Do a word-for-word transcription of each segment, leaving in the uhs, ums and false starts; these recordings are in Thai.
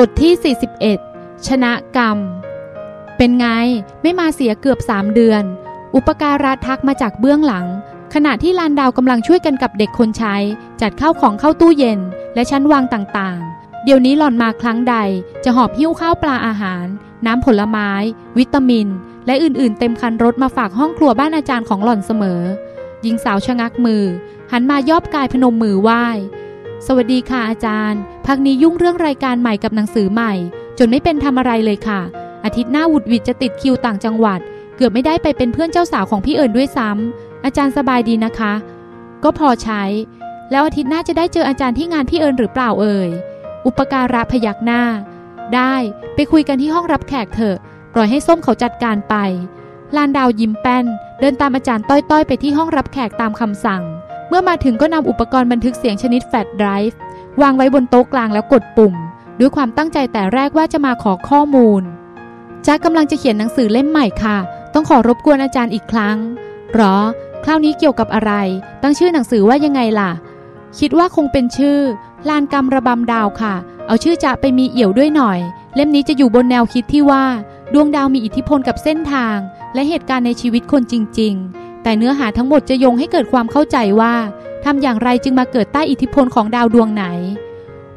บทที่สี่สิบเอ็ดชนะกรรมเป็นไงไม่มาเสียเกือบสามเดือนอุปการะทักมาจากเบื้องหลังขณะที่ลานดาวกำลังช่วยกันกับเด็กคนใช้จัดข้าวของเข้าตู้เย็นและชั้นวางต่างๆเดี๋ยวนี้หล่อนมาครั้งใดจะหอบหิ้วข้าวปลาอาหารน้ำผลไม้วิตามินและอื่นๆเต็มคันรถมาฝากห้องครัวบ้านอาจารย์ของหล่อนเสมอหญิงสาวชะงักมือหันมายอบกายพนมมือไหว้สวัสดีค่ะอาจารย์พักนี้ยุ่งเรื่องรายการใหม่กับหนังสือใหม่จนไม่เป็นทำอะไรเลยค่ะอาทิตย์หน้าวุดวิดจะติดคิวต่างจังหวัดเกือบไม่ได้ไปเป็นเพื่อนเจ้าสาวของพี่เอิญด้วยซ้ำอาจารย์สบายดีนะคะก็พอใช้แล้วอาทิตย์หน้าจะได้เจออาจารย์ที่งานพี่เอิญหรือเปล่าเอ่ยอุปการะพยักหน้าได้ไปคุยกันที่ห้องรับแขกเถอะปล่อยให้ส้มเขาจัดการไปลานดาวยิ้มแป้นเดินตามอาจารย์ต้อยๆไปที่ห้องรับแขกตามคำสั่งเมื่อมาถึงก็นำอุปกรณ์บันทึกเสียงชนิดแฟลชไดรฟ์วางไว้บนโต๊ะกลางแล้วกดปุ่มด้วยความตั้งใจแต่แรกว่าจะมาขอข้อมูลจ๊ะกำลังจะเขียนหนังสือเล่มใหม่ค่ะต้องขอรบกวนอาจารย์อีกครั้งหรอคราวนี้เกี่ยวกับอะไรตั้งชื่อหนังสือว่ายังไงล่ะคิดว่าคงเป็นชื่อลานกรรมระบำดาวค่ะเอาชื่อจ๊ะไปมีเอี่ยวด้วยหน่อยเล่มนี้จะอยู่บนแนวคิดที่ว่าดวงดาวมีอิทธิพลกับเส้นทางและเหตุการณ์ในชีวิตคนจริงๆแต่เนื้อหาทั้งหมดจะโยงให้เกิดความเข้าใจว่าทำอย่างไรจึงมาเกิดใต้อิทธิพลของดาวดวงไหน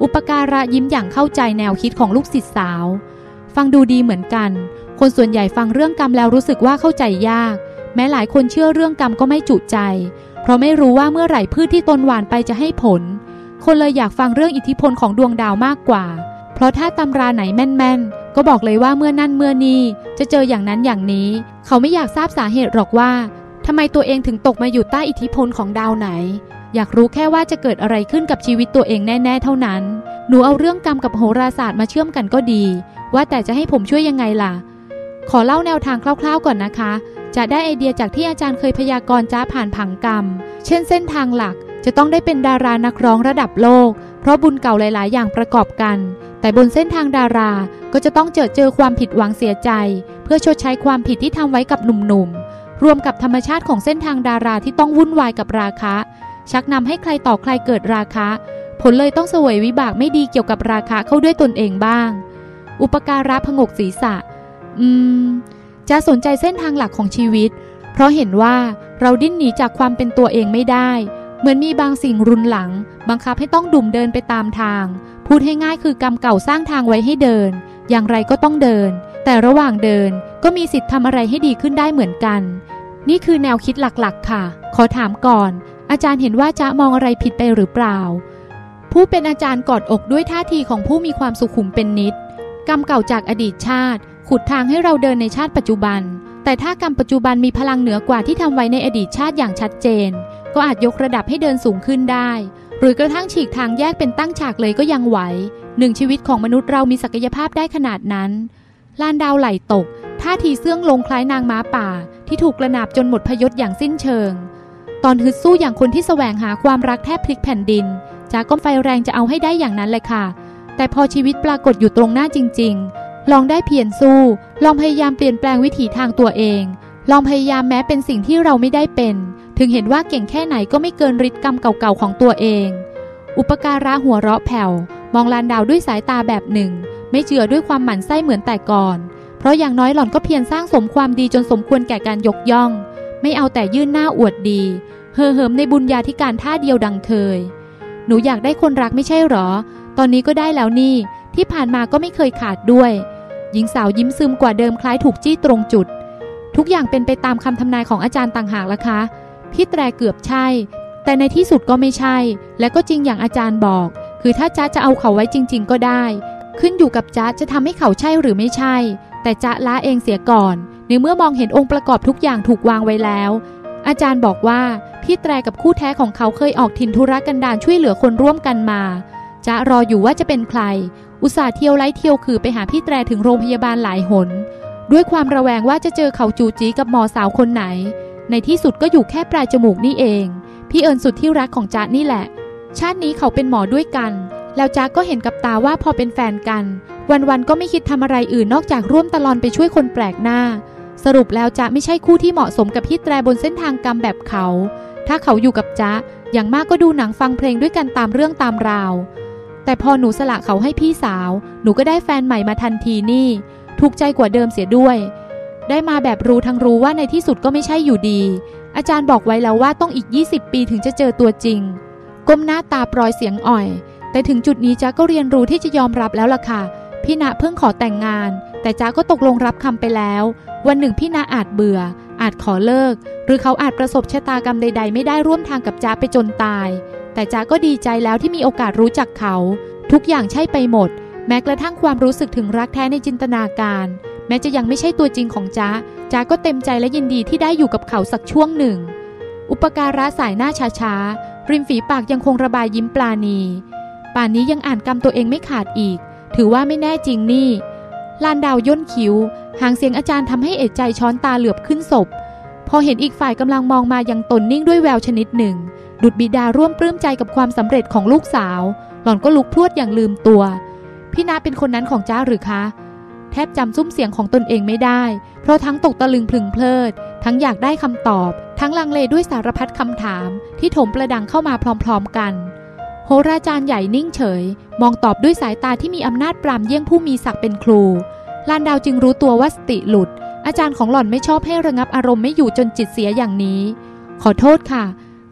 อุปการะยิ้มอย่างเข้าใจแนวคิดของลูกศิษย์สาวฟังดูดีเหมือนกันคนส่วนใหญ่ฟังเรื่องกรรมแล้วรู้สึกว่าเข้าใจยากแม้หลายคนเชื่อเรื่องกรรมก็ไม่จุใจเพราะไม่รู้ว่าเมื่อไหร่พืชที่ตนหว่านไปจะให้ผลคนเลยอยากฟังเรื่องอิทธิพลของดวงดาวมากกว่าเพราะถ้าตำราไหนแม่นๆก็บอกเลยว่าเมื่อนั่นเมื่อนี้จะเจออย่างนั้นอย่างนี้เขาไม่อยากทราบสาเหตุหรอกว่าทำไมตัวเองถึงตกมาอยู่ใต้อิทธิพลของดาวไหนอยากรู้แค่ว่าจะเกิดอะไรขึ้นกับชีวิตตัวเองแน่ๆเท่านั้นหนูเอาเรื่องกรรมกับโหราศาสตร์มาเชื่อมกันก็ดีว่าแต่จะให้ผมช่วยยังไงล่ะขอเล่าแนวทางคร่าวๆก่อนนะคะจะได้ไอเดียจากที่อาจารย์เคยพยากรณ์จ้าผ่านผังกรรมเช่นเส้นทางหลักจะต้องได้เป็นดารานักร้องระดับโลกเพราะบุญเก่าหลายๆอย่างประกอบกันแต่บนเส้นทางดาราก็จะต้องเจอเจอความผิดหวังเสียใจเพื่อชดใช้ความผิดที่ทำไว้กับหนุ่มๆรวมกับธรรมชาติของเส้นทางดาราที่ต้องวุ่นวายกับราคะชักนำให้ใครต่อใครเกิดราคะผลเลยต้องเสวยวิบากไม่ดีเกี่ยวกับราคะเข้าด้วยตนเองบ้างอุปการะผงกศีรษะอืมจะสนใจเส้นทางหลักของชีวิตเพราะเห็นว่าเราดิ้นหนีจากความเป็นตัวเองไม่ได้เหมือนมีบางสิ่งรุนหลังบังคับให้ต้องดุ่มเดินไปตามทางพูดให้ง่ายคือกรรมเก่าสร้างทางไว้ให้เดินอย่างไรก็ต้องเดินแต่ระหว่างเดินก็มีสิทธิ์ทำอะไรให้ดีขึ้นได้เหมือนกันนี่คือแนวคิดหลักๆค่ะขอถามก่อนอาจารย์เห็นว่าจะมองอะไรผิดไปหรือเปล่าผู้เป็นอาจารย์กอดอกด้วยท่าทีของผู้มีความสุขุมเป็นนิดกรรมเก่าจากอดีตชาติขุดทางให้เราเดินในชาติปัจจุบันแต่ถ้ากรรมปัจจุบันมีพลังเหนือกว่าที่ทำไว้ในอดีตชาติอย่างชัดเจนก็อาจยกระดับให้เดินสูงขึ้นได้หรือกระทั่งฉีกทางแยกเป็นตั้งฉากเลยก็ยังไหวหนึ่งชีวิตของมนุษย์เรามีศักยภาพได้ขนาดนั้นลานดาวไหลตกท่าทีเสื่องลงคล้ายนางม้าป่าที่ถูกกระหนาบจนหมดพยศอย่างสิ้นเชิงตอนฮึดสู้อย่างคนที่แสวงหาความรักแทบพลิกแผ่นดินจากก้มไฟแรงจะเอาให้ได้อย่างนั้นเลยค่ะแต่พอชีวิตปรากฏอยู่ตรงหน้าจริงๆลองได้เพียรสู้ลองพยายามเปลี่ยนแปลงวิถีทางตัวเองลองพยายามแม้เป็นสิ่งที่เราไม่ได้เป็นถึงเห็นว่าเก่งแค่ไหนก็ไม่เกินฤทธิ์กรรมเก่าๆของตัวเองอุปการะหัวเราะแผ่วมองลานดาวด้วยสายตาแบบหนึ่งไม่เจือด้วยความหมั่นไส้เหมือนแต่ก่อนเพราะอย่างน้อยหล่อนก็เพียรสร้างสมความดีจนสมควรแก่การยกย่องไม่เอาแต่ยื่นหน้าอวดดีเฮ่อเหิมในบุญญาธิการท่าเดียวดังเคยหนูอยากได้คนรักไม่ใช่หรอตอนนี้ก็ได้แล้วนี่ที่ผ่านมาก็ไม่เคยขาดด้วยหญิงสาวยิ้มซึมกว่าเดิมคล้ายถูกจี้ตรงจุดทุกอย่างเป็นไปตามคำทำนายของอาจารย์ต่างหากล่ะคะพี่แตรเกือบใช่แต่ในที่สุดก็ไม่ใช่และก็จริงอย่างอาจารย์บอกคือถ้าจ๊ะจะเอาเขาไว้จริงๆก็ได้ขึ้นอยู่กับจ๊ะจะทำให้เขาใช่หรือไม่ใช่แต่จ๊ะละเองเสียก่อนในเมื่อมองเห็นองค์ประกอบทุกอย่างถูกวางไว้แล้วอาจารย์บอกว่าพี่แตรกับคู่แท้ของเขาเคยออกถิ่นธุรกันดารช่วยเหลือคนร่วมกันมาจ๊ะรออยู่ว่าจะเป็นใครอุตส่าห์เที่ยวไล่เที่ยวคือไปหาพี่แตรถึงโรงพยาบาลหลายหนด้วยความระแวงว่าจะเจอเขาจูจีกับหมอสาวคนไหนในที่สุดก็อยู่แค่ปลายจมูกนี่เองพี่เอิญสุดที่รักของจ๊ะนี่แหละชาตินี้เขาเป็นหมอด้วยกันแล้วจ๊ะก็เห็นกับตาว่าพอเป็นแฟนกันวันๆก็ไม่คิดทำอะไรอื่นนอกจากร่วมตะลอนไปช่วยคนแปลกหน้าสรุปแล้วจ๊ะไม่ใช่คู่ที่เหมาะสมกับพี่แตรบนเส้นทางกรรมแบบเขาถ้าเขาอยู่กับจ๊ะอย่างมากก็ดูหนังฟังเพลงด้วยกันตามเรื่องตามราว แต่พอหนูสละเขาให้พี่สาวหนูก็ได้แฟนใหม่มาทันทีนี่ถูกใจกว่าเดิมเสียด้วยได้มาแบบรู้ทั้งรู้ว่าในที่สุดก็ไม่ใช่อยู่ดีอาจารย์บอกไว้แล้วว่าต้องอีกยี่สิบปีถึงจะเจอตัวจริงก้มหน้าตาปลอยเสียงอ่อยแต่ถึงจุดนี้จ๊ะก็เรียนรู้ที่จะยอมรับแล้วล่ะค่ะพี่ณเพิ่งขอแต่งงานแต่จ๊ะก็ตกลงรับคำไปแล้ววันหนึ่งพี่ณอาจเบื่ออาจขอเลิกหรือเขาอาจประสบชะตากรรมใดๆไม่ได้ร่วมทางกับจ๊ะไปจนตายแต่จ๊ะก็ดีใจแล้วที่มีโอกาสรู้จักเขาทุกอย่างใช่ไปหมดแม้กระทั่งความรู้สึกถึงรักแท้ในจินตนาการแม้จะยังไม่ใช่ตัวจริงของจ๊ะจ๊ะก็เต็มใจและยินดีที่ได้อยู่กับเขาสักช่วงหนึ่งอุปการะสายหน้าช้าๆริมฝีปากยังคงระบายยิ้มปลาณีป่านนี้ยังอ่านกรรมตัวเองไม่ขาดอีกถือว่าไม่แน่จริงนี่ลานดาวย่นคิ้วหางเสียงอาจารย์ทำให้เอะใจช้อนตาเหลือบขึ้นศพพอเห็นอีกฝ่ายกำลังมองมายังตนนิ่งด้วยแววชนิดหนึ่งดุจบิดาร่วมปลื้มใจกับความสำเร็จของลูกสาวหล่อนก็ลุกพรวดอย่างลืมตัวพี่นาเป็นคนนั้นของจ้าหรือคะแทบจำซุ้มเสียงของตนเองไม่ได้เพราะทั้งตกตะลึงพลึงเพลิดทั้งอยากได้คำตอบทั้งลังเลด้วยสารพัดคำถามที่ถมประดังเข้ามาพร้อมๆกันโหราจารย์ใหญ่นิ่งเฉยมองตอบด้วยสายตาที่มีอำนาจปราบเยี่ยงผู้มีศักดิ์เป็นครูลานดาวจึงรู้ตัวว่าสติหลุดอาจารย์ของหล่อนไม่ชอบให้ระงับอารมณ์ไม่อยู่จนจิตเสียอย่างนี้ขอโทษค่ะ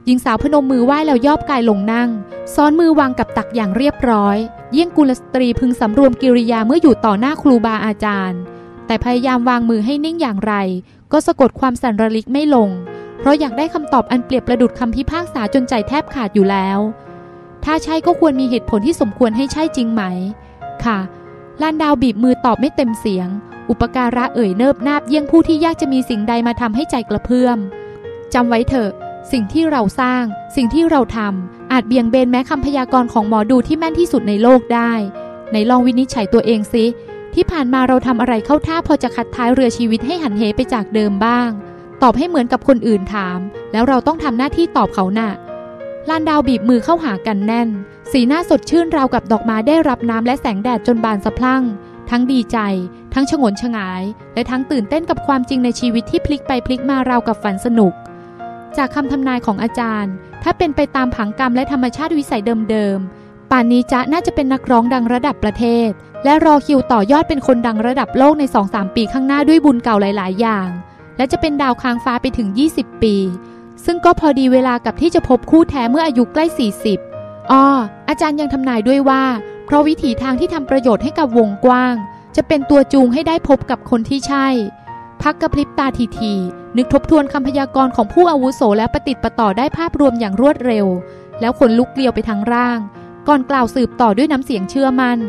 หญิงสาวพนมมือไหว้แล้วย่อกายลงนั่งซ้อนมือวางกับตักอย่างเรียบร้อยเยี่ยงกุลสตรีพึงสำรวมกิริยาเมื่ออยู่ต่อหน้าครูบาอาจารย์แต่พยายามวางมือให้นิ่งอย่างไรก็สะกดความสั่นระลิกไม่ลงเพราะอยากได้คำตอบอันเปรียบประดุจคำพิพากษาจนใจแทบขาดอยู่แล้วถ้าใช่ก็ควรมีเหตุผลที่สมควรให้ใช่จริงไหมค่ะลานดาวบีบมือตอบไม่เต็มเสียงอุปการะเอ่ยเนิบนาบเยี่ยงผู้ที่ยากจะมีสิ่งใดมาทำให้ใจกระเพื่อมจำไว้เถอะสิ่งที่เราสร้างสิ่งที่เราทำอาจเบี่ยงเบนแม้คำพยากรณ์ของหมอดูที่แม่นที่สุดในโลกได้ในลองวินิจฉัยตัวเองสิที่ผ่านมาเราทำอะไรเข้าท่าพอจะขัดท้ายเรือชีวิตให้หันเหไปจากเดิมบ้างตอบให้เหมือนกับคนอื่นถามแล้วเราต้องทำหน้าที่ตอบเขาน่ะลานดาวบีบมือเข้าหากันแน่นสีหน้าสดชื่นราวกับดอกไม้ได้รับน้ำและแสงแดดจนบานสะพรั่งทั้งดีใจทั้งฉงนฉงายและทั้งตื่นเต้นกับความจริงในชีวิตที่พลิกไปพลิกมาราวกับฝันสนุกจากคำทำนายของอาจารย์ถ้าเป็นไปตามผังกรรมและธรรมชาติวิสัยเดิมๆป่านนี้จ๊ะน่าจะเป็นนักร้องดังระดับประเทศและรอคิวต่อยอดเป็นคนดังระดับโลกใน สองถึงสาม ปีข้างหน้าด้วยบุญเก่าหลายๆอย่างและจะเป็นดาวค้างฟ้าไปถึงยี่สิบปีซึ่งก็พอดีเวลากับที่จะพบคู่แท้เมื่ออายุใกล้สี่สิบอ้ออาจารย์ยังทำนายด้วยว่าเพราะวิถีทางที่ทำประโยชน์ให้กับวงกว้างจะเป็นตัวจูงให้ได้พบกับคนที่ใช่พักกระพริบตาทีๆนึกทบทวนคำพยากรณ์ของผู้อาวุโสและประติดประต่อได้ภาพรวมอย่างรวดเร็วแล้วขนลุกเกลียวไปทั้งร่างก่อนกล่าวสืบต่อด้วยน้ำเสียงเชื่อมั่น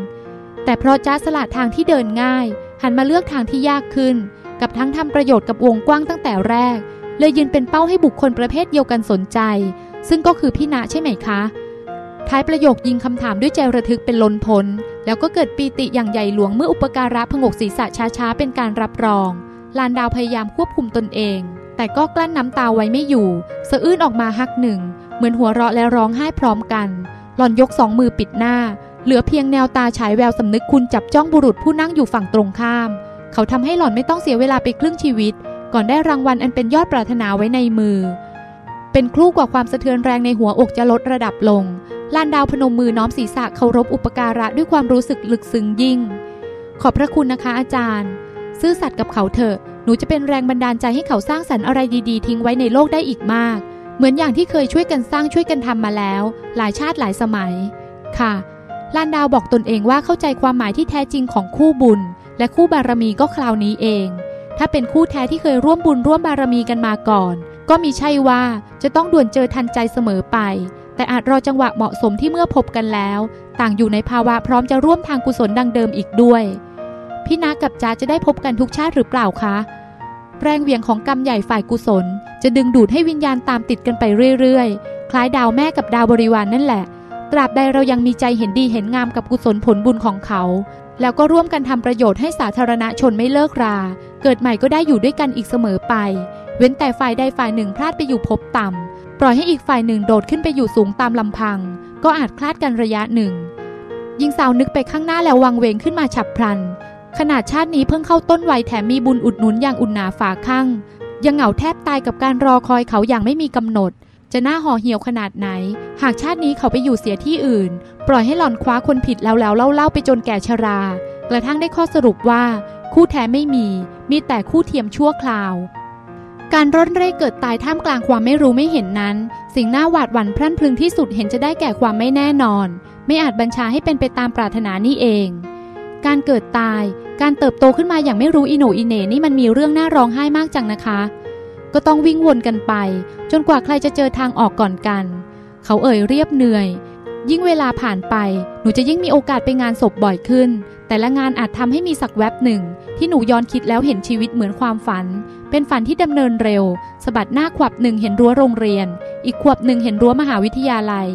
แต่เพราะจ้าสละทางที่เดินง่ายหันมาเลือกทางที่ยากขึ้นกับทั้งทำประโยชน์กับวงกว้างตั้งแต่แรกเลยยืนเป็นเป้าให้บุคคลประเภทเดียวกันสนใจซึ่งก็คือพี่ณใช่ไหมคะท้ายประโยคยิงคำถามด้วยใจระทึกเป็นล้นพ้นแล้วก็เกิดปีติอย่างใหญ่หลวงเมื่ออุปการะผงกศีรษะช้าๆเป็นการรับรองลานดาวพยายามควบคุมตนเองแต่ก็กลั้นน้ำตาไว้ไม่อยู่สะอื้นออกมาฮักหนึ่งเหมือนหัวเราะและร้องไห้พร้อมกันหล่อนยกสองมือปิดหน้าเหลือเพียงแนวตาฉายแววสำนึกคุณจับจ้องบุรุษผู้นั่งอยู่ฝั่งตรงข้ามเขาทำให้หล่อนไม่ต้องเสียเวลาไปครึ่งชีวิตก่อนได้รางวัลอันเป็นยอดปรารถนาไว้ในมือเป็นครู่กว่าความสะเทือนแรงในหัวอกจะลดระดับลงลานดาวพนมมือน้อมศีรษะเคารพอุปการะด้วยความรู้สึกลึกซึ้งยิ่งขอบพระคุณนะคะอาจารย์ซื่อสัตย์กับเขาเถอะหนูจะเป็นแรงบันดาลใจให้เขาสร้างสรรค์อะไรดีๆทิ้งไว้ในโลกได้อีกมากเหมือนอย่างที่เคยช่วยกันสร้างช่วยกันทำมาแล้วหลายชาติหลายสมัยค่ะลานดาวบอกตนเองว่าเข้าใจความหมายที่แท้จริงของคู่บุญและคู่บารมีก็คราวนี้เองถ้าเป็นคู่แท้ที่เคยร่วมบุญร่วมบารมีกันมาก่อนก็มิใช่ว่าจะต้องด่วนเจอทันใจเสมอไปแต่อาจรอจังหวะเหมาะสมที่เมื่อพบกันแล้วต่างอยู่ในภาวะพร้อมจะร่วมทางกุศลดังเดิมอีกด้วยพี่นากับจ้าจะได้พบกันทุกชาติหรือเปล่าคะแรงเหวี่ยงของกรรมใหญ่ฝ่ายกุศลจะดึงดูดให้วิญญาณตามติดกันไปเรื่อยๆคล้ายดาวแม่กับดาวบริวาร นั่นแหละตราบใดเรายังมีใจเห็นดีเห็นงามกับกุศลผลบุญของเขาแล้วก็ร่วมกันทำประโยชน์ให้สาธารณชนไม่เลิกราเกิดใหม่ก็ได้อยู่ด้วยกันอีกเสมอไปเว้นแต่ฝ่ายใดฝ่ายหนึ่งพลาดไปอยู่ภพต่ำปล่อยให้อีกฝ่ายหนึ่งโดดขึ้นไปอยู่สูงตามลำพังก็อาจคลาดกันระยะหนึ่งหญิงสาวนึกไปข้างหน้าแล้ววังเวงขึ้นมาฉับพลันขนาดชาตินี้เพิ่งเข้าต้นวัยแถมมีบุญอุดหนุนอย่างอุ่นหนาฝาคั่งยังเหงาแทบตายกับการรอคอยเขาอย่างไม่มีกำหนด จะหน้าห่อเหี่ยวขนาดไหนหากชาตินี้เขาไปอยู่เสียที่อื่นปล่อยให้หล่อนคว้าคนผิดแล้วแล้วเล่าๆไปจนแก่ชรากระทั่งได้ข้อสรุปว่าคู่แท้ไม่มีมีแต่คู่เทียมชั่วคราวการร่อนเร่เกิดตายท่ามกลางความไม่รู้ไม่เห็นนั้นสิ่งน่าหวาดหวั่นพรั่นพรึงที่สุดเห็นจะได้แก่ความไม่แน่นอนไม่อาจบัญชาให้เป็นไปตามปรารถนานี่เองการเกิดตายการเติบโตขึ้นมาอย่างไม่รู้อิโหนอิเหน่นี่มันมีเรื่องน่าร้องไห้มากจังนะคะก็ต้องวิ่งวนกันไปจนกว่าใครจะเจอทางออกก่อนกันเขาเอ่ยเรียบเหนื่อยยิ่งเวลาผ่านไปหนูจะยิ่งมีโอกาสไปงานศพบ่อยขึ้นแต่ละงานอาจทำให้มีสักแวบหนึ่งที่หนูย้อนคิดแล้วเห็นชีวิตเหมือนความฝันเป็นฝันที่ดำเนินเร็วสะบัดหน้าขวบหนึ่งเห็นรั้วโรงเรียนอีกขวบหนึ่งเห็นรั้วมหาวิทยาลัย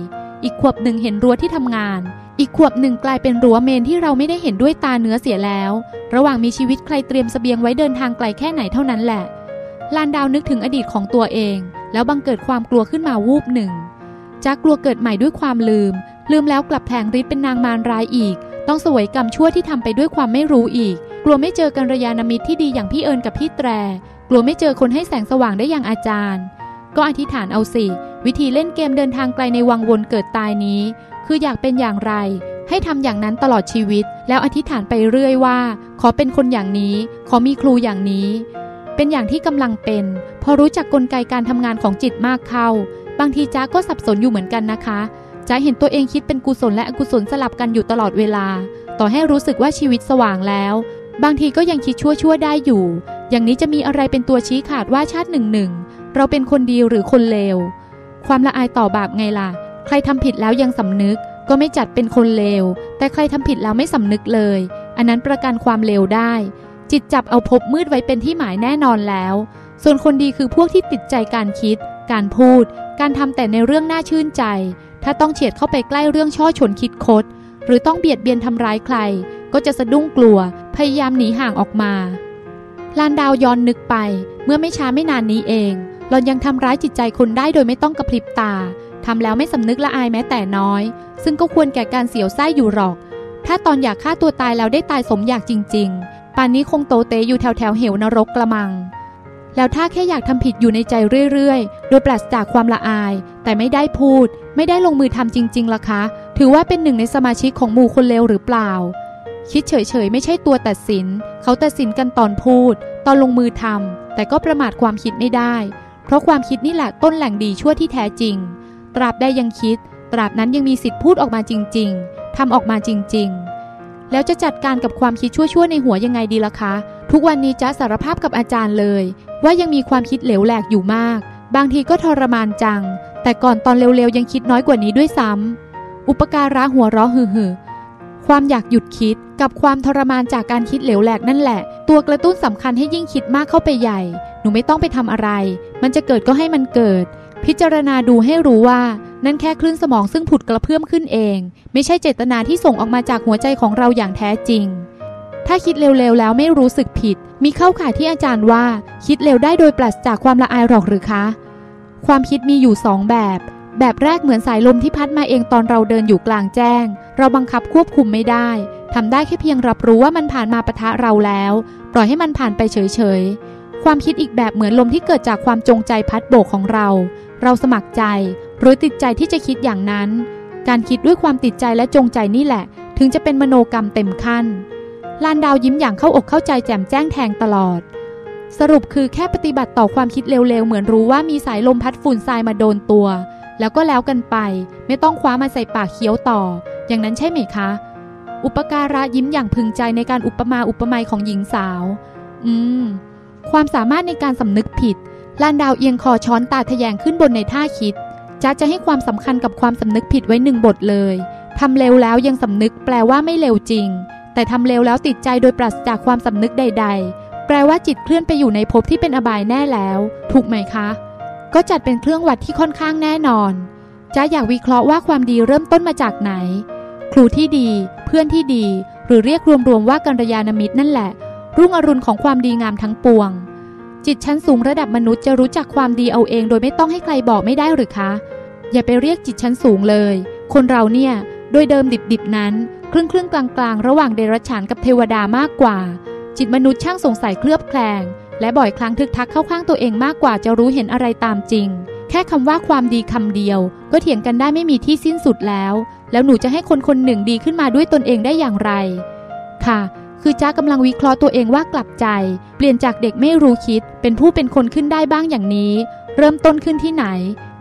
อีกขวบหนึ่งเห็นรั้วที่ทำงานอีกขวบหนึ่งกลายเป็นรั้วเมนที่เราไม่ได้เห็นด้วยตาเนื้อเสียแล้วระหว่างมีชีวิตใครเตรียมเสบียงไว้เดินทางไกลแค่ไหนเท่านั้นแหละลานดาวนึกถึงอดีตของตัวเองแล้วบังเกิดความกลัวขึ้นมาวูบหนึ่งจ๊ะกลัวเกิดใหม่ด้วยความลืมลืมแล้วกลับแผลงฤทธิ์เป็นนางมารร้ายอีกต้องเสวยกรรมชั่วที่ทำไปด้วยความไม่รู้อีกกลัวไม่เจอกัลยาณมิตรที่ดีอย่างพี่เอิญกับพี่แตรกลัวไม่เจอคนให้แสงสว่างได้อย่างอาจารย์ก็อธิษฐานเอาสิวิธีเล่นเกมเดินทางไกลในวังวนเกิดตายนี้คืออยากเป็นอย่างไรให้ทำอย่างนั้นตลอดชีวิตแล้วอธิษฐานไปเรื่อยว่าขอเป็นคนอย่างนี้ขอมีครูอย่างนี้เป็นอย่างที่กำลังเป็นพอรู้จักกลไกการทำงานของจิตมากเข้าบางทีจ๊ะก็สับสนอยู่เหมือนกันนะคะจ๊ะเห็นตัวเองคิดเป็นกุศลและอกุศลสลับกันอยู่ตลอดเวลาต่อให้รู้สึกว่าชีวิตสว่างแล้วบางทีก็ยังคิดชั่วชั่วได้อยู่อย่างนี้จะมีอะไรเป็นตัวชี้ขาดว่าชาติหนึ่งหนึ่งเราเป็นคนดีหรือคนเลวความละอายต่อบาปไงล่ะใครทำผิดแล้วยังสำนึกก็ไม่จัดเป็นคนเลวแต่ใครทำผิดแล้วไม่สำนึกเลยอันนั้นประกันความเลวได้จิตจับเอาภพมืดไว้เป็นที่หมายแน่นอนแล้วส่วนคนดีคือพวกที่ติดใจการคิดการพูดการทำแต่ในเรื่องน่าชื่นใจถ้าต้องเฉียดเข้าไปใกล้เรื่องช่อฉนคิดคดหรือต้องเบียดเบียนทำร้ายใครก็จะสะดุ้งกลัวพยายามหนีห่างออกมาลานดาวย้อนนึกไปเมื่อไม่ช้าไม่นานนี้เองหล่อนยังทำร้ายจิตใจคนได้โดยไม่ต้องกระพริบตาทำแล้วไม่สำนึกละอายแม้แต่น้อยซึ่งก็ควรแก่การเสียวไส้อยู่หรอกถ้าตอนอยากฆ่าตัวตายแล้วได้ตายสมอยากจริงๆป่านนี้คงโตเตอยู่แถวแถวเหวนรกกระมังแล้วถ้าแค่อยากทำผิดอยู่ในใจเรื่อยๆโดยปราศจากความละอายแต่ไม่ได้พูดไม่ได้ลงมือทำจริงๆล่ะคะถือว่าเป็นหนึ่งในสมาชิกของหมู่คนเลวหรือเปล่าคิดเฉยๆไม่ใช่ตัวตัดสินเขาตัดสินกันตอนพูดตอนลงมือทำแต่ก็ประมาทความคิดไม่ได้เพราะความคิดนี่แหละต้นแหล่งดีชั่วที่แท้จริงตราบใดยังคิดตราบนั้นยังมีสิทธิ์พูดออกมาจริงๆทำออกมาจริงๆแล้วจะจัดการกับความคิดชั่วๆในหัวยังไงดีล่ะคะทุกวันนี้จ๊ะสารภาพกับอาจารย์เลยว่ายังมีความคิดเหลวแหลกอยู่มากบางทีก็ทรมานจังแต่ก่อนตอนเร็วๆยังคิดน้อยกว่านี้ด้วยซ้ำอุปการะหัวเราะหือๆความอยากหยุดคิดกับความทรมานจากการคิดเหลวแหลกนั่นแหละตัวกระตุ้นสำคัญให้ยิ่งคิดมากเข้าไปใหญ่หนูไม่ต้องไปทำอะไรมันจะเกิดก็ให้มันเกิดพิจารณาดูให้รู้ว่านั่นแค่คลื่นสมองซึ่งผุดกระเพื่อมขึ้นเองไม่ใช่เจตนาที่ส่งออกมาจากหัวใจของเราอย่างแท้จริงถ้าคิดเร็วๆแล้วไม่รู้สึกผิดมีเข้าข่ายที่อาจารย์ว่าคิดเร็วได้โดยปราศจากความละอายหรอกหรือคะความคิดมีอยู่สองแบบแบบแรกเหมือนสายลมที่พัดมาเองตอนเราเดินอยู่กลางแจ้งเราบังคับควบคุมไม่ได้ทำได้แค่เพียงรับรู้ว่ามันผ่านมาปะทะเราแล้วปล่อยให้มันผ่านไปเฉยๆความคิดอีกแบบเหมือนลมที่เกิดจากความจงใจพัดโบกของเราเราสมัครใจหรือติดใจที่จะคิดอย่างนั้นการคิดด้วยความติดใจและจงใจนี่แหละถึงจะเป็นมโนกรรมเต็มขั้นลานดาวยิ้มอย่างเข้าอกเข้าใจแจ่มแจ้งแทงตลอดสรุปคือแค่ปฏิบัติต่อความคิดเร็วๆเหมือนรู้ว่ามีสายลมพัดฝุ่นทรายมาโดนตัวแล้วก็แล้วกันไปไม่ต้องคว้ามาใส่ปากเคี้ยวต่ออย่างนั้นใช่ไหมคะอุปการะยิ้มอย่างพึงใจในการอุปมาอุปไมยของหญิงสาวอืมความสามารถในการสำนึกผิดลานดาวเอียงคอช้อนตาทะแยงขึ้นบนในท่าคิดจ๊ะจะให้ความสำคัญกับความสำนึกผิดไว้หนึ่งบทเลยทำเร็วแล้วยังสำนึกแปลว่าไม่เร็วจริงแต่ทำเร็วแล้วติดใจโดยปราศจากความสำนึกใดๆแปลว่าจิตเคลื่อนไปอยู่ในภพที่เป็นอบายแน่แล้วถูกไหมคะก็จัดเป็นเครื่องวัดที่ค่อนข้างแน่นอนจะอยากวิเคราะห์ว่าความดีเริ่มต้นมาจากไหนครูที่ดีเพื่อนที่ดีหรือเรียกรวมๆว่ากัลยาณมิตรนั่นแหละรุ่งอรุณของความดีงามทั้งปวงจิตชั้นสูงระดับมนุษย์จะรู้จักความดีเอาเองโดยไม่ต้องให้ใครบอกไม่ได้หรือคะอย่าไปเรียกจิตชั้นสูงเลยคนเราเนี่ยโดยเดิมดิบๆนั้นครึ่งครึ่งกลางๆระหว่างเดรัจฉานกับเทวดามากกว่าจิตมนุษย์ช่างสงสัยเคลือบแคลงและบ่อยครั้งทึกทักเข้าข้างตัวเองมากกว่าจะรู้เห็นอะไรตามจริงแค ค่คำว่าความดีคำเดียวก็เถียงกันได้ไม่มีที่สิ้นสุดแล้วแล้วหนูจะให้คนคนหนึ่งดีขึ้นมาด้วยตนเองได้อย่างไรค่ะคือจ้ากำลังวิเคราะห์ตัวเองว่ากลับใจเปลี่ยนจากเด็กไม่รู้คิดเป็นผู้เป็นคนขึ้นได้บ้างอย่างนี้เริ่มต้นขึ้นที่ไหน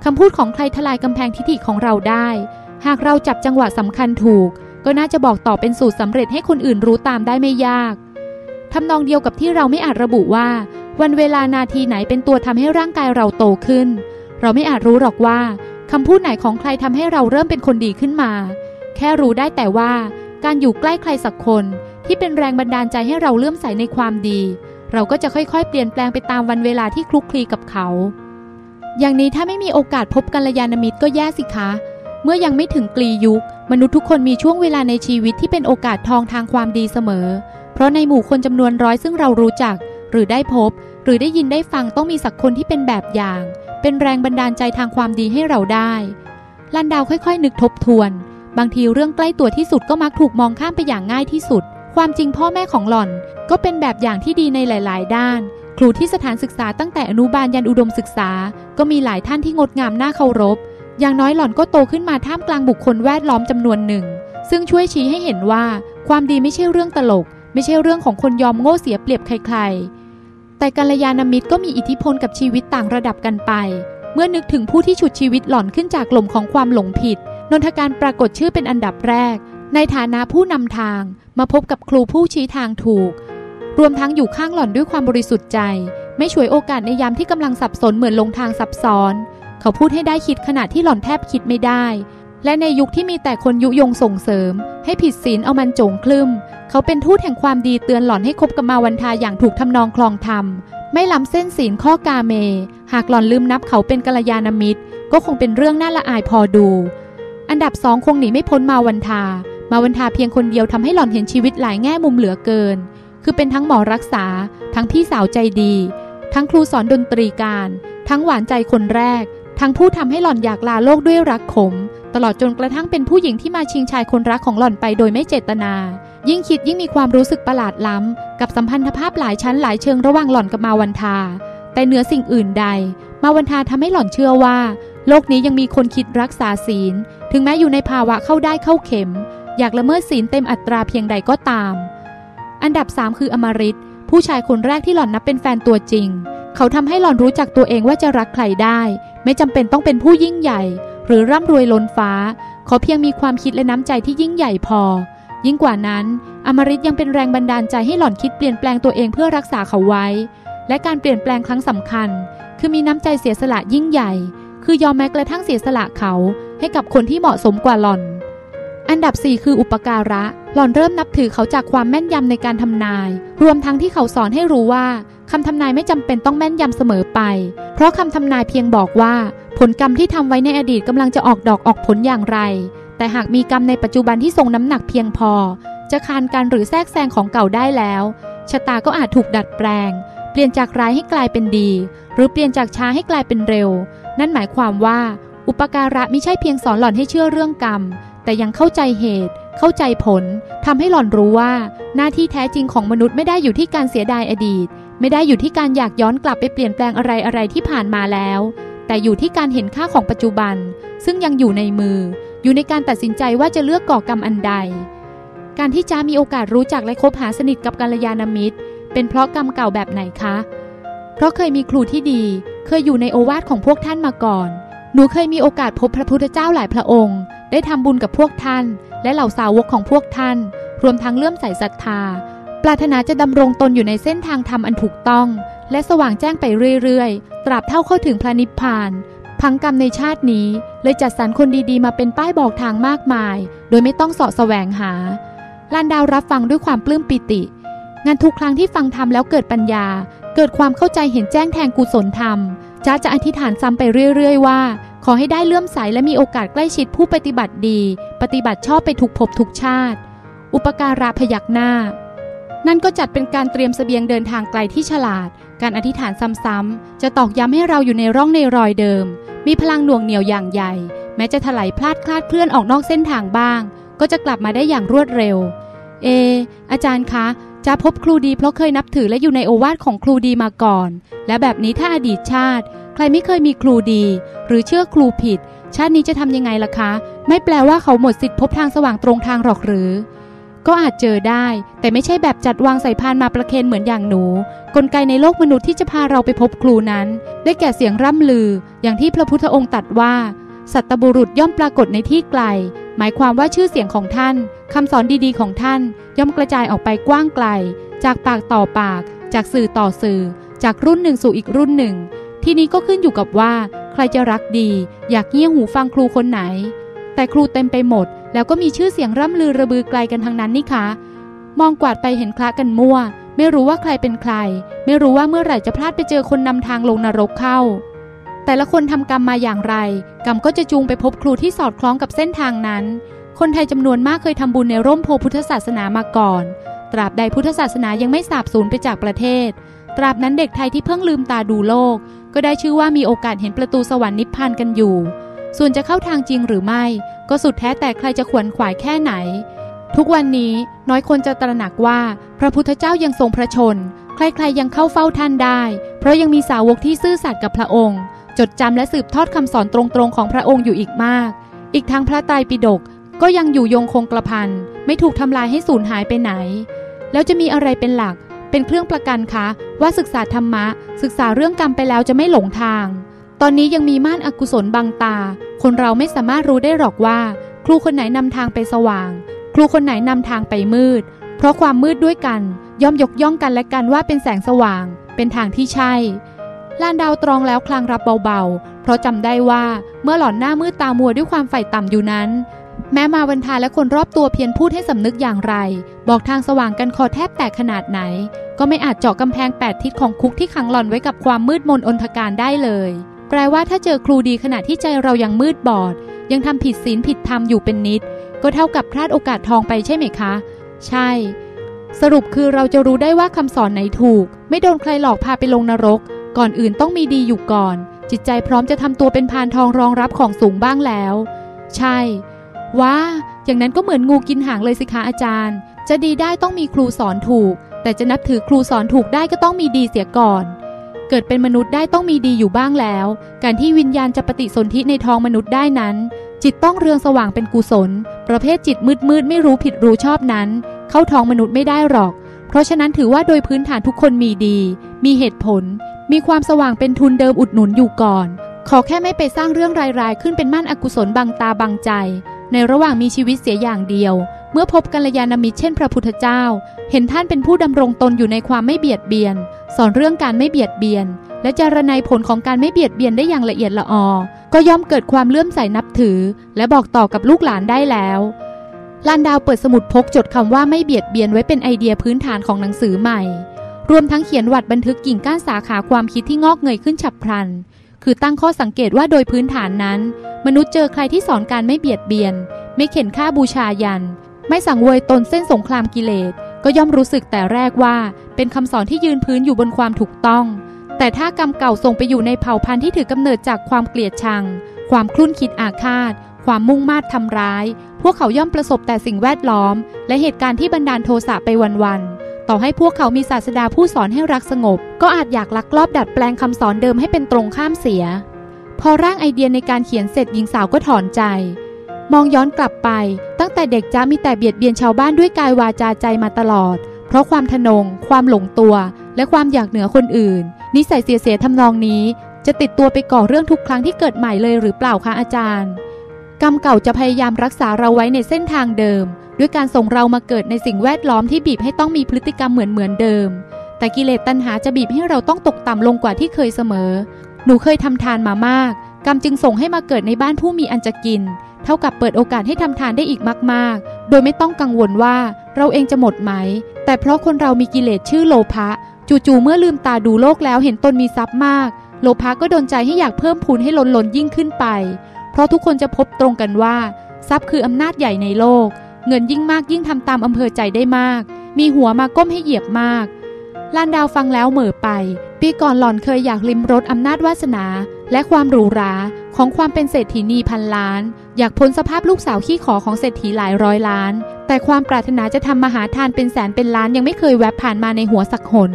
คำพูดของใครทลายกำแพงทิฐิของเราได้หากเราจับจังหวะสำคัญถูกก็น่าจะบอกต่อเป็นสูตรสำเร็จให้คนอื่นรู้ตามได้ไม่ยากทำนองเดียวกับที่เราไม่อาจระบุว่าวันเวลานาทีไหนเป็นตัวทำให้ร่างกายเราโตขึ้นเราไม่อาจรู้หรอกว่าคำพูดไหนของใครทำให้เราเริ่มเป็นคนดีขึ้นมาแค่รู้ได้แต่ว่าการอยู่ใกล้ใครสักคนที่เป็นแรงบันดาลใจให้เราเลื่อมใสในความดีเราก็จะค่อยๆเปลี่ยนแปลงไปตามวันเวลาที่คลุกคลีกับเขาอย่างนี้ถ้าไม่มีโอกาสพบกัลยาณมิตรก็แย่สิคะเมื่อยังไม่ถึงกลียุคมนุษย์ทุกคนมีช่วงเวลาในชีวิตที่เป็นโอกาสทองทางความดีเสมอเพราะในหมู่คนจำนวนร้อยซึ่งเรารู้จักหรือได้พบหรือได้ยินได้ฟังต้องมีสักคนที่เป็นแบบอย่างเป็นแรงบันดาลใจทางความดีให้เราได้ลันดาวค่อยๆนึกทบทวนบางทีเรื่องใกล้ตัวที่สุดก็มักถูกมองข้ามไปอย่างง่ายที่สุดความจริงพ่อแม่ของหล่อนก็เป็นแบบอย่างที่ดีในหลายๆด้านครูที่สถานศึกษาตั้งแต่อนุบาลยันอุดมศึกษาก็มีหลายท่านที่งดงามน่าเคารพอย่างน้อยหล่อนก็โตขึ้นมาท่ามกลางบุคคลแวดล้อมจำนวนหนึ่งซึ่งช่วยชี้ให้เห็นว่าความดีไม่ใช่เรื่องตลกไม่ใช่เรื่องของคนยอมโง่เสียเปรียบใครๆแต่กัลยาณมิตรก็มีอิทธิพลกับชีวิตต่างระดับกันไปเมื่อนึกถึงผู้ที่ฉุดชีวิตหล่อนขึ้นจากหล่มของความหลงผิดนนทการปรากฏชื่อเป็นอันดับแรกในฐานะผู้นำทางมาพบกับครูผู้ชี้ทางถูกรวมทั้งอยู่ข้างหล่อนด้วยความบริสุทธิ์ใจไม่ฉวยโอกาสในยามที่กำลังสับสนเหมือนลงทางซับซ้อนเขาพูดให้ได้คิดขณะที่หล่อนแทบคิดไม่ได้และในยุคที่มีแต่คนยุยงส่งเสริมให้ผิดศีลเอามันโจงคลึ่มเขาเป็นทูตแห่งความดีเตือนหล่อนให้คบกับมาวันทาอย่างถูกทำนองคลองธรรมไม่ล้ำเส้นศีลข้อกาเมหากหล่อนลืมนับเขาเป็นกัลยาณมิตรก็คงเป็นเรื่องน่าละอายพอดูอันดับสองคงหนีไม่พ้นมาวันทามาวันทาเพียงคนเดียวทำให้หล่อนเห็นชีวิตหลายแง่มุมเหลือเกินคือเป็นทั้งหมอรักษาทั้งพี่สาวใจดีทั้งครูสอนดนตรีการทั้งหวานใจคนแรกทั้งผู้ทำให้หล่อนอยากลาโลกด้วยรักขมตลอดจนกระทั่งเป็นผู้หญิงที่มาชิงชายคนรักของหล่อนไปโดยไม่เจตนายิ่งคิดยิ่งมีความรู้สึกประหลาดล้ำกับสัมพันธภาพหลายชั้นหลายเชิงระหว่างหล่อนกับมาวันทาแต่เหนือสิ่งอื่นใดมาวันทาทำให้หล่อนเชื่อว่าโลกนี้ยังมีคนคิดรักษาศีลถึงแม้อยู่ในภาวะเข้าได้เข้าเข็มอยากละเมิดศีลเต็มอัตราเพียงใดก็ตามอันดับสามคืออมฤตผู้ชายคนแรกที่หล่อนนับเป็นแฟนตัวจริงเขาทำให้หล่อนรู้จักตัวเองว่าจะรักใครได้ไม่จำเป็นต้องเป็นผู้ยิ่งใหญ่หรือร่ำรวยล้นฟ้าขอเพียงมีความคิดและน้ำใจที่ยิ่งใหญ่พอยิ่งกว่านั้นอมฤตยังเป็นแรงบันดาลใจให้หล่อนคิดเปลี่ยนแปลงตัวเองเพื่อรักษาเขาไว้และการเปลี่ยนแปลงครั้งสำคัญคือมีน้ำใจเสียสละยิ่งใหญ่คือยอมแม้กระทั่งเสียสละเขาให้กับคนที่เหมาะสมกว่าหล่อนอันดับสี่คืออุปการะหล่อนเริ่มนับถือเขาจากความแม่นยำในการทำนายรวมทั้งที่เขาสอนให้รู้ว่าคำทำนายไม่จำเป็นต้องแม่นยำเสมอไปเพราะคำทำนายเพียงบอกว่าผลกรรมที่ทำไว้ในอดีตกำลังจะออกดอกออกผลอย่างไรแต่หากมีกรรมในปัจจุบันที่ทรงน้ำหนักเพียงพอจะคานกันหรือแทรกแซงของเก่าได้แล้วชะตาก็อาจถูกดัดแปลงเปลี่ยนจากร้ายให้กลายเป็นดีหรือเปลี่ยนจากช้าให้กลายเป็นเร็วนั่นหมายความว่าอุปการะไม่ใช่เพียงสอนหล่อนให้เชื่อเรื่องกรรมแต่ยังเข้าใจเหตุเข้าใจผลทำให้หล่อนรู้ว่าหน้าที่แท้จริงของมนุษย์ไม่ได้อยู่ที่การเสียดายอดีตไม่ได้อยู่ที่การอยากย้อนกลับไปเปลี่ยนแปลงอะไรอะไรที่ผ่านมาแล้วแต่อยู่ที่การเห็นค่าของปัจจุบันซึ่งยังอยู่ในมืออยู่ในการตัดสินใจว่าจะเลือกก่อกรรมอันใดการที่จ้ามีโอกาสรู้จักและคบหาสนิทกับกัลยาณมิตรเป็นเพราะกรรมเก่าแบบไหนคะเพราะเคยมีครูที่ดีเคยอยู่ในโอวาทของพวกท่านมาก่อนหนูเคยมีโอกาสพบพระพุทธเจ้าหลายพระองค์ได้ทำบุญกับพวกท่านและเหล่าสาวกของพวกท่านรวมทั้งเลื่อมใสศรัทธาปรารถนาจะดำรงตนอยู่ในเส้นทางธรรมอันถูกต้องและสว่างแจ้งไปเรื่อยๆตราบเท่าเข้าถึงพระนิพพานพังกรรมในชาตินี้เลยจัดสรรคนดีๆมาเป็นป้ายบอกทางมากมายโดยไม่ต้องเสาะแสวงหาลานดาวรับฟังด้วยความปลื้มปิติงานทุกครั้งที่ฟังธรรมแล้วเกิดปัญญาเกิดความเข้าใจเห็นแจ้งแทงกุศลธรรมจ้าจะอธิษฐานซ้ำไปเรื่อยๆว่าขอให้ได้เลื่อมใสและมีโอกาสใกล้ชิดผู้ปฏิบัติดีปฏิบัติชอบไปทุกภพทุกชาติอุปการะพยักหน้านั่นก็จัดเป็นการเตรียมเสบียงเดินทางไกลที่ฉลาดการอธิษฐานซ้ำๆจะตอกย้ำให้เราอยู่ในร่องในรอยเดิมมีพลังหน่วงเหนี่ยวอย่างใหญ่แม้จะถลายพลาดคลาดเคลื่อนออกนอกเส้นทางบ้างก็จะกลับมาได้อย่างรวดเร็วเออาจารย์คะจะพบครูดีเพราะเคยนับถือและอยู่ในโอวาทของครูดีมาก่อนและแบบนี้ถ้าอดีตชาติ ใครไม่เคยมีครูดีหรือเชื่อครูผิดชาตินี้จะทำยังไงล่ะคะไม่แปลว่าเขาหมดสิทธิ์พบทางสว่างตรงทางหรอกหรือก็อาจเจอได้แต่ไม่ใช่แบบจัดวางใส่พานมาประเคนเหมือนอย่างหนูกลไกในโลกมนุษย์ที่จะพาเราไปพบครูนั้นได้แก่เสียงร่ำลืออย่างที่พระพุทธองค์ตรัสว่าสัตบุรุษย่อมปรากฏในที่ไกลหมายความว่าชื่อเสียงของท่านคำสอนดีๆของท่านย่อมกระจายออกไปกว้างไกลจากปากต่อปากจากสื่อต่อสื่อจากรุ่นหนึ่งสู่อีกรุ่นหนึ่งที่นี้ก็ขึ้นอยู่กับว่าใครจะรักดีอยากเงี่ยหูฟังครูคนไหนแต่ครูเต็มไปหมดแล้วก็มีชื่อเสียงร่ำลือระบือไกลกันทางนั้นนี่คะมองกวาดไปเห็นคละกันมั่วไม่รู้ว่าใครเป็นใครไม่รู้ว่าเมื่อไหร่จะพลาดไปเจอคนนำทางลงนรกเข้าแต่ละคนทำกรรมมาอย่างไรกรรมก็จะจูงไปพบครูที่สอดคล้องกับเส้นทางนั้นคนไทยจำนวนมากเคยทำบุญในร่มโพธิ์พุทธศาสนามาก่อนตราบใดพุทธศาสนายังไม่สาบสูญไปจากประเทศตราบนั้นเด็กไทยที่เพิ่งลืมตาดูโลกก็ได้ชื่อว่ามีโอกาสเห็นประตูสวรรค์นิพพานกันอยู่ส่วนจะเข้าทางจริงหรือไม่ก็สุดแท้แต่ใครจะขวนขวายแค่ไหนทุกวันนี้น้อยคนจะตระหนักว่าพระพุทธเจ้ายังทรงพระชนใครๆยังเข้าเฝ้าท่านได้เพราะยังมีสาวกที่ซื่อสัตย์กับพระองค์จดจำและสืบทอดคำสอนตรงๆของพระองค์อยู่อีกมากอีกทั้งพระไตรปิฎกก็ยังอยู่ยงคงกระพันไม่ถูกทำลายให้สูญหายไปไหนแล้วจะมีอะไรเป็นหลักเป็นเครื่องประกันคะว่าศึกษาธรรมะศึกษาเรื่องกรรมไปแล้วจะไม่หลงทางตอนนี้ยังมีม่านอกุศลบังตาคนเราไม่สามารถรู้ได้หรอกว่าครูคนไหนนำทางไปสว่างครูคนไหนนำทางไปมืดเพราะความมืดด้วยกันย่อมยกย่องกันและกันว่าเป็นแสงสว่างเป็นทางที่ใช่ลานดาวตรองแล้วคลางรับเบาๆเพราะจำได้ว่าเมื่อหล่อนหน้ามืดตามัวด้วยความใฝ่ต่ำอยู่นั้นแม้มาวันทาและคนรอบตัวเพียรพูดให้สำนึกอย่างไรบอกทางสว่างกันคอแทบแตกขนาดไหนก็ไม่อาจเจาะกำแพงแปดทิศของคุกที่ขังหล่อนไว้กับความมืดมนอนทการได้เลยแปลว่าถ้าเจอครูดีขณะที่ใจเรายังมืดบอดยังทำผิดศีลผิดธรรมอยู่เป็นนิดก็เท่ากับพลาดโอกาสทองไปใช่ไหมคะใช่สรุปคือเราจะรู้ได้ว่าคำสอนไหนถูกไม่โดนใครหลอกพาไปลงนรกก่อนอื่นต้องมีดีอยู่ก่อนจิตใจพร้อมจะทำตัวเป็นพานทองรองรับของสูงบ้างแล้วใช่ว้าอย่างนั้นก็เหมือนงูกินหางเลยสิคะอาจารย์จะดีได้ต้องมีครูสอนถูกแต่จะนับถือครูสอนถูกได้ก็ต้องมีดีเสียก่อนเกิดเป็นมนุษย์ได้ต้องมีดีอยู่บ้างแล้วการที่วิญญาณจะปฏิสนธิในท้องมนุษย์ได้นั้นจิตต้องเรืองสว่างเป็นกุศลประเภทจิตมืดมืดไม่รู้ผิดรู้ชอบนั้นเข้าท้องมนุษย์ไม่ได้หรอกเพราะฉะนั้นถือว่าโดยพื้นฐานทุกคนมีดีมีเหตุผลมีความสว่างเป็นทุนเดิมอุดหนุนอยู่ก่อนขอแค่ไม่ไปสร้างเรื่องรายๆขึ้นเป็นม่านอกุศลบังตาบังใจในระหว่างมีชีวิตเสียอย่างเดียวเมื่อพบกัลยาณมิตรเช่นพระพุทธเจ้าเห็นท่านเป็นผู้ดำรงตนอยู่ในความไม่เบียดเบียนสอนเรื่องการไม่เบียดเบียนและจารณัยผลของการไม่เบียดเบียนได้อย่างละเอียดละออก็ย่อมเกิดความเลื่อมใสนับถือและบอกต่อกับลูกหลานได้แล้วลานดาวเปิดสมุดพกจดคำว่าไม่เบียดเบียนไว้เป็นไอเดียพื้นฐานของหนังสือใหม่รวมทั้งเขียนวัดบันทึกกิ่งก้านสาขาความคิดที่งอกเงยขึ้นฉับพลันคือตั้งข้อสังเกตว่าโดยพื้นฐานนั้นมนุษย์เจอใครที่สอนการไม่เบียดเบียนไม่เข็นฆ่าบูชายันไม่สังเวยตนเส้นสงครามกิเลสก็ย่อมรู้สึกแต่แรกว่าเป็นคำสอนที่ยืนพื้นอยู่บนความถูกต้องแต่ถ้ากรรมเก่าส่งไปอยู่ในเผ่าพันธุ์ที่ถือกำเนิดจากความเกลียดชังความคลุ่นคิดอาฆาตความมุ่งมาดทำร้ายพวกเขาย่อมประสบแต่สิ่งแวดล้อมและเหตุการณ์ที่บันดาลโทสะไปวันๆต่อให้พวกเขามีศาสดาผู้สอนให้รักสงบก็อาจอยากลักลอบดัดแปลงคำสอนเดิมให้เป็นตรงข้ามเสียพอร่างไอเดียในการเขียนเสร็จหญิงสาวก็ถอนใจมองย้อนกลับไปตั้งแต่เด็กจ้ามีแต่เบียดเบียนชาวบ้านด้วยกายวาจาใจมาตลอดเพราะความทะนงความหลงตัวและความอยากเหนือคนอื่นนิสัยเสียๆทำนองนี้จะติดตัวไปก่อเรื่องทุกครั้งที่เกิดใหม่เลยหรือเปล่าคะอาจารย์กรรมเก่าจะพยายามรักษาเราไว้ในเส้นทางเดิมด้วยการส่งเรามาเกิดในสิ่งแวดล้อมที่บีบให้ต้องมีพฤติกรรมเหมือนเหมือนเดิมแต่กิเลสตัณหาจะบีบให้เราต้องตกต่ำลงกว่าที่เคยเสมอหนูเคยทำทานมามากกรรมจึงส่งให้มาเกิดในบ้านผู้มีอันจะกินเท่ากับเปิดโอกาสให้ทำทานได้อีกมากๆโดยไม่ต้องกังวลว่าเราเองจะหมดไหมแต่เพราะคนเรามีกิเลสชื่อโลภะจู่ๆเมื่อลืมตาดูโลกแล้วเห็นตนมีทรัพย์มากโลภะก็ดลใจให้อยากเพิ่มพูนให้ล้นล้นยิ่งขึ้นไปเพราะทุกคนจะพบตรงกันว่าทรัพย์คืออำนาจใหญ่ในโลกเงินยิ่งมากยิ่งทำตามอำเภอใจได้มากมีหัวมาก้มให้เหยียบมากลานดาวฟังแล้วเหม่อไปปีก่อนหล่อนเคยอยากลิ้มรสอำนาจวาสนาและความหรูหราของความเป็นเศรษฐีนีพันล้านอยากพ้นสภาพลูกสาวขี้ขอของเศรษฐีหลายร้อยล้านแต่ความปรารถนาจะทำมหาทานเป็นแสนเป็นล้านยังไม่เคยแวบผ่านมาในหัวสักหน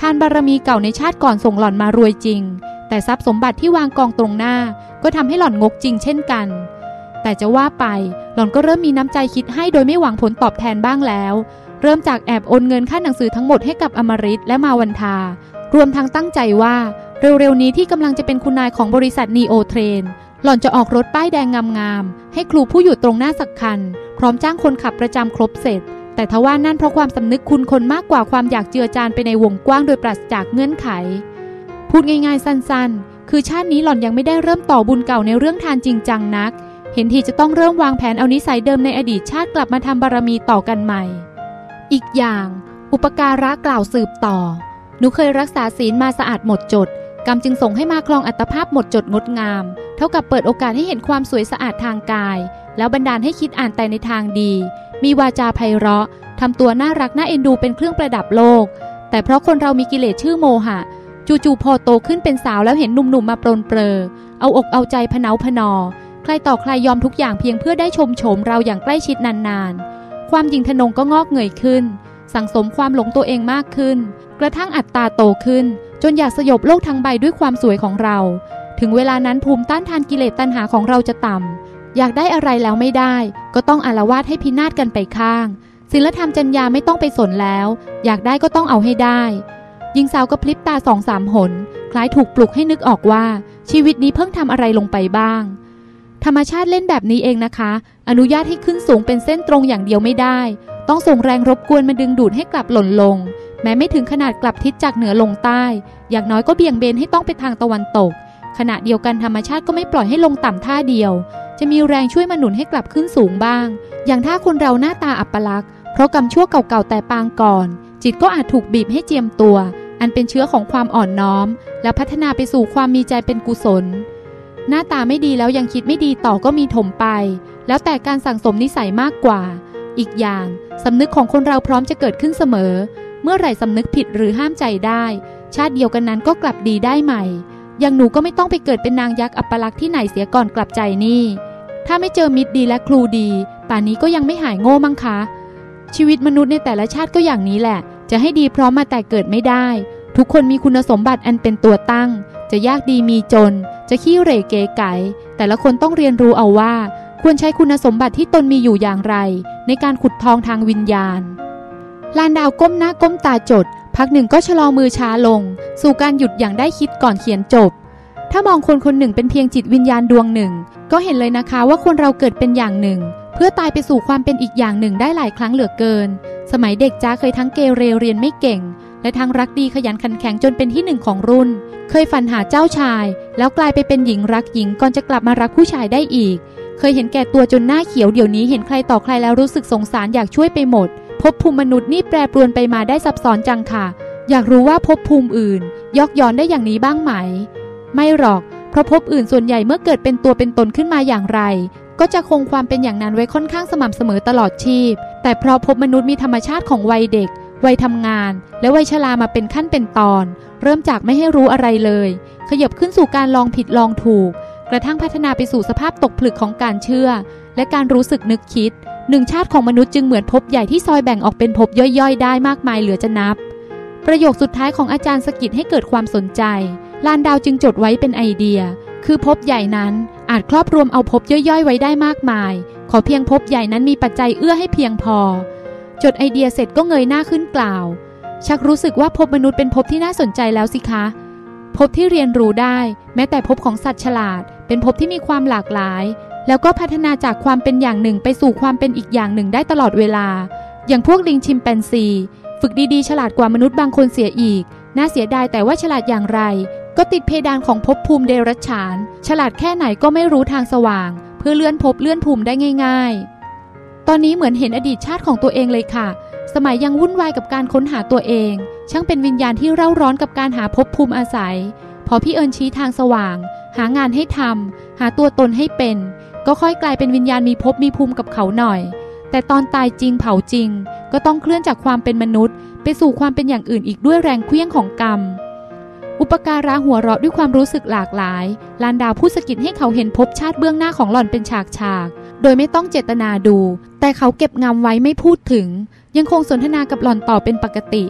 ทานบารมีเก่าในชาติก่อนส่งหล่อนมารวยจริง แต่ทรัพย์สมบัติที่วางกองตรงหน้าก็ทำให้หล่อนงกจริงเช่นกันแต่จะว่าไปหล่อนก็เริ่มมีน้ำใจคิดให้โดยไม่หวังผลตอบแทนบ้างแล้วเริ่มจากแอบโอนเงินค่าหนังสือทั้งหมดให้กับอมริตและมาวันทารวมทั้งตั้งใจว่าเร็วๆนี้ที่กำลังจะเป็นคุณนายของบริษัทนีโอเทรนหล่อนจะออกรถป้ายแดงงามๆให้ครูผู้อยู่ตรงหน้าสักคันพร้อมจ้างคนขับประจำครบเสร็จแต่ทว่านั่นเพราะความสำนึกคุณคนมากกว่าความอยากเจือจานไปในวงกว้างโดยปราศจากเงื่อนไขพูดง่ายๆสั้นๆคือชาตินี้หล่อนยังไม่ได้เริ่มต่อบุญเก่าในเรื่องทานจริงจังนักเห็นทีจะต้องเริ่มวางแผนเอานิสัยเดิมในอดีตชาติกลับมาทำบารมีต่อกันใหม่อีกอย่างอุปการะกล่าวสืบต่อหนูเคยรักษาศีลมาสะอาดหมดจดกรรมจึงส่งให้มาคลองอัตภาพหมดจดงดงามเท่ากับเปิดโอกาสให้เห็นความสวยสะอาดทางกายแล้วบันดาลให้คิดอ่านแต่ในทางดีมีวาจาไพเราะทำตัวน่ารักน่าเอ็นดูเป็นเครื่องประดับโลกแต่เพราะคนเรามีกิเลสชื่อโมหะจู่ๆพอโตขึ้นเป็นสาวแล้วเห็นหนุ่มๆมาปรนเปรอเอาอกเอาใจพะเนาพะนอใครต่อใครยอมทุกอย่างเพียงเพื่อได้ชมโฉมเราอย่างใกล้ชิดนานๆความหยิ่งทะนงก็งอกเงยขึ้นสั่งสมความหลงตัวเองมากขึ้นกระทั่งอัตตาโตขึ้นจนอยากสยบโลกทั้งใบด้วยความสวยของเราถึงเวลานั้นภูมิต้านทานกิเลสตัณหาของเราจะต่ำอยากได้อะไรแล้วไม่ได้ก็ต้องอาละวาดให้พินาศกันไปข้างศีลธรรมจรรยาไม่ต้องไปสนแล้วอยากได้ก็ต้องเอาให้ได้หญิงสาวกระพริบตาสองสามหนคล้ายถูกปลุกให้นึกออกว่าชีวิตนี้เพิ่งทำอะไรลงไปบ้างธรรมชาติเล่นแบบนี้เองนะคะอนุญาตให้ขึ้นสูงเป็นเส้นตรงอย่างเดียวไม่ได้ต้องส่งแรงรบกวนมาดึงดูดให้กลับหล่นลงแม้ไม่ถึงขนาดกลับทิศจากเหนือลงใต้อย่างน้อยก็เบี่ยงเบนให้ต้องไปทางตะวันตกขณะเดียวกันธรรมชาติก็ไม่ปล่อยให้ลงต่ำท่าเดียวจะมีแรงช่วยมาหนุนให้กลับขึ้นสูงบ้างอย่างถ้าคนเราหน้าตาอัปลักษณ์เพราะกรรมชั่วเก่าๆแต่ปางก่อนจิตก็อาจถูกบีบให้เจียมตัวอันเป็นเชื้อของความอ่อนน้อมและพัฒนาไปสู่ความมีใจเป็นกุศลหน้าตาไม่ดีแล้วยังคิดไม่ดีต่อก็มีถมไปแล้วแต่การสั่งสมนิสัยมากกว่าอีกอย่างสำนึกของคนเราพร้อมจะเกิดขึ้นเสมอเมื่อไหร่สำนึกผิดหรือห้ามใจได้ชาติเดียวกันนั้นก็กลับดีได้ใหม่อย่างหนูก็ไม่ต้องไปเกิดเป็นนางยักษ์อัปลักษณ์ที่ไหนเสียก่อนกลับใจนี่ถ้าไม่เจอมิตรดีและครูดีป่านนี้ก็ยังไม่หายโง่มั้งคะชีวิตมนุษย์ในแต่ละชาติก็อย่างนี้แหละจะให้ดีพร้อมมาแต่เกิดไม่ได้ทุกคนมีคุณสมบัติอันเป็นตัวตั้งจะยากดีมีจนจะขี้เหร่เก๋ไก๋แต่ละคนต้องเรียนรู้เอาว่าควรใช้คุณสมบัติที่ตนมีอยู่อย่างไรในการขุดทองทางวิญญาณลานดาวก้มหน้าก้มตาจดพักหนึ่งก็ชะลอมือช้าลงสู่การหยุดอย่างได้คิดก่อนเขียนจบถ้ามองคนคนหนึ่งเป็นเพียงจิตวิญญาณดวงหนึ่งก็เห็นเลยนะคะว่าคนเราเกิดเป็นอย่างหนึ่งเพื่อตายไปสู่ความเป็นอีกอย่างหนึ่งได้หลายครั้งเหลือเกินสมัยเด็กจ้าเคยทั้งเกเรเรียนไม่เก่งและทั้งรักดีขยันขันแข็งจนเป็นที่หนึ่งของรุ่นเคยฝันหาเจ้าชายแล้วกลายไปเป็นหญิงรักหญิงก่อนจะกลับมารักผู้ชายได้อีกเคยเห็นแก่ตัวจนหน้าเขียวเดี๋ยวนี้เห็นใครต่อใครแล้วรู้สึกสงสารอยากช่วยไปหมดภพภูมิมนุษย์นี่แปรปรวนไปมาได้ซับซ้อนจังค่ะอยากรู้ว่าภพภูมิอื่นยกย้อนได้อย่างนี้บ้างไหมไม่หรอกเพราะภพอื่นส่วนใหญ่เมื่อเกิดเป็นตัวเป็นตนขึ้นมาอย่างไรก็จะคงความเป็นอย่างนั้นไว้ค่อนข้างสม่ำเสมอตลอดชีพแต่เพราะภพมนุษย์มีธรรมชาติของวัยเด็กวัยทำงานและวัยชรามาเป็นขั้นเป็นตอนเริ่มจากไม่ให้รู้อะไรเลยขยับขึ้นสู่การลองผิดลองถูกกระทั่งพัฒนาไปสู่สภาพตกผลึกของการเชื่อและการรู้สึกนึกคิดหนึ่งชาติของมนุษย์จึงเหมือนภพใหญ่ที่ซอยแบ่งออกเป็นภพย่อยๆได้มากมายเหลือจะนับประโยคสุดท้ายของอาจารย์สะกิดให้เกิดความสนใจลานดาวจึงจดไว้เป็นไอเดียคือภพใหญ่นั้นอาจครอบรวมเอาภพย่อยๆไว้ได้มากมายขอเพียงภพใหญ่นั้นมีปัจจัยเอื้อให้เพียงพอจดไอเดียเสร็จก็เงยหน้าขึ้นกล่าวชักรู้สึกว่าภพมนุษย์เป็นภพที่น่าสนใจแล้วสิคะภพที่เรียนรู้ได้แม้แต่ภพของสัตว์ฉลาดเป็นภพที่มีความหลากหลายแล้วก็พัฒนาจากความเป็นอย่างหนึ่งไปสู่ความเป็นอีกอย่างหนึ่งได้ตลอดเวลาอย่างพวกลิงชิมแปนซีฝึกดีๆฉลาดกว่ามนุษย์บางคนเสียอีกน่าเสียดายแต่ว่าฉลาดอย่างไรก็ติดเพดานของภพภูมิเดรัจฉานฉลาดแค่ไหนก็ไม่รู้ทางสว่างเพื่อเลื่อนภพเลื่อนภูมิได้ง่ายๆตอนนี้เหมือนเห็นอดีตชาติของตัวเองเลยค่ะสมัยยังวุ่นวายกับการค้นหาตัวเองช่างเป็นวิญญาณที่เร่าร้อนกับการหาภพภูมิอาศัยพอพี่เอิญชี้ทางสว่างหางานให้ทำหาตัวตนให้เป็นก็ค่อยกลายเป็นวิญญาณมีภพมีภูมิกับเขาหน่อยแต่ตอนตายจริงเผาจริงก็ต้องเคลื่อนจากความเป็นมนุษย์ไปสู่ความเป็นอย่างอื่นอีกด้วยแรงเคลื่อนของกรรมอุปการะหัวเราะด้วยความรู้สึกหลากหลายลานดาวพูดสะกิดให้เขาเห็นภพชาติเบื้องหน้าของหล่อนเป็นฉากฉากโดยไม่ต้องเจตนาดูแต่เขาเก็บงำไว้ไม่พูดถึงยังคงสนทนากับหล่อนต่อเป็นปกติ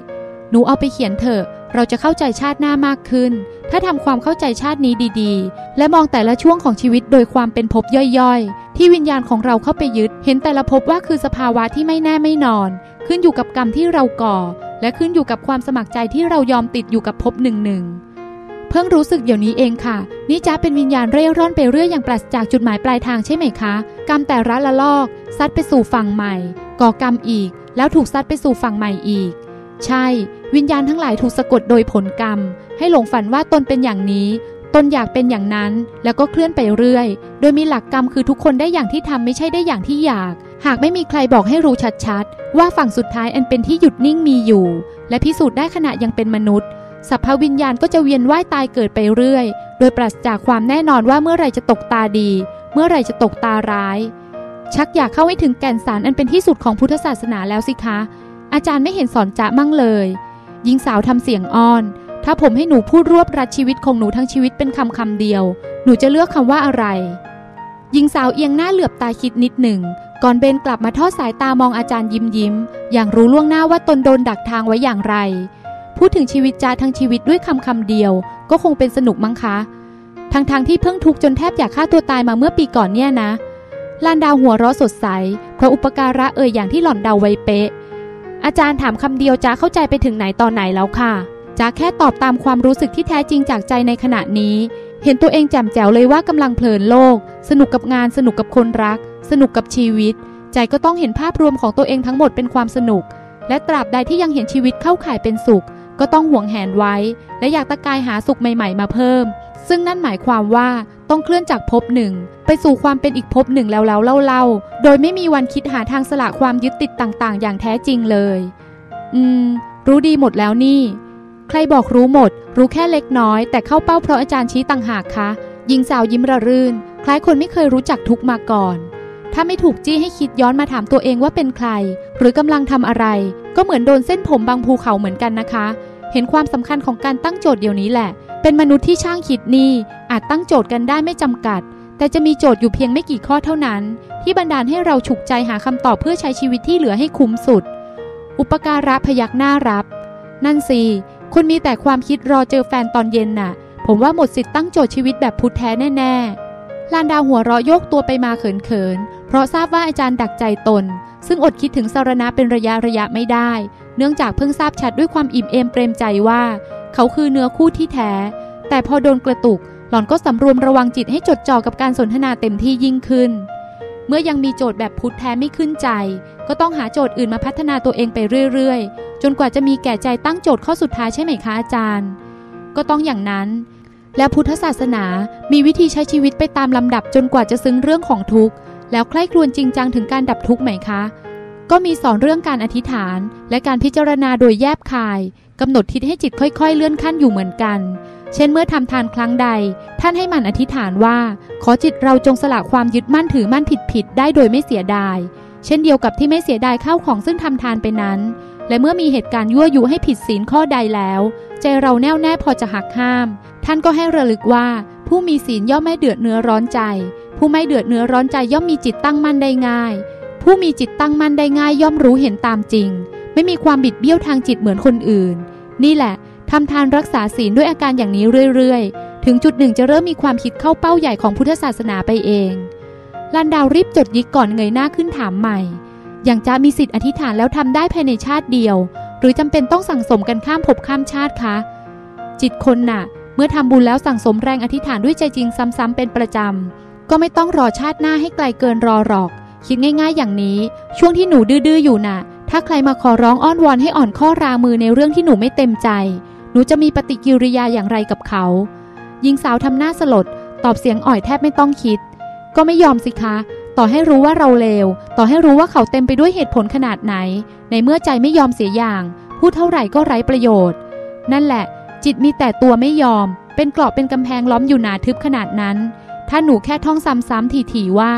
หนูเอาไปเขียนเถอะเราจะเข้าใจชาติหน้ามากขึ้นถ้าทำความเข้าใจชาตินี้ดีๆและมองแต่ละช่วงของชีวิตโดยความเป็นภพย่อยๆที่วิญญาณของเราเข้าไปยึดเห็นแต่ละภพว่าคือสภาวะที่ไม่แน่ไม่นอนขึ้นอยู่กับกรรมที่เราก่อและขึ้นอยู่กับความสมัครใจที่เรายอมติดอยู่กับภพหนึ่งๆเพิ่งรู้สึกเดี๋ยวนี้เองค่ะนี่จ๊ะเป็นวิญญาณเร่ร่อนไปเรื่อยอย่างปราศจากจุดหมายปลายทางใช่ไหมคะกรรมแต่ละละลอกซัดไปสู่ฝั่งใหม่ก่อกรรมอีกแล้วถูกซัดไปสู่ฝั่งใหม่อีกใช่วิญญาณทั้งหลายถูกสะกดโดยผลกรรมให้หลงฝันว่าตนเป็นอย่างนี้ตนอยากเป็นอย่างนั้นแล้วก็เคลื่อนไปเรื่อยโดยมีหลักกรรมคือทุกคนได้อย่างที่ทำไม่ใช่ได้อย่างที่อยากหากไม่มีใครบอกให้รู้ชัดๆว่าฝั่งสุดท้ายอันเป็นที่หยุดนิ่งมีอยู่และพิสูจน์ได้ขณะยังเป็นมนุษย์สัพพวิญญาณก็จะเวียนว่ายตายเกิดไปเรื่อยโดยปราศจากความแน่นอนว่าเมื่อไรจะตกตาดีเมื่อไรจะตกตาร้ายชักอยากเข้าให้ถึงแก่นสารอันเป็นที่สุดของพุทธศาสนาแล้วสิคะอาจารย์ไม่เห็นสอนจ๊ะมั่งเลยหญิงสาวทำเสียงอ้อนถ้าผมให้หนูพูดรวบรัดชีวิตของหนูทั้งชีวิตเป็นคำคำเดียวหนูจะเลือกคำว่าอะไรหญิงสาวเอียงหน้าเหลือบตาคิดนิดหนึ่งก่อนเบนกลับมาทอดสายตามองอาจารย์ยิ้มยิ้มอย่างรู้ล่วงหน้าว่าตนโดนดักทางไว้อย่างไรพูดถึงชีวิตจ๊ะทั้งชีวิตด้วยคำคำเดียวก็คงเป็นสนุกมั้งคะทั้งทั้งที่เพิ่งทุกข์จนแทบอยากฆ่าตัวตายมาเมื่อปีก่อนเนี่ยนะลานดาวหัวเราะสดใสเพราะอุปการะเอ่ยอย่างที่หล่อนเดาไว้เป๊ะอาจารย์ถามคำเดียวจ๊ะเข้าใจไปถึงไหนตอนไหนแล้วค่ะจ๊ะแค่ตอบตามความรู้สึกที่แท้จริงจากใจในขณะนี้เห็นตัวเองแจ่มแจ๋วเลยว่ากำลังเพลินโลกสนุกกับงานสนุกกับคนรักสนุกกับชีวิตใจก็ต้องเห็นภาพรวมของตัวเองทั้งหมดเป็นความสนุกและตราบใดที่ยังเห็นชีวิตเข้าข่ายเป็นสุขก็ต้องหวงแหนไว้และอยากตะกายหาสุขใหม่ๆมาเพิ่มซึ่งนั่นหมายความว่าต้องเคลื่อนจากภพหนึ่งไปสู่ความเป็นอีกภพหนึ่งแล้วๆเล่าๆโดยไม่มีวันคิดหาทางสละความยึดติดต่างๆอย่างแท้จริงเลยอืมรู้ดีหมดแล้วนี่ใครบอกรู้หมดรู้แค่เล็กน้อยแต่เข้าเป้าเพราะอาจารย์ชี้ต่างหากคะหญิงสาวยิ้มระรื่นคล้ายคนไม่เคยรู้จักทุกมาก่อนถ้าไม่ถูกจี้ให้คิดย้อนมาถามตัวเองว่าเป็นใครหรือกำลังทำอะไรก็เหมือนโดนเส้นผมบางภูเขาเหมือนกันนะคะเห็นความสำคัญของการตั้งโจทย์เดี๋ยวนี้แหละเป็นมนุษย์ที่ช่างคิดนี่อาจตั้งโจทย์กันได้ไม่จำกัดแต่จะมีโจทย์อยู่เพียงไม่กี่ข้อเท่านั้นที่บันดาลให้เราฉุกใจหาคำตอบเพื่อใช้ชีวิตที่เหลือให้คุ้มสุดอุปการะพยักหน้ารับนั่นสิคุณมีแต่ความคิดรอเจอแฟนตอนเย็นน่ะผมว่าหมดสิทธิ์ตั้งโจทย์ชีวิตแบบพุทธแท้แน่ๆลานดาวหัวเราะโยกตัวไปมาเขินๆเพราะทราบว่าอาจารย์ดักใจตนซึ่งอดคิดถึงสรณะเป็นระยะระยะไม่ได้เนื่องจากเพิ่งทราบชัดด้วยความอิ่มเอมเปรมใจว่าเขาคือเนื้อคู่ที่แท้แต่พอโดนกระตุกหล่อนก็สำรวมระวังจิตให้จดจ่อกับการสนทนาเต็มที่ยิ่งขึ้นเมื่อยังมีโจทย์แบบพุทธแท้ไม่ขึ้นใจก็ต้องหาโจทย์อื่นมาพัฒนาตัวเองไปเรื่อยๆจนกว่าจะมีแก่ใจตั้งโจทย์ข้อสุดท้ายใช่ไหมคะอาจารย์ก็ต้องอย่างนั้นและพุทธศาสนามีวิธีใช้ชีวิตไปตามลำดับจนกว่าจะซึ้งเรื่องของทุกข์แล้วใคร่ครวญจริงจังถึงการดับทุกข์ไหมคะก็มีสอนเรื่องการอธิษฐานและการพิจารณาโดยแยบคายกำหนดทิศให้จิตค่อยๆเลื่อนขั้นอยู่เหมือนกันเช่นเมื่อทำทานครั้งใดท่านให้มันอธิษฐานว่าขอจิตเราจงสละความยึดมั่นถือมั่นผิดๆได้โดยไม่เสียดายเช่นเดียวกับที่ไม่เสียดายข้าวของซึ่งทำทานไปนั้นและเมื่อมีเหตุการณ์ยั่วยุให้ผิดศีลข้อใดแล้วใจเราแน่วแน่พอจะหักห้ามท่านก็ให้ระลึกว่าผู้มีศีลย่อมไม่เดือดเนื้อร้อนใจผู้ไม่เดือดเนื้อร้อนใจย่อมมีจิตตั้งมั่นได้ง่ายผู้มีจิตตั้งมั่นได้ง่ายย่อมรู้เห็นตามจริงไม่มีความบิดเบี้ยวทางจิตเหมือนคนอื่นนี่แหละทำทานรักษาศีลด้วยอาการอย่างนี้เรื่อยๆถึงจุดหนึ่งจะเริ่มมีความคิดเข้าเป้าใหญ่ของพุทธศาสนาไปเองลานดาวรีบจดยิกก่อนเงยหน้าขึ้นถามใหม่อย่างจะมีสิทธิ์อธิษฐานแล้วทำได้ภายในชาติเดียวหรือจำเป็นต้องสั่งสมกันข้ามภพข้ามชาติคะจิตคนน่ะเมื่อทำบุญแล้วสั่งสมแรงอธิษฐานด้วยใจจริงซ้ำๆเป็นประจำก็ไม่ต้องรอชาติหน้าให้ไกลเกินรอหรอกคิดง่ายๆอย่างนี้ช่วงที่หนูดื้อๆอยู่น่ะถ้าใครมาขอร้องอ้อนวอนให้อ่อนข้อรามือในเรื่องที่หนูไม่เต็มใจหนูจะมีปฏิกิริยาอย่างไรกับเขาหญิงสาวทำหน้าสลดตอบเสียงอ่อยแทบไม่ต้องคิดก็ไม่ยอมสิคะต่อให้รู้ว่าเราเลวต่อให้รู้ว่าเขาเต็มไปด้วยเหตุผลขนาดไหนในเมื่อใจไม่ยอมเสียอย่างพูดเท่าไหร่ก็ไร้ประโยชน์นั่นแหละจิตมีแต่ตัวไม่ยอมเป็นเกราะเป็นกำแพงล้อมอยู่หนาทึบขนาดนั้นถ้าหนูแค่ท่องซ้ำๆถี่ๆว่า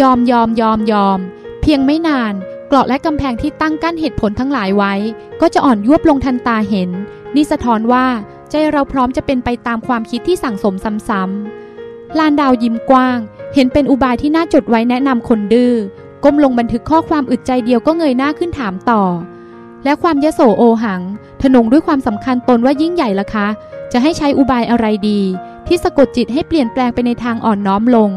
ยอมยอมยอมยอมเพียงไม่นานเกราะและกำแพงที่ตั้งกั้นเหตุผลทั้งหลายไว้ก็จะอ่อนยวบลงทันตาเห็นนี่สะท้อนว่าใจเราพร้อมจะเป็นไปตามความคิดที่สั่งสมซ้ำๆลานดาวยิ้มกว้างเห็นเป็นอุบายที่น่าจดไว้แนะนำคนดื้อก้มลงบันทึกข้อความอึดใจเดียวก็เงยหน้าขึ้นถามต่อ และความยโสโอหังทะนงด้วยความสำคัญตนว่ายิ่งใหญ่ล่ะคะจะให้ใช้อุบายอะไรดีที่สะกดจิตให้เปลี่ยนแปลงไปในทางอ่อนน้อมลง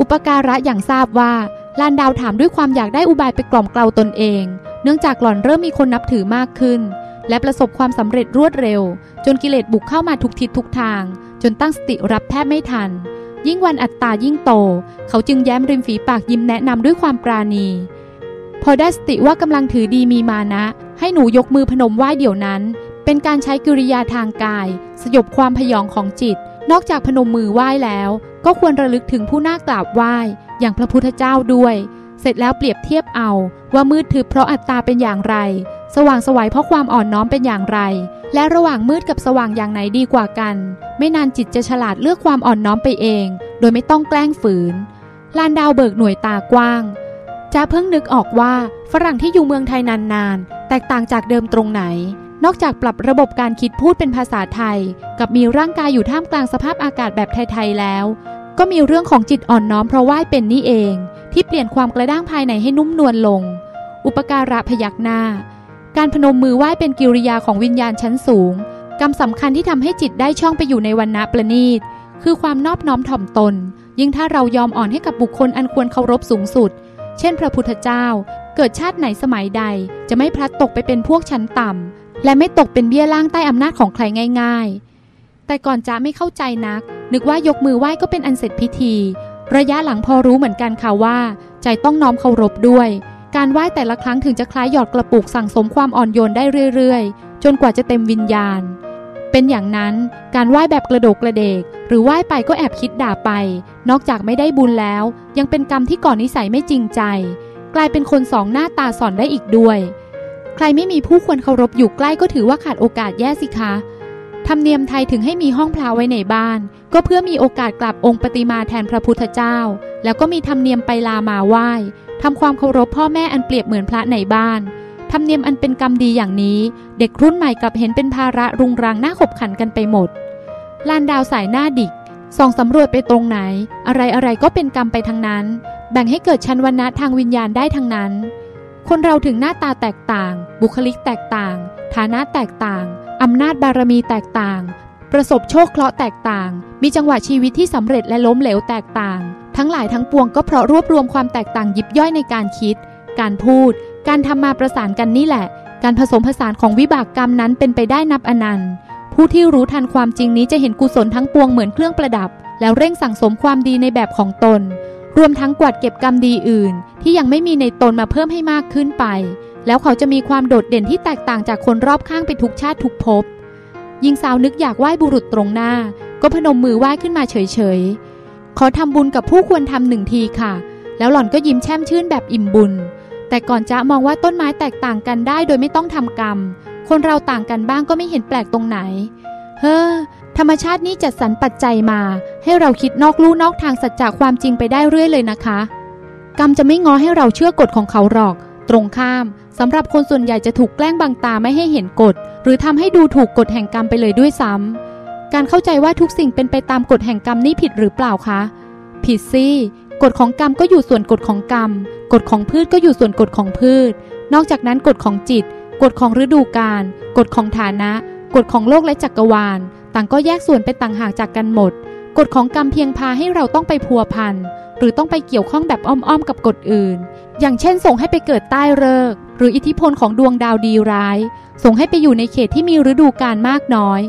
อุปการะอย่างทราบว่าลานดาวถามด้วยความอยากได้อุบายไปกล่อมเกลาตนเองเนื่องจากหล่อนเริ่มมีคนนับถือมากขึ้นและประสบความสำเร็จรวดเร็วจนกิเลสบุกเข้ามาทุกทิศทุกทางจนตั้งสติรับแทบไม่ทันยิ่งวันอัตตายิ่งโตเขาจึงแย้มริมฝีปากยิ้มแนะนำด้วยความปราณีพอได้สติว่ากำลังถือดีมีมานะให้หนูยกมือพนมไหว้เดี๋ยวนั้นเป็นการใช้กิริยาทางกายสยบความพยองของจิตนอกจากพนมมือไหว้แล้วก็ควรระลึกถึงผู้น่ากราบไหว้อย่างพระพุทธเจ้าด้วยเสร็จแล้วเปรียบเทียบเอาว่ามืดทึบเพราะอัตตาเป็นอย่างไรสว่างไสวเพราะความอ่อนน้อมเป็นอย่างไรและระหว่างมืดกับสว่างอย่างไหนดีกว่ากันไม่นานจิตจะฉลาดเลือกความอ่อนน้อมไปเองโดยไม่ต้องแกล้งฝืนลานดาวเบิกหน่วยตากว้างจะเพิ่งนึกออกว่าฝรั่งที่อยู่เมืองไทยนานๆแตกต่างจากเดิมตรงไหนนอกจากปรับระบบการคิดพูดเป็นภาษาไทยกับมีร่างกายอยู่ท่ามกลางสภาพอากาศแบบไทยๆแล้วก็มีเรื่องของจิตอ่อนน้อมเพราะไหว้เป็นนี่เองที่เปลี่ยนความกระด้างภายในให้นุ่มนวลลงอุปการะพยักหน้าการพนมมือไหว้เป็นกิริยาของวิญญาณชั้นสูงกรรมสำคัญที่ทำให้จิตได้ช่องไปอยู่ในวรรณะประณีตคือความนอบน้อมถ่อมตนยิ่งถ้าเรายอมอ่อนให้กับบุคคลอันควรเคารพสูงสุดเช่นพระพุทธเจ้าเกิดชาติไหนสมัยใดจะไม่พลัดตกไปเป็นพวกชั้นต่ำและไม่ตกเป็นเบี้ยล่างใต้อำนาจของใครง่ายๆแต่ก่อนจะไม่เข้าใจนักนึกว่ายกมือไหว้ก็เป็นอันเสร็จพิธีระยะหลังพอรู้เหมือนกันค่ะว่าใจต้องน้อมเคารพด้วยการไหว้แต่ละครั้งถึงจะคล้ายหยอดกระปุกสั่งสมความอ่อนโยนได้เรื่อยๆจนกว่าจะเต็มวิญญาณเป็นอย่างนั้นการไหว้แบบกระโดกกระเดกหรือไหว้ไปก็แอบคิดด่าไปนอกจากไม่ได้บุญแล้วยังเป็นกรรมที่ก่อนนิสัยไม่จริงใจกลายเป็นคนสองหน้าตาสอนได้อีกด้วยใครไม่มีผู้ควรเคารพอยู่ใกล้ก็ถือว่าขาดโอกาสแย่สิคะธรรมเนียมไทยถึงให้มีห้องพระไว้ในบ้านก็เพื่อมีโอกาสกราบองค์ปฏิมาแทนพระพุทธเจ้าแล้วก็มีธรรมเนียมไปลามาไหว้ทำความเคารพพ่อแม่อันเปรียบเหมือนพระในบ้านธรรมเนียมอันเป็นกรรมดีอย่างนี้เด็กรุ่นใหม่กลับเห็นเป็นภาระรุงรังหน้าขบขันกันไปหมดลานดาวสายหน้าดิกส่องสำรวจไปตรงไหนอะไรอะไรก็เป็นกรรมไปทั้งนั้นแบ่งให้เกิดชั้นวรรณะทางวิญญาณได้ทั้งนั้นคนเราถึงหน้าตาแตกต่างบุคลิกแตกต่างฐานะแตกต่างอำนาจบารมีแตกต่างประสบโชคเคราะห์แตกต่างมีจังหวะชีวิตที่สำเร็จและล้มเหลวแตกต่างทั้งหลายทั้งปวงก็เพราะรวบรวมความแตกต่างยิบย่อยในการคิดการพูดการทำมาประสานกันนี่แหละการผสมผสานของวิบากกรรมนั้นเป็นไปได้นับอนันต์ผู้ที่รู้ทันความจริงนี้จะเห็นกุศลทั้งปวงเหมือนเครื่องประดับแล้วเร่งสั่งสมความดีในแบบของตนรวมทั้งกวาดเก็บกรรมดีอื่นที่ยังไม่มีในตนมาเพิ่มให้มากขึ้นไปแล้วเขาจะมีความโดดเด่นที่แตกต่างจากคนรอบข้างไปทุกชาติทุกภพหญิงสาวนึกอยากไหว้บุรุษตรงหน้าก็พนมมือไหว้ขึ้นมาเฉยๆขอทำบุญกับผู้ควรทำหนึ่งทีค่ะแล้วหล่อนก็ยิ้มแช่มชื่นแบบอิ่มบุญแต่ก่อนจะมองว่าต้นไม้แตกต่างกันได้โดยไม่ต้องทำกรรมคนเราต่างกันบ้างก็ไม่เห็นแปลกตรงไหนเฮ้อธรรมชาตินี้จัดสรรปัจจัยมาให้เราคิดนอกลู่นอกทางสัจจะความจริงไปได้เรื่อยเลยนะคะกรรมจะไม่ง้อให้เราเชื่อกฎของเขาหรอกตรงข้ามสำหรับคนส่วนใหญ่จะถูกแกล้งบังตาไม่ให้เห็นกฎหรือทำให้ดูถูกกฎแห่งกรรมไปเลยด้วยซ้ำการเข้าใจว่าทุกสิ่งเป็นไปตามกฎแห่งกรรมนี่ผิดหรือเปล่าคะผิดสิกฎของกรรมก็อยู่ส่วนกฎของกรรมกฎของพืชก็อยู่ส่วนกฎของพืชนอกจากนั้นกฎของจิตกฎของฤดูกาลกฎของฐานะกฎของโลกและจักรวาลต่างก็แยกส่วนเป็นต่างหากจากกันหมดกฎของกรรมเพียงพาให้เราต้องไปพัวพันหรือต้องไปเกี่ยวข้องแบบอ้อมๆกับกฎอื่นอย่างเช่นส่งให้ไปเกิดใต้ฤกษ์หรืออิทธิพลของดวงดาวดีร้ายส่งให้ไปอยู่ในเขตที่มีฤดูกาลมากน้อย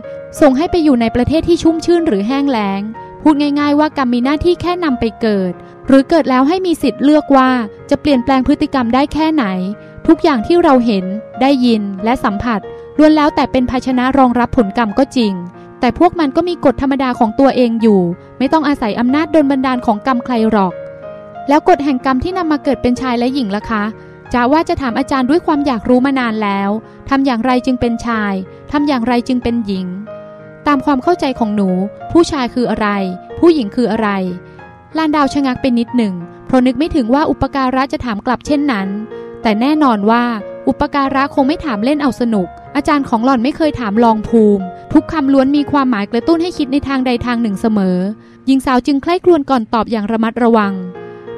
ส่งให้ไปอยู่ในประเทศที่ชุ่มชื่นหรือแห้งแล้งพูดง่ายๆว่ากรรมมีหน้าที่แค่นำไปเกิดหรือเกิดแล้วให้มีสิทธิ์เลือกว่าจะเปลี่ยนแปลงพฤติกรรมได้แค่ไหนทุกอย่างที่เราเห็นได้ยินและสัมผัสล้วนแล้วแต่เป็นภาชนะรองรับผลกรรมก็จริงแต่พวกมันก็มีกฎธรรมดาของตัวเองอยู่ไม่ต้องอาศัยอำนาจดลบันดาลของกรรมใครหรอกแล้วกฎแห่งกรรมที่นำมาเกิดเป็นชายและหญิงล่ะคะจะว่าจะถามอาจารย์ด้วยความอยากรู้มานานแล้วทำอย่างไรจึงเป็นชายทำอย่างไรจึงเป็นหญิงตามความเข้าใจของหนูผู้ชายคืออะไรผู้หญิงคืออะไรลานดาวชะงักไปนิดหนึ่งเพราะนึกไม่ถึงว่าอุปการะจะถามกลับเช่นนั้นแต่แน่นอนว่าอุปการะคงไม่ถามเล่นเอาสนุกอาจารย์ของหล่อนไม่เคยถามลองภูมิทุกคำล้วนมีความหมายกระตุ้นให้คิดในทางใดทางหนึ่งเสมอหญิงสาวจึงใคร่ครวญก่อนตอบอย่างระมัดระวัง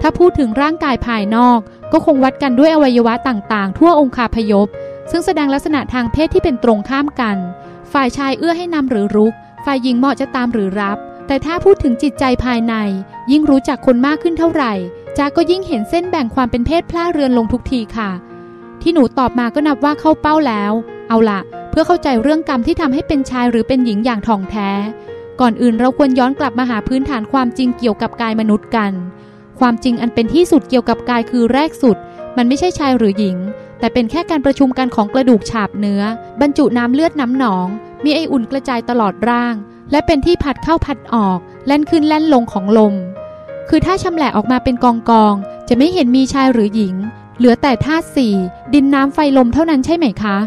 ถ้าพูดถึงร่างกายภายนอกก็คงวัดกันด้วยอวัยวะต่างๆทั่วองคาพยพ ซึ่งแสดงลักษณะทางเพศที่เป็นตรงข้ามกันฝ่ายชายเอื้อให้นำหรือรุกฝ่ายหญิงเหมาะจะตามหรือรับแต่ถ้าพูดถึงจิตใจภายในยิ่งรู้จักคนมากขึ้นเท่าไหร่จากก็ยิ่งเห็นเส้นแบ่งความเป็นเพศพล่าเรือนลงทุกทีค่ะที่หนูตอบมาก็นับว่าเข้าเป้าแล้วเอาละเพื่อเข้าใจเรื่องกรรมที่ทำให้เป็นชายหรือเป็นหญิงอย่างท่องแท้ก่อนอื่นเราควรย้อนกลับมาหาพื้นฐานความจริงเกี่ยวกับกายมนุษย์กันความจริงอันเป็นที่สุดเกี่ยวกับกายคือแรกสุดมันไม่ใช่ชายหรือหญิงแต่เป็นแค่การประชุมกันของกระดูกฉาบเนื้อบรรจุน้ำเลือดน้ำหนองมีไออุ่นกระจายตลอดร่างและเป็นที่ผัดเข้าผัดออกแล่นขึ้นแล่นลงของลมคือถ้าชำแหละออกมาเป็นกองกองจะไม่เห็นมีชายหรือหญิงเหลือแต่ธาตุสี่ดินน้ำไฟลมเท่านั้นใช่ไหมคะ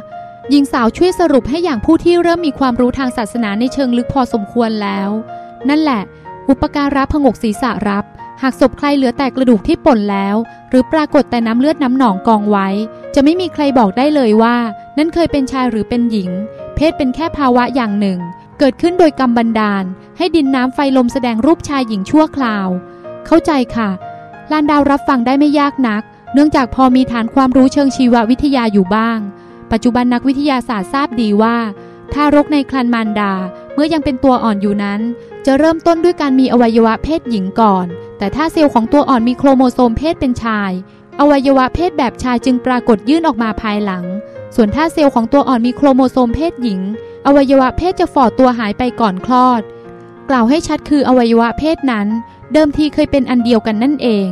หญิงสาวช่วยสรุปให้อย่างผู้ที่เริ่มมีความรู้ทางศาสนาในเชิงลึกพอสมควรแล้วนั่นแหละอุปการะผงกศีรษะรับหากศพใครเหลือแต่กระดูกที่ป่นแล้วหรือปรากฏแต่น้ำเลือดน้ำหนองกองไว้จะไม่มีใครบอกได้เลยว่านั่นเคยเป็นชายหรือเป็นหญิงเพศเป็นแค่ภาวะอย่างหนึ่งเกิดขึ้นโดยกรรมบันดาลให้ดินน้ำไฟลมแสดงรูปชายหญิงชั่วคราวเข้าใจค่ะลานดาวรับฟังได้ไม่ยากนักเนื่องจากพอมีฐานความรู้เชิงชีววิทยาอยู่บ้างปัจจุบันนักวิทยาศาสตร์ทราบดีว่าทารกในครรภ์มารดาเมื่อยังเป็นตัวอ่อนอยู่นั้นจะเริ่มต้นด้วยการมีอวัยวะเพศหญิงก่อนแต่ถ้าเซลล์ของตัวอ่อนมีโครโมโซมเพศเป็นชายอวัยวะเพศแบบชายจึงปรากฏยื่นออกมาภายหลังส่วนถ้าเซลล์ของตัวอ่อนมีโครโมโซมเพศหญิงอวัยวะเพศจะฝ่อตัวหายไปก่อนคลอดกล่าวให้ชัดคืออวัยวะเพศนั้นเดิมทีเคยเป็นอันเดียวกันนั่นเอง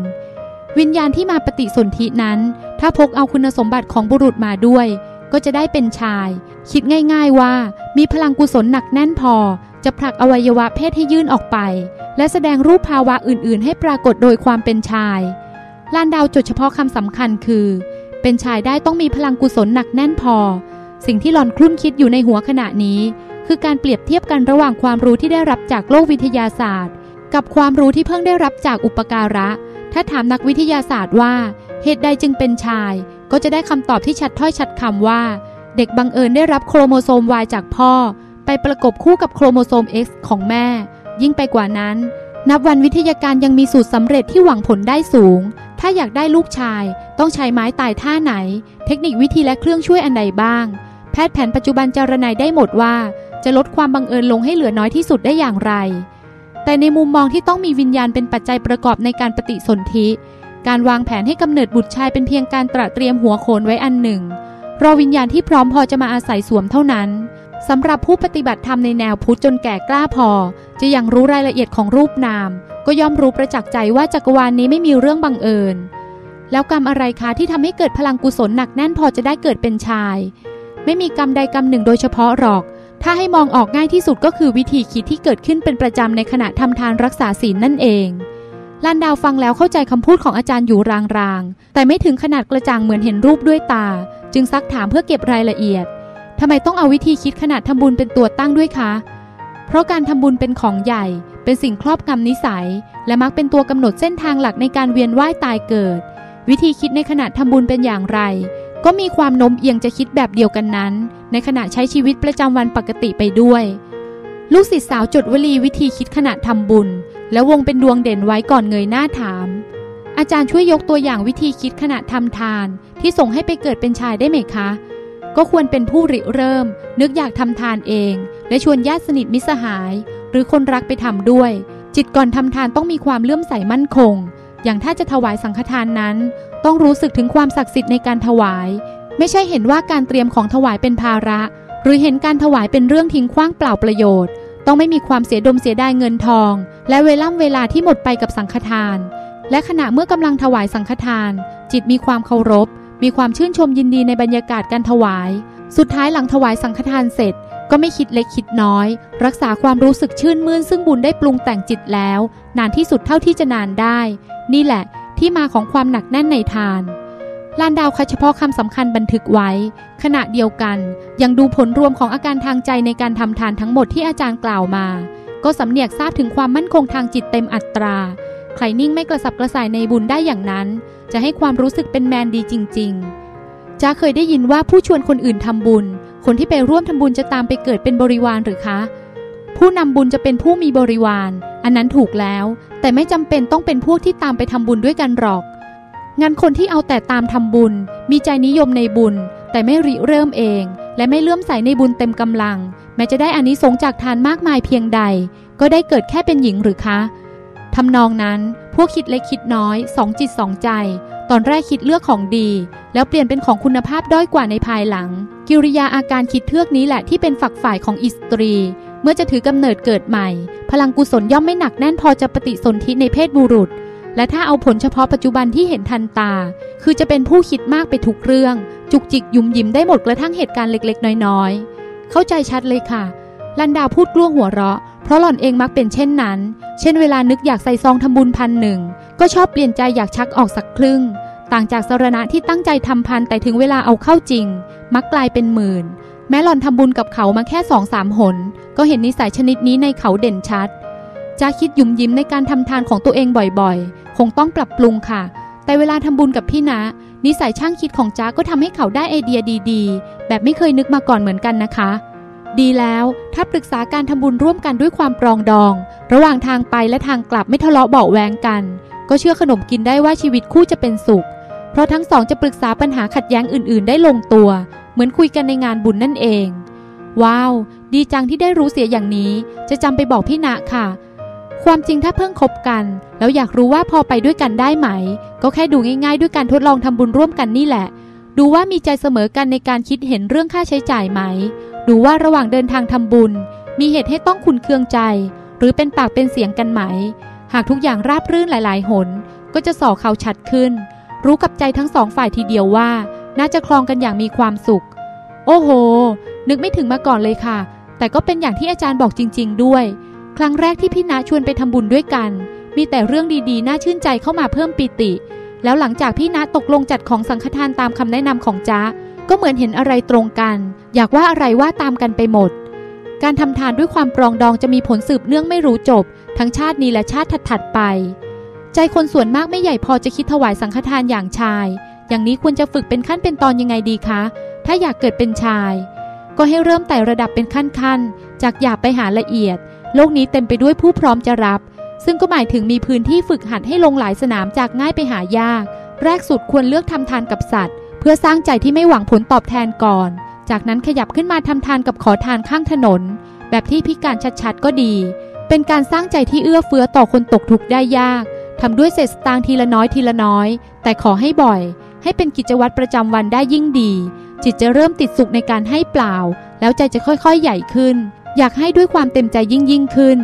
วิญญาณที่มาปฏิสนธินั้นถ้าพกเอาคุณสมบัติของบุรุษมาด้วยก็จะได้เป็นชายคิดง่ายๆว่ามีพลังกุศลหนักแน่นพอจะผลักอวัยวะเพศให้ยื่นออกไปและแสดงรูปภาวะอื่นๆให้ปรากฏโดยความเป็นชายลานดาวจดเฉพาะคำสำคัญคือเป็นชายได้ต้องมีพลังกุศลหนักแน่นพอสิ่งที่หลอนคลุ้นคิดอยู่ในหัวขณะนี้คือการเปรียบเทียบกันระหว่างความรู้ที่ได้รับจากโลกวิทยาศาสตร์กับความรู้ที่เพิ่งได้รับจากอุปการะถ้าถามนักวิทยาศาสตร์ว่าเหตุใดจึงเป็นชายก็จะได้คำตอบที่ชัดถ้อยชัดคำว่าเด็กบังเอิญได้รับโครโมโซม วาย จากพ่อไปประกบคู่กับโครโมโซม เอ็กซ์ ของแม่ยิ่งไปกว่านั้นนับวันวิทยาการยังมีสูตรสำเร็จที่หวังผลได้สูงถ้าอยากได้ลูกชายต้องใช้ไม้ตายท่าไหนเทคนิควิธีและเครื่องช่วยอันใดบ้างแพทย์แผนปัจจุบันจารณาได้หมดว่าจะลดความบังเอิญลงให้เหลือน้อยที่สุดได้อย่างไรแต่ในมุมมองที่ต้องมีวิญญาณเป็นปัจจัยประกอบในการปฏิสนธิการวางแผนให้กำเนิดบุตรชายเป็นเพียงการตระเตรียมหัวโขนไว้อันหนึ่งรอวิญญาณที่พร้อมพอจะมาอาศัยสวมเท่านั้นสำหรับผู้ปฏิบัติธรรมในแนวพุทธจนแก่กล้าพอจะยังรู้รายละเอียดของรูปนามก็ย่อมรู้ประจักษ์ใจว่าจักรวาลนี้ไม่มีเรื่องบังเอิญแล้วกรรมอะไรคะที่ทำให้เกิดพลังกุศลหนักแน่นพอจะได้เกิดเป็นชายไม่มีกรรมใดกรรมหนึ่งโดยเฉพาะหรอกถ้าให้มองออกง่ายที่สุดก็คือวิธีคิดที่เกิดขึ้นเป็นประจำในขณะทำทานรักษาศีลนั่นเองลานดาวฟังแล้วเข้าใจคำพูดของอาจารย์อยู่รางๆแต่ไม่ถึงขนาดกระจ่างเหมือนเห็นรูปด้วยตาจึงซักถามเพื่อเก็บรายละเอียดทำไมต้องเอาวิธีคิดขนาดทำบุญเป็นตัวตั้งด้วยคะเพราะการทำบุญเป็นของใหญ่เป็นสิ่งครอบงำนิสัยและมักเป็นตัวกำหนดเส้นทางหลักในการเวียนว่ายตายเกิดวิธีคิดในขณะทำบุญเป็นอย่างไรก็มีความโน้มเอียงจะคิดแบบเดียวกันนั้นในขณะใช้ชีวิตประจำวันปกติไปด้วยลูกศิษย์สาวจดวลีวิธีคิดขณะทำบุญแล้ววงเป็นดวงเด่นไว้ก่อนเงยหน้าถามอาจารย์ช่วยยกตัวอย่างวิธีคิดขณะทำทานที่ส่งให้ไปเกิดเป็นชายได้ไหมคะก็ควรเป็นผู้ริเริ่มนึกอยากทำทานเองและชวนญาติสนิทมิตรสหายหรือคนรักไปทำด้วยจิตก่อนทำทานต้องมีความเลื่อมใสมั่นคงอย่างถ้าจะถวายสังฆทานนั้นต้องรู้สึกถึงความศักดิ์สิทธิ์ในการถวายไม่ใช่เห็นว่าการเตรียมของถวายเป็นภาระหรือเห็นการถวายเป็นเรื่องทิ้งขว้างเปล่าประโยชน์ต้องไม่มีความเสียดมเสียดายเงินทองและเวล่ำเวลาที่หมดไปกับสังฆทานและขณะเมื่อกำลังถวายสังฆทานจิตมีความเคารพมีความชื่นชมยินดีในบรรยากาศการถวายสุดท้ายหลังถวายสังฆทานเสร็จก็ไม่คิดเล็กคิดน้อยรักษาความรู้สึกชื่นมื่นซึ่งบุญได้ปรุงแต่งจิตแล้วนานที่สุดเท่าที่จะนานได้นี่แหละที่มาของความหนักแน่นในทานลานดาวคัดเฉพาะคำสำคัญบันทึกไว้ขณะเดียวกันยังดูผลรวมของอาการทางใจในการทำทานทั้งหมดที่อาจารย์กล่าวมาก็สำเนียกทราบถึงความมั่นคงทางจิตเต็มอัตราใครนิ่งไม่กระสับกระส่ายในบุญได้อย่างนั้นจะให้ความรู้สึกเป็นแมนดีจริงๆจ้าเคยได้ยินว่าผู้ชวนคนอื่นทำบุญคนที่ไปร่วมทำบุญจะตามไปเกิดเป็นบริวารหรือคะผู้นำบุญจะเป็นผู้มีบริวารอันนั้นถูกแล้วแต่ไม่จำเป็นต้องเป็นพวกที่ตามไปทำบุญด้วยกันหรอกงั้นคนที่เอาแต่ตามทำบุญมีใจนิยมในบุญ แต่ไม่ริเริ่มเองและไม่เลื่อมใสในบุญเต็มกำลังแม้จะได้อานิสงส์จากทานมากมายเพียงใดก็ได้เกิดแค่เป็นหญิงหรือคะทำนองนั้นพวกคิดเล็กคิดน้อยสองจิตสองใจตอนแรกคิดเลือกของดีแล้วเปลี่ยนเป็นของคุณภาพด้อยกว่าในภายหลังกิริยาอาการคิดเทือกนี้แหละที่เป็นฝักฝ่ายของอิสตรีเมื่อจะถือกำเนิดเกิดใหม่พลังกุศลย่อมไม่หนักแน่นพอจะปฏิสนธิในเพศบุรุษและถ้าเอาผลเฉพาะปัจจุบันที่เห็นทันตาคือจะเป็นผู้คิดมากไปทุกเรื่องจุกจิกยุ่มยิ้มได้หมดกระทั่งเหตุการณ์เล็กๆน้อยๆเข้าใจชัดเลยค่ะลันดาพูดกล้วงหัวเราะเพราะหล่อนเองมักเป็นเช่นนั้นเช่นเวลานึกอยากใส่ซองทำบุญพันหนึ่งก็ชอบเปลี่ยนใจอยากชักออกสักครึ่งต่างจากสรณะที่ตั้งใจทำพันแต่ถึงเวลาเอาเข้าจริงมักกลายเป็นหมื่นแม้หล่อนทำบุญกับเขามาแค่สองสามหนก็เห็นนิสัยชนิดนี้ในเขาเด่นชัดจะคิดยุ่มยิ้มในการทำทานของตัวเองบ่อยๆคงต้องปรับปรุงค่ะแต่เวลาทำบุญกับพี่นะนิสัยช่างคิดของจ้าก็ทำให้เขาได้ไอเดียดีๆแบบไม่เคยนึกมาก่อนเหมือนกันนะคะดีแล้วถ้าปรึกษาการทำบุญร่วมกันด้วยความปรองดองระหว่างทางไปและทางกลับไม่ทะเลาะเบาะแว้งกันก็เชื่อขนมกินได้ว่าชีวิตคู่จะเป็นสุขเพราะทั้งสองจะปรึกษาปัญหาขัดแย้งอื่นๆได้ลงตัวเหมือนคุยกันในงานบุญนั่นเองว้าวดีจังที่ได้รู้เสียอย่างนี้จะจำไปบอกพี่ณะค่ะความจริงถ้าเพิ่งคบกันแล้วอยากรู้ว่าพอไปด้วยกันได้ไหมก็แค่ดูง่ายๆด้วยการทดลองทำบุญร่วมกันนี่แหละดูว่ามีใจเสมอกันในการคิดเห็นเรื่องค่าใช้จ่ายไหมดูว่าระหว่างเดินทางทำบุญมีเหตุให้ต้องขุ่นเคืองใจหรือเป็นปากเป็นเสียงกันไหมหากทุกอย่างราบรื่นหลายๆหนก็จะส่อเขาชัดขึ้นรู้กับใจทั้งสองฝ่ายทีเดียวว่าน่าจะคลองกันอย่างมีความสุขโอ้โหนึกไม่ถึงมาก่อนเลยค่ะแต่ก็เป็นอย่างที่อาจารย์บอกจริงๆด้วยครั้งแรกที่พี่ณะชวนไปทำบุญด้วยกันมีแต่เรื่องดีๆน่าชื่นใจเข้ามาเพิ่มปิติแล้วหลังจากพี่ณะตกลงจัดของสังฆทานตามคำแนะนำของจ๊ะก็เหมือนเห็นอะไรตรงกันอยากว่าอะไรว่าตามกันไปหมดการทำทานด้วยความปรองดองจะมีผลสืบเนื่องไม่รู้จบทั้งชาตินี้และชาติถัดๆไปใจคนส่วนมากไม่ใหญ่พอจะคิดถวายสังฆทานอย่างชายอย่างนี้ควรจะฝึกเป็นขั้นเป็นตอนยังไงดีคะถ้าอยากเกิดเป็นชายก็ให้เริ่มไต่ระดับเป็นขั้นๆจากหยาบไปหาละเอียดโลกนี้เต็มไปด้วยผู้พร้อมจะรับซึ่งก็หมายถึงมีพื้นที่ฝึกหัดให้ลงหลายสนามจากง่ายไปหายากแรกสุดควรเลือกทำทานกับสัตว์เพื่อสร้างใจที่ไม่หวังผลตอบแทนก่อนจากนั้นขยับขึ้นมาทำทานกับขอทานข้างถนนแบบที่พิการชัดๆก็ดีเป็นการสร้างใจที่เอื้อเฟื้อต่อคนตกทุกข์ได้ยากทำด้วยเศษสตางค์ทีละน้อยทีละน้อยแต่ขอให้บ่อยให้เป็นกิจวัตรประจำวันได้ยิ่งดีจิตจะเริ่มติดสุขในการให้เปล่าแล้วใจจะค่อยๆใหญ่ขึ้นอยากให้ด้วยความเต็มใจยิ่งยิ่งขึ้น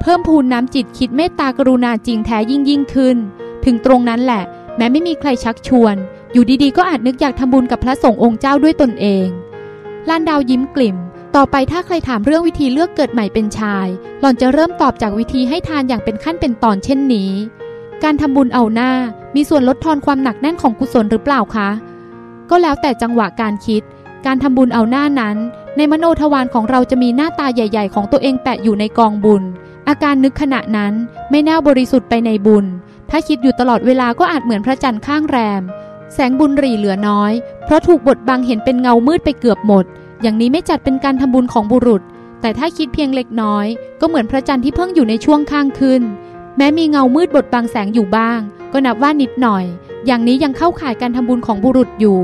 เพิ่มพูนน้ำจิตคิดเมตตากรุณาจริงแท้ยิ่งยิ่งขึ้นถึงตรงนั้นแหละแม้ไม่มีใครชักชวนอยู่ดีๆก็อาจนึกอยากทำบุญกับพระสงฆ์องค์เจ้าด้วยตนเองลานดาวยิ้มกลิ่มต่อไปถ้าใครถามเรื่องวิธีเลือกเกิดใหม่เป็นชายหล่อนจะเริ่มตอบจากวิธีให้ทานอย่างเป็นขั้นเป็นตอนเช่นนี้การทำบุญเอาหน้ามีส่วนลดทอนความหนักแน่นของกุศลหรือเปล่าคะก็แล้วแต่จังหวะการคิดการทำบุญเอาหน้านั้นในมโนทวารของเราจะมีหน้าตาใหญ่ๆของตัวเองแปะอยู่ในกองบุญอาการนึกขณะนั้นไม่แน่วบริสุทธิ์ไปในบุญถ้าคิดอยู่ตลอดเวลาก็อาจเหมือนพระจันทร์ข้างแรมแสงบุญหรี่เหลือน้อยเพราะถูกบดบังเห็นเป็นเงามืดไปเกือบหมดอย่างนี้ไม่จัดเป็นการทำบุญของบุรุษแต่ถ้าคิดเพียงเล็กน้อยก็เหมือนพระจันทร์ที่เพิ่งอยู่ในช่วงข้างขึ้นแม้มีเงามืดบดบังแสงอยู่บ้างก็นับว่านิดหน่อยอย่างนี้ยังเข้าข่ายการทำบุญของบุรุษอยู่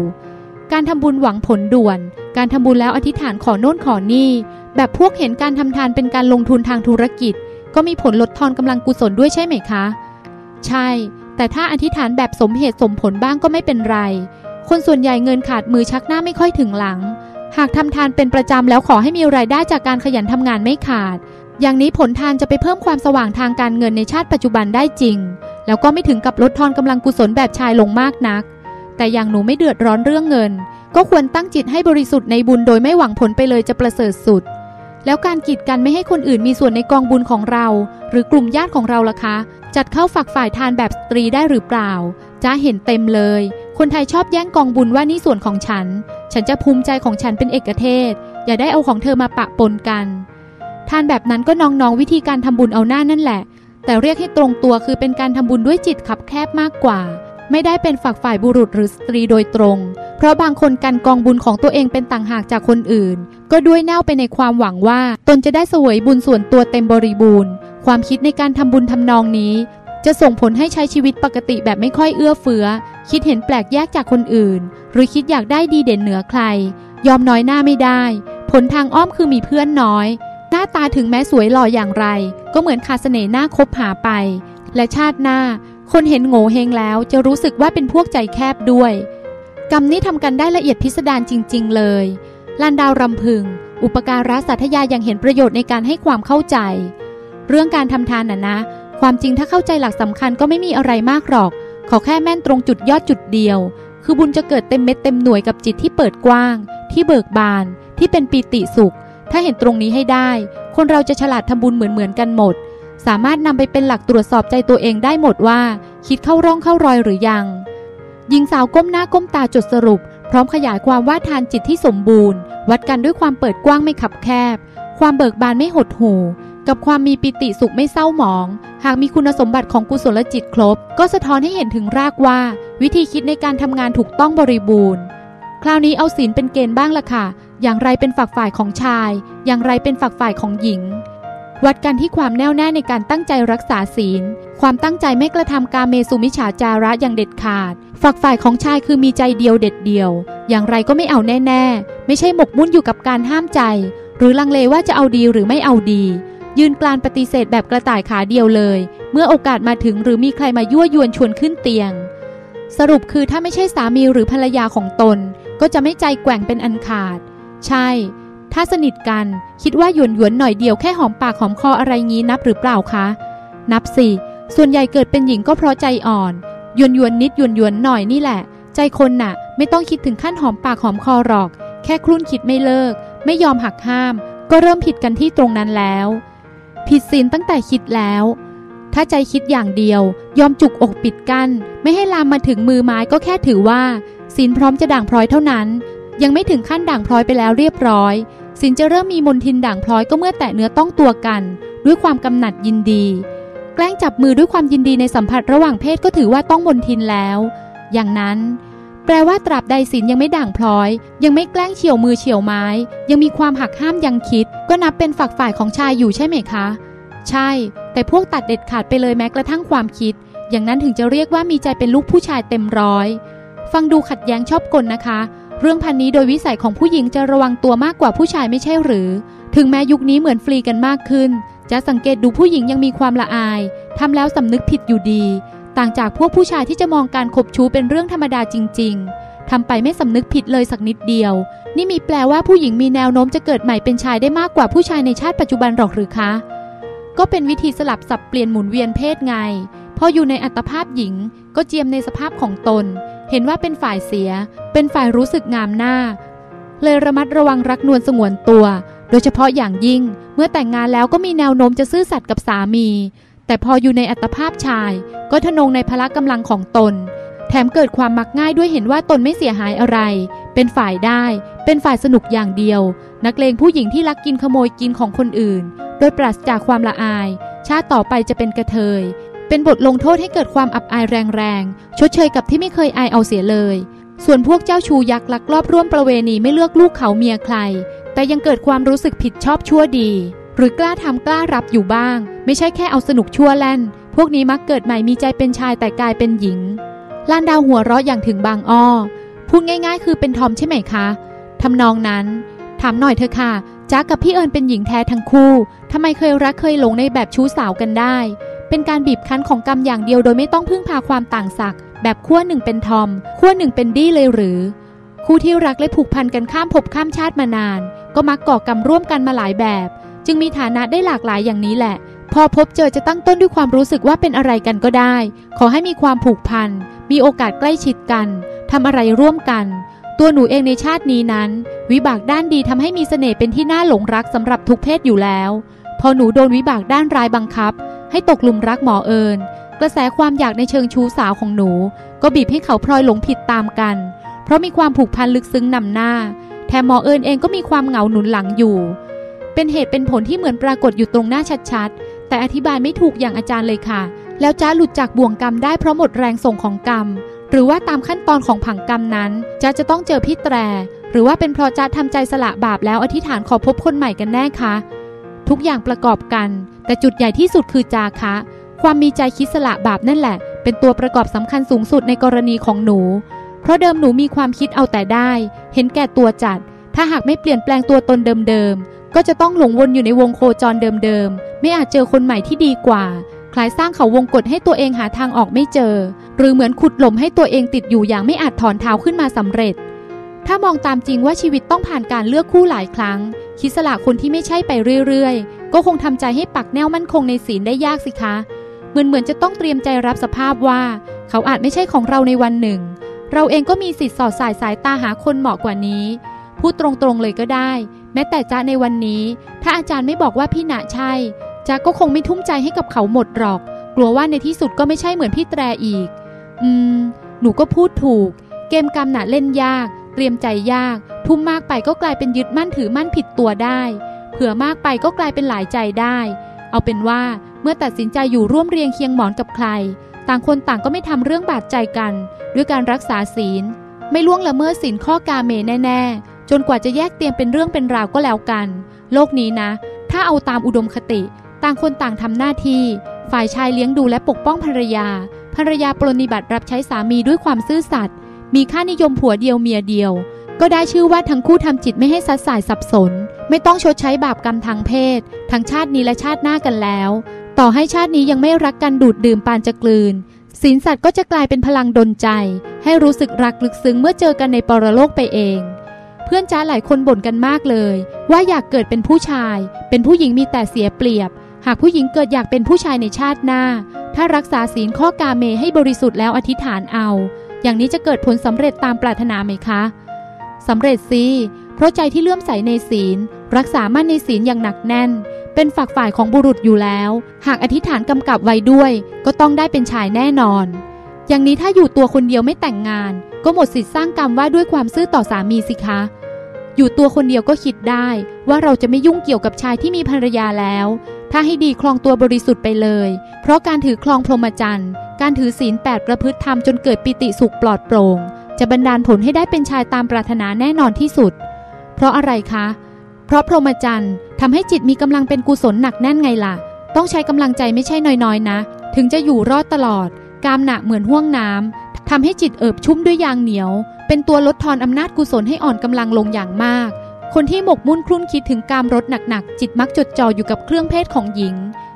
การทำบุญหวังผลด่วนการทำบุญแล้วอธิษฐานขอโน่นขอนี่แบบพวกเห็นการทำทานเป็นการลงทุนทางธุรกิจก็มีผลลดทอนกำลังกุศลด้วยใช่ไหมคะใช่แต่ถ้าอธิษฐานแบบสมเหตุสมผลบ้างก็ไม่เป็นไรคนส่วนใหญ่เงินขาดมือชักหน้าไม่ค่อยถึงหลังหากทำทานเป็นประจำแล้วขอให้มีรายได้จากการขยันทำงานไม่ขาดอย่างนี้ผลทานจะไปเพิ่มความสว่างทางการเงินในชาติปัจจุบันได้จริงแล้วก็ไม่ถึงกับลดทอนกำลังกุศลแบบชายลงมากนักแต่อย่างหนูไม่เดือดร้อนเรื่องเงินก็ควรตั้งจิตให้บริสุทธิ์ในบุญโดยไม่หวังผลไปเลยจะประเสริฐสุดแล้วการกีดกันไม่ให้คนอื่นมีส่วนในกองบุญของเราหรือกลุ่มญาติของเราล่ะคะจัดเข้าฝักฝ่ายทานแบบสตรีได้หรือเปล่าจ๊ะเห็นเต็มเลยคนไทยชอบแย่งกองบุญว่านี่ส่วนของฉันฉันจะภูมิใจของฉันเป็นเอกเทศอย่าได้เอาของเธอมาปะปนกันทานแบบนั้นก็น้องๆวิธีการทำบุญเอาหน้านั่นแหละแต่เรียกให้ตรงตัวคือเป็นการทำบุญด้วยจิตขับแคบมากกว่าไม่ได้เป็นฝักฝ่ายบุรุษหรือสตรีโดยตรงเพราะบางคนกันกองบุญของตัวเองเป็นต่างหากจากคนอื่นก็ด้วยแนวไปในความหวังว่าตนจะได้เสวยบุญส่วนตัวเต็มบริบูรณ์ความคิดในการทำบุญทำนองนี้จะส่งผลให้ใช้ชีวิตปกติแบบไม่ค่อยเอื้อเฟื้อคิดเห็นแปลกแยกจากคนอื่น หรือคิดอยากได้ดีเด่นเหนือใครยอมน้อยหน้าไม่ได้ผลทางอ้อมคือมีเพื่อนน้อยหน้าตาถึงแม้สวยหล่ออย่างไรก็เหมือนขาดเสน่ห์หน้าคบหาไปและชาติหน้าคนเห็นโง่เฮงแล้วจะรู้สึกว่าเป็นพวกใจแคบด้วยกรรมนี้ทำกันได้ละเอียดพิสดารจริงๆเลยลานดาวรำพึงอุปการะสาธยายอย่างเห็นประโยชน์ในการให้ความเข้าใจเรื่องการทำทานน่ะนะความจริงถ้าเข้าใจหลักสำคัญก็ไม่มีอะไรมากหรอกขอแค่แม่นตรงจุดยอดจุดเดียวคือบุญจะเกิดเต็มเม็ดเต็มหน่วยกับจิตที่เปิดกว้างที่เบิกบานที่เป็นปีติสุขถ้าเห็นตรงนี้ให้ได้คนเราจะฉลาดทำบุญเหมือนๆกันหมดสามารถนำไปเป็นหลักตรวจสอบใจตัวเองได้หมดว่าคิดเข้าร่องเข้ารอยหรือยังหญิงสาวก้มหน้าก้มตาจดสรุปพร้อมขยายความว่าทานจิตที่สมบูรณ์วัดกันด้วยความเปิดกว้างไม่ขับแคบความเบิกบานไม่หดหู่กับความมีปิติสุขไม่เศร้าหมองหากมีคุณสมบัติของกุศลจิตครบก็สะท้อนให้เห็นถึงรากว่าวิธีคิดในการทำงานถูกต้องบริบูรณ์คราวนี้เอาศีลเป็นเกณฑ์บ้างละค่ะอย่างไรเป็นฝักฝ่ายของชายอย่างไรเป็นฝักฝ่ายของหญิงวัดกันที่ความแน่วแน่ในการตั้งใจรักษาศีลความตั้งใจไม่กระทำกาเมสุมิจฉาจาระอย่างเด็ดขาดฝักฝ่ายของชายคือมีใจเดียวเด็ดเดียวอย่างไรก็ไม่เอาแน่ๆไม่ใช่หมกมุ่นอยู่กับการห้ามใจหรือลังเลว่าจะเอาดีหรือไม่เอาดียืนกรานปฏิเสธแบบกระต่ายขาเดียวเลยเมื่อโอกาสมาถึงหรือมีใครมายั่วยวนชวนขึ้นเตียงสรุปคือถ้าไม่ใช่สามีหรือภรรยาของตนก็จะไม่ใจแกว่งเป็นอันขาดใช่ถ้าสนิทกันคิดว่าหยวนหยวนหน่อยเดียวแค่หอมปากหอมคออะไรงี้นับหรือเปล่าคะนับสิส่วนใหญ่เกิดเป็นหญิงก็เพราะใจอ่อนหยวนหยวนนิดหยวนหยวนหน่อยนี่แหละใจคนน่ะไม่ต้องคิดถึงขั้นหอมปากหอมคอหรอกแค่คลุ้นคิดไม่เลิกไม่ยอมหักห้ามก็เริ่มผิดกันที่ตรงนั้นแล้วผิดศีลตั้งแต่คิดแล้วถ้าใจคิดอย่างเดียวยอมจุกอกปิดกั้นไม่ให้ลามมาถึงมือไม้ก็แค่ถือว่าศีลพร้อมจะด่างพร้อยเท่านั้นยังไม่ถึงขั้นด่างพร้อยไปแล้วเรียบร้อยศีลจะเริ่มมีมนทินด่างพร้อยก็เมื่อแตะเนื้อต้องตัวกันด้วยความกำหนัดยินดีแกล้งจับมือด้วยความยินดีในสัมผัสระหว่างเพศก็ถือว่าต้องมนทินแล้วอย่างนั้นแปลว่าตราบใดศีลยังไม่ด่างพร้อยยังไม่แกล้งเฉี่ยวมือเฉี่ยวไม้ยังมีความหักห้ามยังคิดก็นับเป็นฝักฝ่ายของชายอยู่ใช่ไหมคะใช่แต่พวกตัดเด็ดขาดไปเลยแม้กระทั่งความคิดอย่างนั้นถึงจะเรียกว่ามีใจเป็นลูกผู้ชายเต็มร้อยฟังดูขัดแย้งชอบกลนะคะเรื่องพันนี้โดยวิสัยของผู้หญิงจะระวังตัวมากกว่าผู้ชายไม่ใช่หรือถึงแม้ยุคนี้เหมือนฟรีกันมากขึ้นจะสังเกตดูผู้หญิงยังมีความละอายทำแล้วสำนึกผิดอยู่ดีต่างจากพวกผู้ชายที่จะมองการคบชู้เป็นเรื่องธรรมดาจริงๆทำไปไม่สำนึกผิดเลยสักนิดเดียวนี่มีแปลว่าผู้หญิงมีแนวโน้มจะเกิดใหม่เป็นชายได้มากกว่าผู้ชายในชาติปัจจุบันหรอกหรือคะก็เป็นวิธีสลับสับเปลี่ยนหมุนเวียนเพศไงพออยู่ในอัตภาพหญิงก็เจียมในสภาพของตนเห็นว่าเป็นฝ่ายเสียเป็นฝ่ายรู้สึกงามหน้าเลยระมัดระวังรักนวลสงวนตัวโดยเฉพาะอย่างยิ่งเมื่อแต่งงานแล้วก็มีแนวโน้มจะซื่อสัตย์กับสามีแต่พออยู่ในอัตภาพชายก็ทะนงในพละกำลังของตนแถมเกิดความมักง่ายด้วยเห็นว่าตนไม่เสียหายอะไรเป็นฝ่ายได้เป็นฝ่ายสนุกอย่างเดียวนักเลงผู้หญิงที่ลักกินขโมยกินของคนอื่นโดยปราศจากความละอายชาติต่อไปจะเป็นกระเทยเป็นบทลงโทษให้เกิดความอับอายแรงๆชดเชยกับที่ไม่เคยอายเอาเสียเลยส่วนพวกเจ้าชูยักษ์ลักลอบร่วมประเวณีไม่เลือกลูกเขาเมียใครแต่ยังเกิดความรู้สึกผิดชอบชั่วดีหรือกล้าทำกล้ารับอยู่บ้างไม่ใช่แค่เอาสนุกชั่วแล่นพวกนี้มักเกิดใหม่มีใจเป็นชายแต่กายเป็นหญิงลานดาวหัวเราะอย่างถึงบางอ้อพูดง่ายๆคือเป็นทอมใช่ไหมคะทำนองนั้นถามหน่อยเถอะค่ะจ๊ะกับพี่เอิญเป็นหญิงแท้ทั้งคู่ทำไมเคยรักเคยหลงในแบบชู้สาวกันได้เป็นการบีบคั้นของกรรมอย่างเดียวโดยไม่ต้องพึ่งพาความต่างศักดิ์แบบขั้วหนึ่งเป็นทอมขั้วหนึ่งเป็นดี้เลยหรือคู่ที่รักและผูกพันกันข้ามภพข้ามชาติมานานก็มักก่อกรรมร่วมกันมาหลายแบบจึงมีฐานะได้หลากหลายอย่างนี้แหละพอพบเจอจะตั้งต้นด้วยความรู้สึกว่าเป็นอะไรกันก็ได้ขอให้มีความผูกพันมีโอกาสใกล้ชิดกันทำอะไรร่วมกันตัวหนูเองในชาตินี้นั้นวิบากด้านดีทำให้มีเสน่ห์เป็นที่น่าหลงรักสำหรับทุกเพศอยู่แล้วพอหนูโดนวิบากด้านร้ายบังคับให้ตกหลุมรักหมอเอิญกระแสความอยากในเชิงชู้สาวของหนูก็บีบให้เขาพลอยหลงผิดตามกันเพราะมีความผูกพันลึกซึ้งนำหน้าแถมหมอเอิญเองก็มีความเหงาหนุนหลังอยู่เป็นเหตุเป็นผลที่เหมือนปรากฏอยู่ตรงหน้าชัดๆแต่อธิบายไม่ถูกอย่างอาจารย์เลยค่ะแล้วจ้าหลุดจากบ่วงกรรมได้เพราะหมดแรงส่งของกรรมหรือว่าตามขั้นตอนของผังกรรมนั้นจ้าจะต้องเจอพี่แตรหรือว่าเป็นเพราะจ้าทำใจสละบาปแล้วอธิษฐานขอพบคนใหม่กันแน่คะทุกอย่างประกอบกันแต่จุดใหญ่ที่สุดคือจาคะความมีใจคิดสละบาปนั่นแหละเป็นตัวประกอบสำคัญสูงสุดในกรณีของหนู เพราะเดิมหนูมีความคิดเอาแต่ได้เห็นแก่ตัวจัดถ้าหากไม่เปลี่ยนแปลงตัวตนเดิมๆก็จะต้องหลงวนอยู่ในวงโคจรเดิมๆไม่อาจเจอคนใหม่ที่ดีกว่าคล้ายสร้างเขาวงกฏให้ตัวเองหาทางออกไม่เจอหรือเหมือนขุดหล่มให้ตัวเองติดอยู่อย่างไม่อาจถอนเท้าขึ้นมาสำเร็จถ้ามองตามจริงว่าชีวิตต้องผ่านการเลือกคู่หลายครั้งคิดสละคนที่ไม่ใช่ไปเรื่อยๆก็คงทำใจให้ปักแนวมั่นคงในศีลได้ยากสิคะเหมือนเหมือนจะต้องเตรียมใจรับสภาพว่าเขาอาจไม่ใช่ของเราในวันหนึ่งเราเองก็มีสิทธิ์สอดสายสายตาหาคนเหมาะกว่านี้พูดตรงๆเลยก็ได้แม้แต่จ๊ะในวันนี้ถ้าอาจารย์ไม่บอกว่าพี่ณใช่จ๊ะก็คงไม่ทุ่มใจให้กับเขาหมดหรอกกลัวว่าในที่สุดก็ไม่ใช่เหมือนพี่แตรอีกอืมหนูก็พูดถูกเกมกรรมน่ะเล่นยากเตรียมใจยากทุ่มมากไปก็กลายเป็นยึดมั่นถือมั่นผิดตัวได้เผื่อมากไปก็กลายเป็นหลายใจได้เอาเป็นว่าเมื่อตัดสินใจอยู่ร่วมเรียงเคียงหมอนกับใครต่างคนต่างก็ไม่ทำเรื่องบาดใจกันด้วยการรักษาศีลไม่ล่วงละเมิดศีลข้อกาเมแน่ๆจนกว่าจะแยกเตียงเป็นเรื่องเป็นราวก็แล้วกันโลกนี้นะถ้าเอาตามอุดมคติต่างคนต่างทำหน้าที่ฝ่ายชายเลี้ยงดูและปกป้องภรรยาภรรยาปรนนิบัติรับใช้สามีด้วยความซื่อสัตย์มีค่านิยมผัวเดียวเมียเดียวก็ได้ชื่อว่าทั้งคู่ทำจิตไม่ให้ซัดสายสับสนไม่ต้องชดใช้บาปกรรมทางเพศทั้งชาตินี้และชาติหน้ากันแล้วต่อให้ชาตินี้ยังไม่รักกันดูดดื่มปานจะกลืนศีลสัตว์ก็จะกลายเป็นพลังดลใจให้รู้สึกรักลึกซึ้งเมื่อเจอกันในปรโลกไปเองเพื่อนจ้าหลายคนบ่นกันมากเลยว่าอยากเกิดเป็นผู้ชายเป็นผู้หญิงมีแต่เสียเปรียบหากผู้หญิงเกิดอยากเป็นผู้ชายในชาติหน้าถ้ารักษาศีลข้อกาเมให้บริสุทธิ์แล้วอธิษฐานเอาอย่างนี้จะเกิดผลสำเร็จตามปรารถนาไหมคะสำเร็จสิเพราะใจที่เลื่อมใสในศีลรักษามั่นในศีลอย่างหนักแน่นเป็นฝักฝ่ายของบุรุษอยู่แล้วหากอธิษฐานกำกับไว้ด้วยก็ต้องได้เป็นชายแน่นอนอย่างนี้ถ้าอยู่ตัวคนเดียวไม่แต่งงานก็หมดสิทธิ์สร้างกรรมว่าด้วยความซื่อต่อสามีสิคะอยู่ตัวคนเดียวก็คิดได้ว่าเราจะไม่ยุ่งเกี่ยวกับชายที่มีภรรยาแล้วถ้าให้ดีครองตัวบริสุทธิ์ไปเลยเพราะการถือครองพรหมจรรย์การถือศีลแปดประพฤติธรรมจนเกิดปิติสุขปลอดโปร่งจะบันดาลผลให้ได้เป็นชายตามปรารถนาแน่นอนที่สุดเพราะอะไรคะเพราะพรหมจรรย์ทำให้จิตมีกำลังเป็นกุศลหนักแน่นไงล่ะต้องใช้กำลังใจไม่ใช่น้อยๆนะถึงจะอยู่รอดตลอดกามหนะเหมือนห่วงน้ำทำให้จิตเอิบชุ่มด้วยยางเหนียวเป็นตัวลดทอนอำนาจกุศลให้อ่อนกำลังลงอย่างมากคนที่หมกมุ่นคลุ้นคิดถึงกามรสหนักๆจิตมักจดจ่ออยู่กับเครื่องเพศของหญิง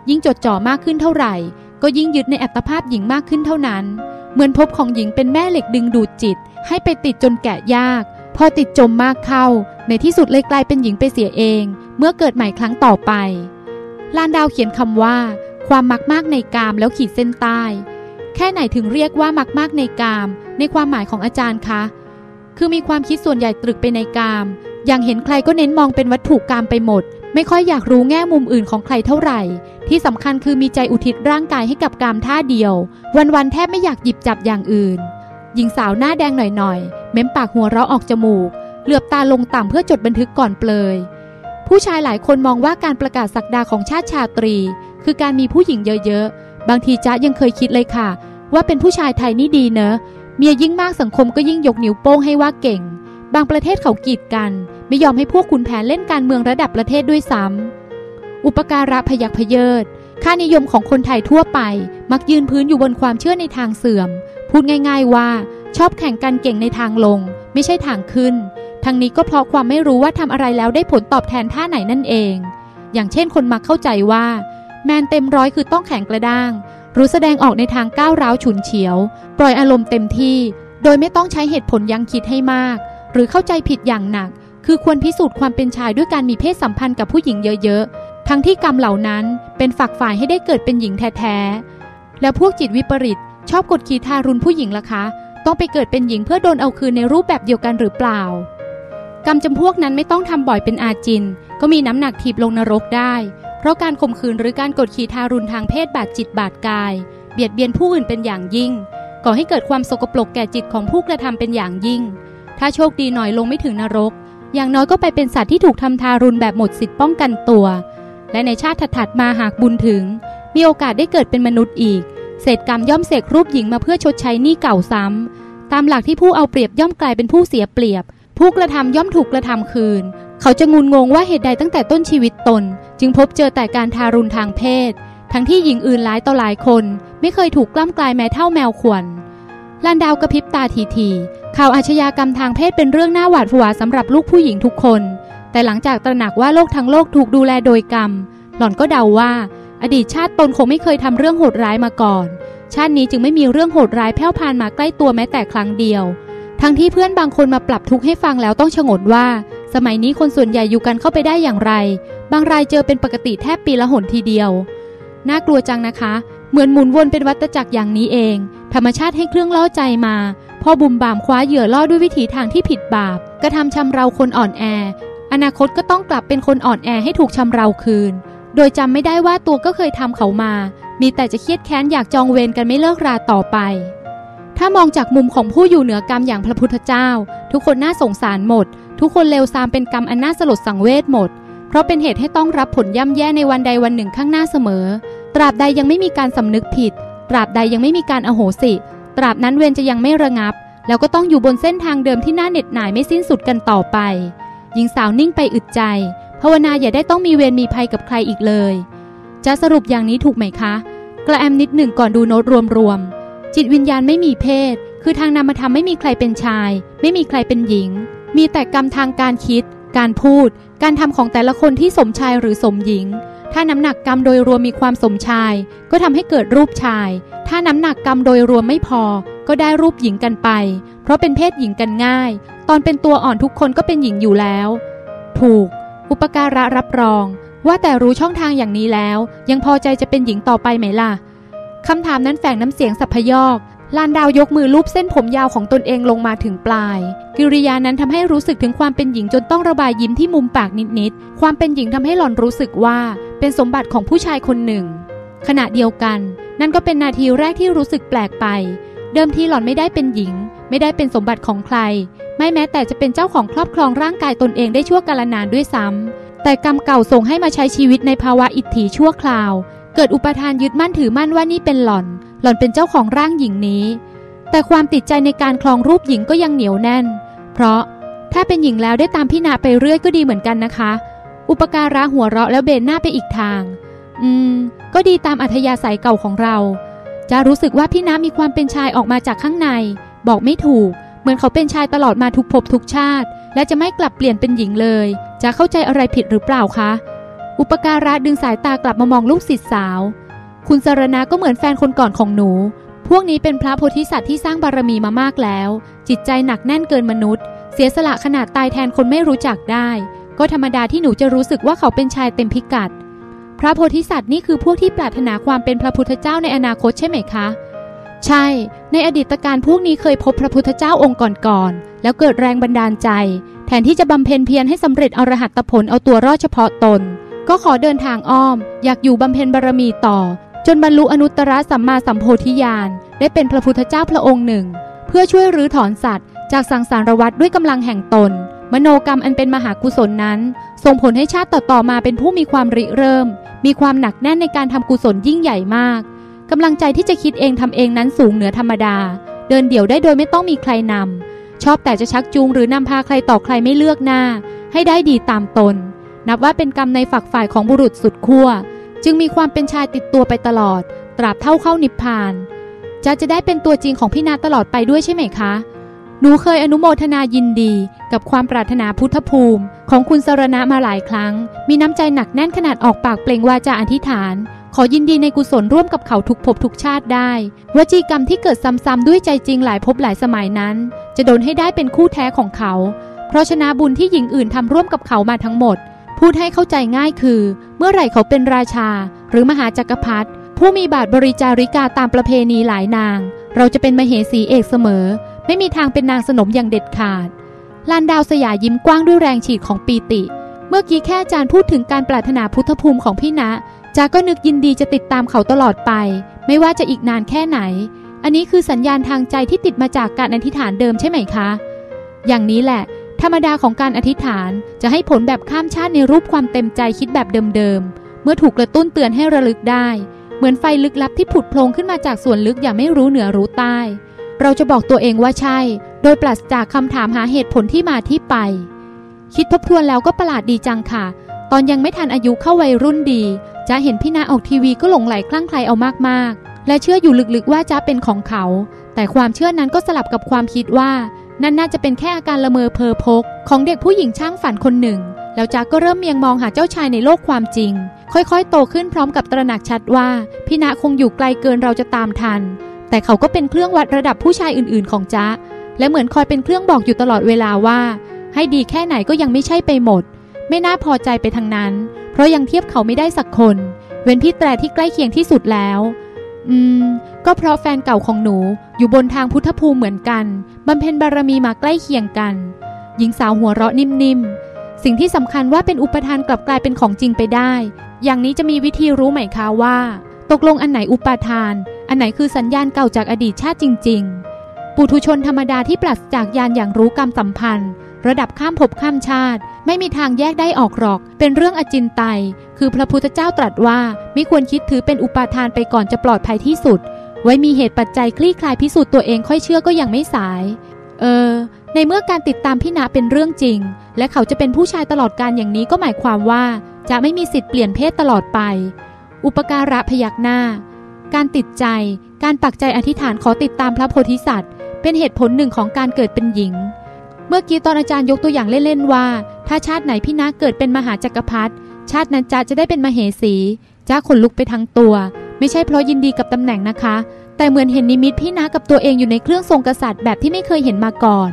ยิ่งจดจ่อมากขึ้นเท่าไหร่ก็ยิ่งยึดในอัตภาพหญิงมากขึ้นเท่านั้นเหมือนภพของหญิงเป็นแม่เหล็กดึงดูดจิตให้ไปติดจนแกะยากพอติดจมมากเข้าในที่สุดเลยกลายเป็นหญิงไปเสียเองเมื่อเกิดใหม่ครั้งต่อไปลานดาวเขียนคำว่าความมักมากในกามแล้วขีดเส้นใต้แค่ไหนถึงเรียกว่ามักมากในกามในความหมายของอาจารย์คะคือมีความคิดส่วนใหญ่ตรึกไปในกามอย่างเห็นใครก็เน้นมองเป็นวัตถุกามไปหมดไม่ค่อยอยากรู้แง่มุมอื่นของใครเท่าไหร่ที่สำคัญคือมีใจอุทิศร่างกายให้กับกามท่าเดียววันๆแทบไม่อยากหยิบจับอย่างอื่นหญิงสาวหน้าแดงหน่อยๆเม้มปากหัวเราะออกจมูกเหลือบตาลงต่ำเพื่อจดบันทึกก่อนเปลยผู้ชายหลายคนมองว่าการประกาศศักดาของชาติชาตรีคือการมีผู้หญิงเยอะๆบางทีจ๊ะยังเคยคิดเลยค่ะว่าเป็นผู้ชายไทยนี่ดีเนอะเมียยิ่งมากสังคมก็ยิ่งยกนิ้วโป้งให้ว่าเก่งบางประเทศเขากีดกันไม่ยอมให้พวกขุนแผนเล่นการเมืองระดับประเทศด้วยซ้ำอุปการะพยักเพเยิดค่านิยมของคนไทยทั่วไปมักยืนพื้นอยู่บนความเชื่อในทางเสื่อมพูดง่ายๆว่าชอบแข่งกันเก่งในทางลงไม่ใช่ทางขึ้นทั้งนี้ก็เพราะความไม่รู้ว่าทำอะไรแล้วได้ผลตอบแทนท่าไหนนั่นเองอย่างเช่นคนมักเข้าใจว่าแมนเต็มร้อยคือต้องแข็งกระด้างรู้แสดงออกในทางก้าวร้าวฉุนเฉียวปล่อยอารมณ์เต็มที่โดยไม่ต้องใช้เหตุผลยังคิดให้มากหรือเข้าใจผิดอย่างหนักคือควรพิสูจน์ความเป็นชายด้วยการมีเพศสัมพันธ์กับผู้หญิงเยอะๆทั้งที่กรรมเหล่านั้นเป็นฝักฝ่ายให้ได้เกิดเป็นหญิงแท้ๆแล้วพวกจิตวิปริตชอบกดขี่ทารุณผู้หญิงล่ะคะต้องไปเกิดเป็นหญิงเพื่อโดนเอาคืนในรูปแบบเดียวกันหรือเปล่ากรรมจำพวกนั้นไม่ต้องทำบ่อยเป็นอาจินก็มีน้ำหนักถีบลงนรกได้เพราะการข่มขืนหรือการกดขี่ทารุณทางเพศบาดจิตบาดกายเบียดเบียนผู้อื่นเป็นอย่างยิ่งก่อให้เกิดความสกปรกแก่จิตของผู้กระทำเป็นอย่างยิ่งถ้าโชคดีหน่อยลงไม่ถึงนรกอย่างน้อยก็ไปเป็นสัตว์ที่ถูกทำทารุณแบบหมดสิทธิ์ป้องกันตัวและในชาติถัดมาหากบุญถึงมีโอกาสได้เกิดเป็นมนุษย์อีกเศษกรรมย่อมเสกรูปหญิงมาเพื่อชดใช้หนี้เก่าซ้ำตามหลักที่ผู้เอาเปรียบย่อมกลายเป็นผู้เสียเปรียบผู้กระทำย่อมถูกกระทำคืนเขาจะงุนงงว่าเหตุใดตั้งแต่ต้นชีวิตตนจึงพบเจอแต่การทารุณทางเพศทั้งที่หญิงอื่นหลายต่อหลายคนไม่เคยถูกกล้ำกลายแม้เท่าแมวข่วน ลันดาวกระพริบตาทีทีข่าวอาชญากรรมทางเพศเป็นเรื่องน่าหวาดผวาสำหรับลูกผู้หญิงทุกคนแต่หลังจากตระหนักว่าโลกทั้งโลกถูกดูแลโดยกรรมหล่อนก็เดาว่าอดีตชาติตนคงไม่เคยทำเรื่องโหดร้ายมาก่อนชาตินี้จึงไม่มีเรื่องโหดร้ายแผ่วพานมาใกล้ตัวแม้แต่ครั้งเดียวทั้งที่เพื่อนบางคนมาปรับทุกข์ให้ฟังแล้วต้องชงนว่าสมัยนี้คนส่วนใหญ่อยู่กันเข้าไปได้อย่างไรบางรายเจอเป็นปกติแทบปีละหนทีเดียวน่ากลัวจังนะคะเหมือนหมุนวนเป็นวัฏจักรอย่างนี้เองธรรมชาติให้เครื่องล่อใจมาพอบุ่มบ่ามคว้าเหยื่อล่อด้วยวิถีทางที่ผิดบาปกระทำชำเราคนอ่อนแออนาคตก็ต้องกลับเป็นคนอ่อนแอให้ถูกชำเราคืนโดยจำไม่ได้ว่าตัวก็เคยทำเขามามีแต่จะเครียดแค้นอยากจองเวรกันไม่เลิกราต่อไปถ้ามองจากมุมของผู้อยู่เหนือกรรมอย่างพระพุทธเจ้าทุกคนน่าสงสารหมดทุกคนเลวทรามเป็นกรรมอันน่าสลดสังเวชหมดเพราะเป็นเหตุให้ต้องรับผลย่ำแย่ในวันใดวันหนึ่งข้างหน้าเสมอตราบใดยังไม่มีการสำนึกผิดตราบใดยังไม่มีการอโหสิตราบนั้นเวรจะยังไม่ระงับแล้วก็ต้องอยู่บนเส้นทางเดิมที่น่าเหน็ดหน่ายไม่สิ้นสุดกันต่อไปหญิงสาวนิ่งไปอึดใจภาวนาอย่าได้ต้องมีเวรมีภัยกับใครอีกเลยจะสรุปอย่างนี้ถูกไหมคะกระแอมนิดหนึ่งก่อนดูโน้ตรวมๆจิตวิญญาณไม่มีเพศคือทางนามธรรมไม่มีใครเป็นชายไม่มีใครเป็นหญิงมีแต่กรรมทางการคิดการพูดการทำของแต่ละคนที่สมชายหรือสมหญิงถ้าน้ำหนักกรรมโดยรวมมีความสมชายก็ทำให้เกิดรูปชายถ้าน้ำหนักกรรมโดยรวมไม่พอก็ได้รูปหญิงกันไปเพราะเป็นเพศหญิงกันง่ายตอนเป็นตัวอ่อนทุกคนก็เป็นหญิงอยู่แล้วถูกอุปการะรับรองว่าแต่รู้ช่องทางอย่างนี้แล้วยังพอใจจะเป็นหญิงต่อไปไหมล่ะคำถามนั้นแฝงน้ำเสียงสัพพยอกลานดาวยกมือลูบเส้นผมยาวของตนเองลงมาถึงปลายกิริยานั้นทำให้รู้สึกถึงความเป็นหญิงจนต้องระบายยิ้มที่มุมปากนิดๆความเป็นหญิงทำให้หล่อนรู้สึกว่าเป็นสมบัติของผู้ชายคนหนึ่งขณะเดียวกันนั่นก็เป็นนาทีแรกที่รู้สึกแปลกไปเดิมทีหล่อนไม่ได้เป็นหญิงไม่ได้เป็นสมบัติของใครไม่แม้แต่จะเป็นเจ้าของครอบครองร่างกายตนเองได้ชั่วกาลนานด้วยซ้ำแต่กรรมเก่าส่งให้มาใช้ชีวิตในภาวะอิทธิชั่วคราวเกิดอุปทานยึดมั่นถือมั่นว่านี่เป็นหล่อนหล่อนเป็นเจ้าของร่างหญิงนี้แต่ความติดใจในการคลองรูปหญิงก็ยังเหนียวแน่นเพราะถ้าเป็นหญิงแล้วได้ตามพิณาไปเรื่อยก็ดีเหมือนกันนะคะอุปการะหัวเราะแล้วเบนหน้าไปอีกทางอืมก็ดีตามอัธยาศัยเก่าของเราจะรู้สึกว่าพิณามีความเป็นชายออกมาจากข้างในบอกไม่ถูกเหมือนเขาเป็นชายตลอดมาทุกภพทุกชาติและจะไม่กลับเปลี่ยนเป็นหญิงเลยจะเข้าใจอะไรผิดหรือเปล่าคะอุปการะดึงสายตากลับมามองลูกศิษย์สาวคุณสรณะก็เหมือนแฟนคนก่อนของหนูพวกนี้เป็นพระโพธิสัตว์ที่สร้างบารมีมามากแล้วจิตใจหนักแน่นเกินมนุษย์เสียสละขนาดตายแทนคนไม่รู้จักได้ก็ธรรมดาที่หนูจะรู้สึกว่าเขาเป็นชายเต็มพิกัดพระโพธิสัตว์นี่คือพวกที่ปรารถนาความเป็นพระพุทธเจ้าในอนาคตใช่ไหมคะใช่ในอดีตการพวกนี้เคยพบพระพุทธเจ้าองค์ก่อนๆแล้วเกิดแรงบันดาลใจแทนที่จะบำเพ็ญเพียรให้สำเร็จอรหัตผลเอาตัวรอดเฉพาะตนก็ขอเดินทางอ้อมอยากอยู่บำเพ็ญบารมีต่อจนบรรลุอนุตตรสัมมาสัมโพธิญาณได้เป็นพระพุทธเจ้าพระองค์หนึ่งเพื่อช่วยรื้อถอนสัตว์จากสังสารวัฏด้วยกำลังแห่งตนมโนกรรมอันเป็นมหากุศลนั้นส่งผลให้ชาติต่อๆมาเป็นผู้มีความริเริ่มมีความหนักแน่นในการทำกุศลยิ่งใหญ่มากกำลังใจที่จะคิดเองทำเองนั้นสูงเหนือธรรมดาเดินเดี่ยวได้โดยไม่ต้องมีใครนำชอบแต่จะชักจูงหรือนำพาใครต่อใครไม่เลือกหน้าให้ได้ดีตามตนนับว่าเป็นกรรมในฝักฝ่ายของบุรุษสุดขั้วจึงมีความเป็นชายติดตัวไปตลอดตราบเท่าเข้านิพพานจะจะได้เป็นตัวจริงของพี่นาตลอดไปด้วยใช่ไหมคะหนูเคยอนุโมทนายินดีกับความปรารถนาพุทธภูมิของคุณสรณะมาหลายครั้งมีน้ำใจหนักแน่นขนาดออกปากเปล่งวาจาอธิษฐานขอยินดีในกุศลร่วมกับเขาทุกภพทุกชาติได้วจีกรรมที่เกิดซ้ำๆด้วยใจจริงหลายภพหลายสมัยนั้นจะดลให้ได้เป็นคู่แท้ของเขาเพราะชนะบุญที่หญิงอื่นทำร่วมกับเขามาทั้งหมดพูดให้เข้าใจง่ายคือเมื่อไหร่เขาเป็นราชาหรือมหาจักรพรรดิผู้มีบาทบริจาริกาตามประเพณีหลายนางเราจะเป็นมเหสีเอกเสมอไม่มีทางเป็นนางสนมอย่างเด็ดขาดลานดาวสยายิ้มกว้างด้วยแรงฉีดของปีติเมื่อกี้แค่อาจารย์พูดถึงการปรารถนาพุทธภูมิของพี่ณจ๊ะก็นึกยินดีจะติดตามเขาตลอดไปไม่ว่าจะอีกนานแค่ไหนอันนี้คือสัญญาณทางใจที่ติดมาจากการอธิษฐานเดิมใช่ไหมคะอย่างนี้แหละธรรมดาของการอธิษฐานจะให้ผลแบบข้ามชาติในรูปความเต็มใจคิดแบบเดิมๆเมื่อถูกกระตุ้นเตือนให้ระลึกได้เหมือนไฟลึกลับที่ผุดโผล่ขึ้นมาจากส่วนลึกอย่างไม่รู้เหนือรู้ใต้เราจะบอกตัวเองว่าใช่โดยปราศจากคำถามหาเหตุผลที่มาที่ไปคิดทบทวนแล้วก็ประหลาดดีจังค่ะตอนยังไม่ทันอายุเข้าวัยรุ่นดีจ๊ะเห็นพี่นาออกทีวีก็หลงไหลคลั่งไคล้เอามากๆและเชื่ออยู่ลึกๆว่าจ๊ะเป็นของเขา แต่ความเชื่อนั้นก็สลับกับความคิดว่านั่นน่าจะเป็นแค่อาการละเมอเพ้อพกของเด็กผู้หญิงช่างฝันคนหนึ่งแล้วจากก็เริ่มเมียงมองหาเจ้าชายในโลกความจริงค่อยๆโตขึ้นพร้อมกับตระหนักชัดว่าพี่ณคงอยู่ไกลเกินเราจะตามทันแต่เขาก็เป็นเครื่องวัดระดับผู้ชายอื่นๆของจ๊ะและเหมือนคอยเป็นเครื่องบอกอยู่ตลอดเวลาว่าให้ดีแค่ไหนก็ยังไม่ใช่ไปหมดไม่น่าพอใจไปทางนั้นเพราะยังเทียบเขาไม่ได้สักคนเว้นพี่แตรที่ใกล้เคียงที่สุดแล้วอืมก็เพราะแฟนเก่าของหนูอยู่บนทางพุทธภูมิเหมือนกันบำเพ็ญบารมีมาใกล้เคียงกันหญิงสาวหัวเราะนิ่มๆสิ่งที่สำคัญว่าเป็นอุปทานกลับกลายเป็นของจริงไปได้อย่างนี้จะมีวิธีรู้ไหมคะว่าตกลงอันไหนอุปทานอันไหนคือสัญญาณเก่าจากอดีตชาติจริงๆปุถุชนธรรมดาที่ปราศจากญาณอย่างรู้กรรมสัมพันธ์ระดับข้ามภพข้ามชาติไม่มีทางแยกได้ออกหรอกเป็นเรื่องอจินไตยคือพระพุทธเจ้าตรัสว่าไม่ควรคิดถือเป็นอุปาทานไปก่อนจะปลอดภัยที่สุดไว้มีเหตุปัจจัยคลี่คลายพิสูจน์ตัวเองค่อยเชื่อก็ยังไม่สายเออในเมื่อการติดตามพี่ณเป็นเรื่องจริงและเขาจะเป็นผู้ชายตลอดกาลอย่างนี้ก็หมายความว่าจะไม่มีสิทธิ์เปลี่ยนเพศตลอดไปอุปการะพยักหน้าการติดใจการปักใจอธิษฐานขอติดตามพระโพธิสัตว์เป็นเหตุผลหนึ่งของการเกิดเป็นหญิงเมื่อกี้ตอนอาจารย์ยกตัวอย่างเล่นๆว่าถ้าชาติไหนพี่ณเกิดเป็นมหาจักรพรรดิชาตินั้นจ๊ะจะได้เป็นมเหสีจ๊ะขนลุกไปทั้งตัวไม่ใช่เพราะยินดีกับตำแหน่งนะคะแต่เหมือนเห็นนิมิตพี่ณกับตัวเองอยู่ในเครื่องทรงกษัตริย์แบบที่ไม่เคยเห็นมาก่อน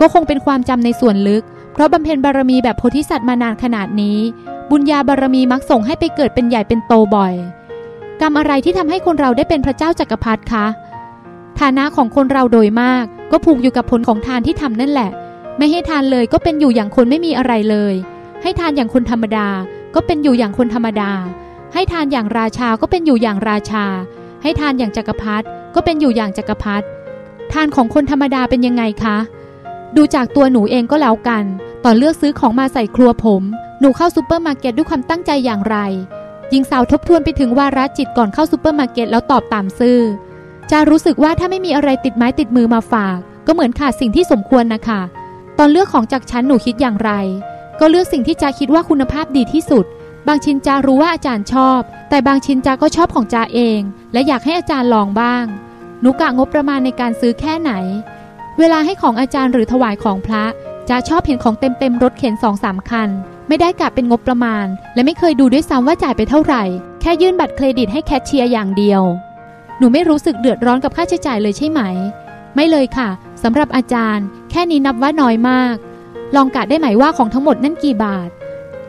ก็คงเป็นความจำในส่วนลึกเพราะบำเพ็ญบารมีแบบโพธิสัตว์มานานขนาดนี้บุญญาบารมีมักส่งให้ไปเกิดเป็นใหญ่เป็นโตบ่อยกรรมอะไรที่ทำให้คนเราได้เป็นพระเจ้าจักรพรรดิคะฐานะของคนเราโดยมากก็ผูกอยู่กับผลของทานที่ทำนั่นแหละไม่ให้ทานเลยก็เป็นอยู่อย่างคนไม่มีอะไรเลยให้ทานอย่างคนธรรมดาก็เป็นอยู่อย่างคนธรรมดาให้ทานอย่างราชาก็เป็นอยู่อย่างราชาให้ทานอย่างจักรพรรดิก็เป็นอยู่อย่างจักรพรรดิทานของคนธรรมดาเป็นยังไงคะดูจากตัวหนูเองก็แล้วกันตอนเลือกซื้อของมาใส่ครัวผมหนูเข้าซูเปอร์มาร์เก็ตด้วยความตั้งใจอย่างไรหญิงสาวทบทวนไปถึงวาระจิตก่อนเข้าซูเปอร์มาร์เก็ตแล้วตอบตามซื่อจะรู้สึกว่าถ้าไม่มีอะไรติดไม้ติดมือมาฝากก็เหมือนขาดสิ่งที่สมควรนะคะตอนเลือกของจากฉันหนูคิดอย่างไรก็เลือกสิ่งที่จ๊ะคิดว่าคุณภาพดีที่สุดบางชิ้นจ๊ะรู้ว่าอาจารย์ชอบแต่บางชิ้นจ๊ะก็ชอบของจ๊ะเองและอยากให้อาจารย์ลองบ้างหนูกะงบประมาณในการซื้อแค่ไหนเวลาให้ของอาจารย์หรือถวายของพระจ๊ะชอบเห็นของเต็มเต็มรถเข็น สองสาม คันไม่ได้กะเป็นงบประมาณและไม่เคยดูด้วยซ้ำว่าจ่ายไปเท่าไหร่แค่ยื่นบัตรเครดิตให้แคชเชียร์อย่างเดียวหนูไม่รู้สึกเดือดร้อนกับค่าใช้จ่ายเลยใช่ไหมไม่เลยค่ะสำหรับอาจารย์แค่นี้นับว่าน้อยมากลองกะได้ไหมว่าของทั้งหมดนั่นกี่บาท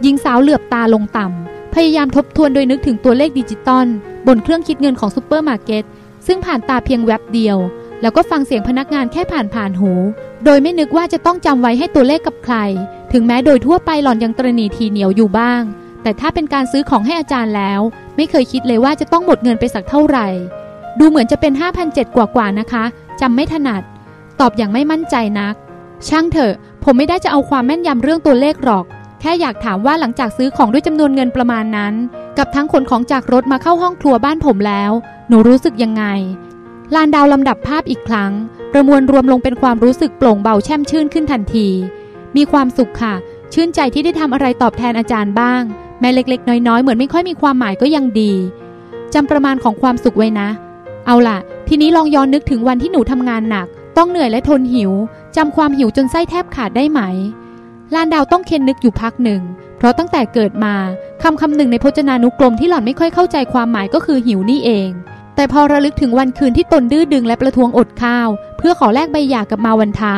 หญิงสาวเหลือบตาลงต่ำพยายามทบทวนโดยนึกถึงตัวเลขดิจิตอลบนเครื่องคิดเงินของซูเปอร์มาร์เก็ตซึ่งผ่านตาเพียงแวบเดียวแล้วก็ฟังเสียงพนักงานแค่ผ่านผ่านหูโดยไม่นึกว่าจะต้องจำไว้ให้ตัวเลขกับใครถึงแม้โดยทั่วไปหล่อนยังตระหนี่ทีเหนียวอยู่บ้างแต่ถ้าเป็นการซื้อของให้อาจารย์แล้วไม่เคยคิดเลยว่าจะต้องหมดเงินไปสักเท่าไหร่ดูเหมือนจะเป็น ห้าพันเจ็ดร้อย กว่าๆนะคะจำไม่ถนัดตอบอย่างไม่มั่นใจนักช่างเถอะผมไม่ได้จะเอาความแม่นยำเรื่องตัวเลขหรอกแค่อยากถามว่าหลังจากซื้อของด้วยจำนวนเงินประมาณนั้นกับทั้งขนของจากรถมาเข้าห้องครัวบ้านผมแล้วหนูรู้สึกยังไงลานดาวลำดับภาพอีกครั้งประมวลรวมลงเป็นความรู้สึกโปร่งเบาแช่มชื่นขึ้นทันทีมีความสุขค่ะชื่นใจที่ได้ทำอะไรตอบแทนอาจารย์บ้างแม้เล็กๆน้อยๆเหมือนไม่ค่อยมีความหมายก็ยังดีจำประมาณของความสุขไว้นะเอาล่ะทีนี้ลองย้อนนึกถึงวันที่หนูทำงานหนักต้องเหนื่อยและทนหิวจำความหิวจนไส้แทบขาดได้ไหมลานดาวต้องเค้นนึกอยู่พักหนึ่งเพราะตั้งแต่เกิดมาคำคำหนึ่งในพจนานุกรมที่หล่อนไม่ค่อยเข้าใจความหมายก็คือหิวนี่เองแต่พอระลึกถึงวันคืนที่ตนดื้อดึงและประท้วงอดข้าวเพื่อขอแลกใบหย่ากับมาวันทา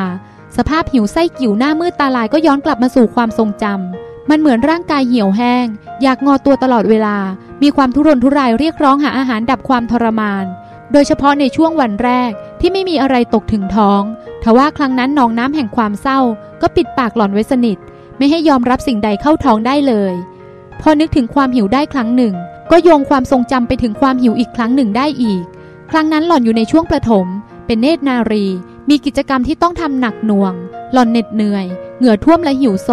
สภาพหิวไส้กิ่วหน้ามืดตาลายก็ย้อนกลับมาสู่ความทรงจำมันเหมือนร่างกายเหี่ยวแห้งอยากงอตัวตลอดเวลามีความทุรนทุรายเรียกร้องหาอาหารดับความทรมานโดยเฉพาะในช่วงวันแรกที่ไม่มีอะไรตกถึงท้องทว่าครั้งนั้นหนองน้ำแห่งความเศร้าก็ปิดปากหล่อนไว้สนิทไม่ให้ยอมรับสิ่งใดเข้าท้องได้เลยพอนึกถึงความหิวได้ครั้งหนึ่งก็โยงความทรงจำไปถึงความหิวอีกครั้งหนึ่งได้อีกครั้งนั้นหล่อนอยู่ในช่วงประถมเป็นเนตรนารีมีกิจกรรมที่ต้องทำหนักหน่วงหล่อนเหน็ดเหนื่อยเหงื่อท่วมและหิวโซ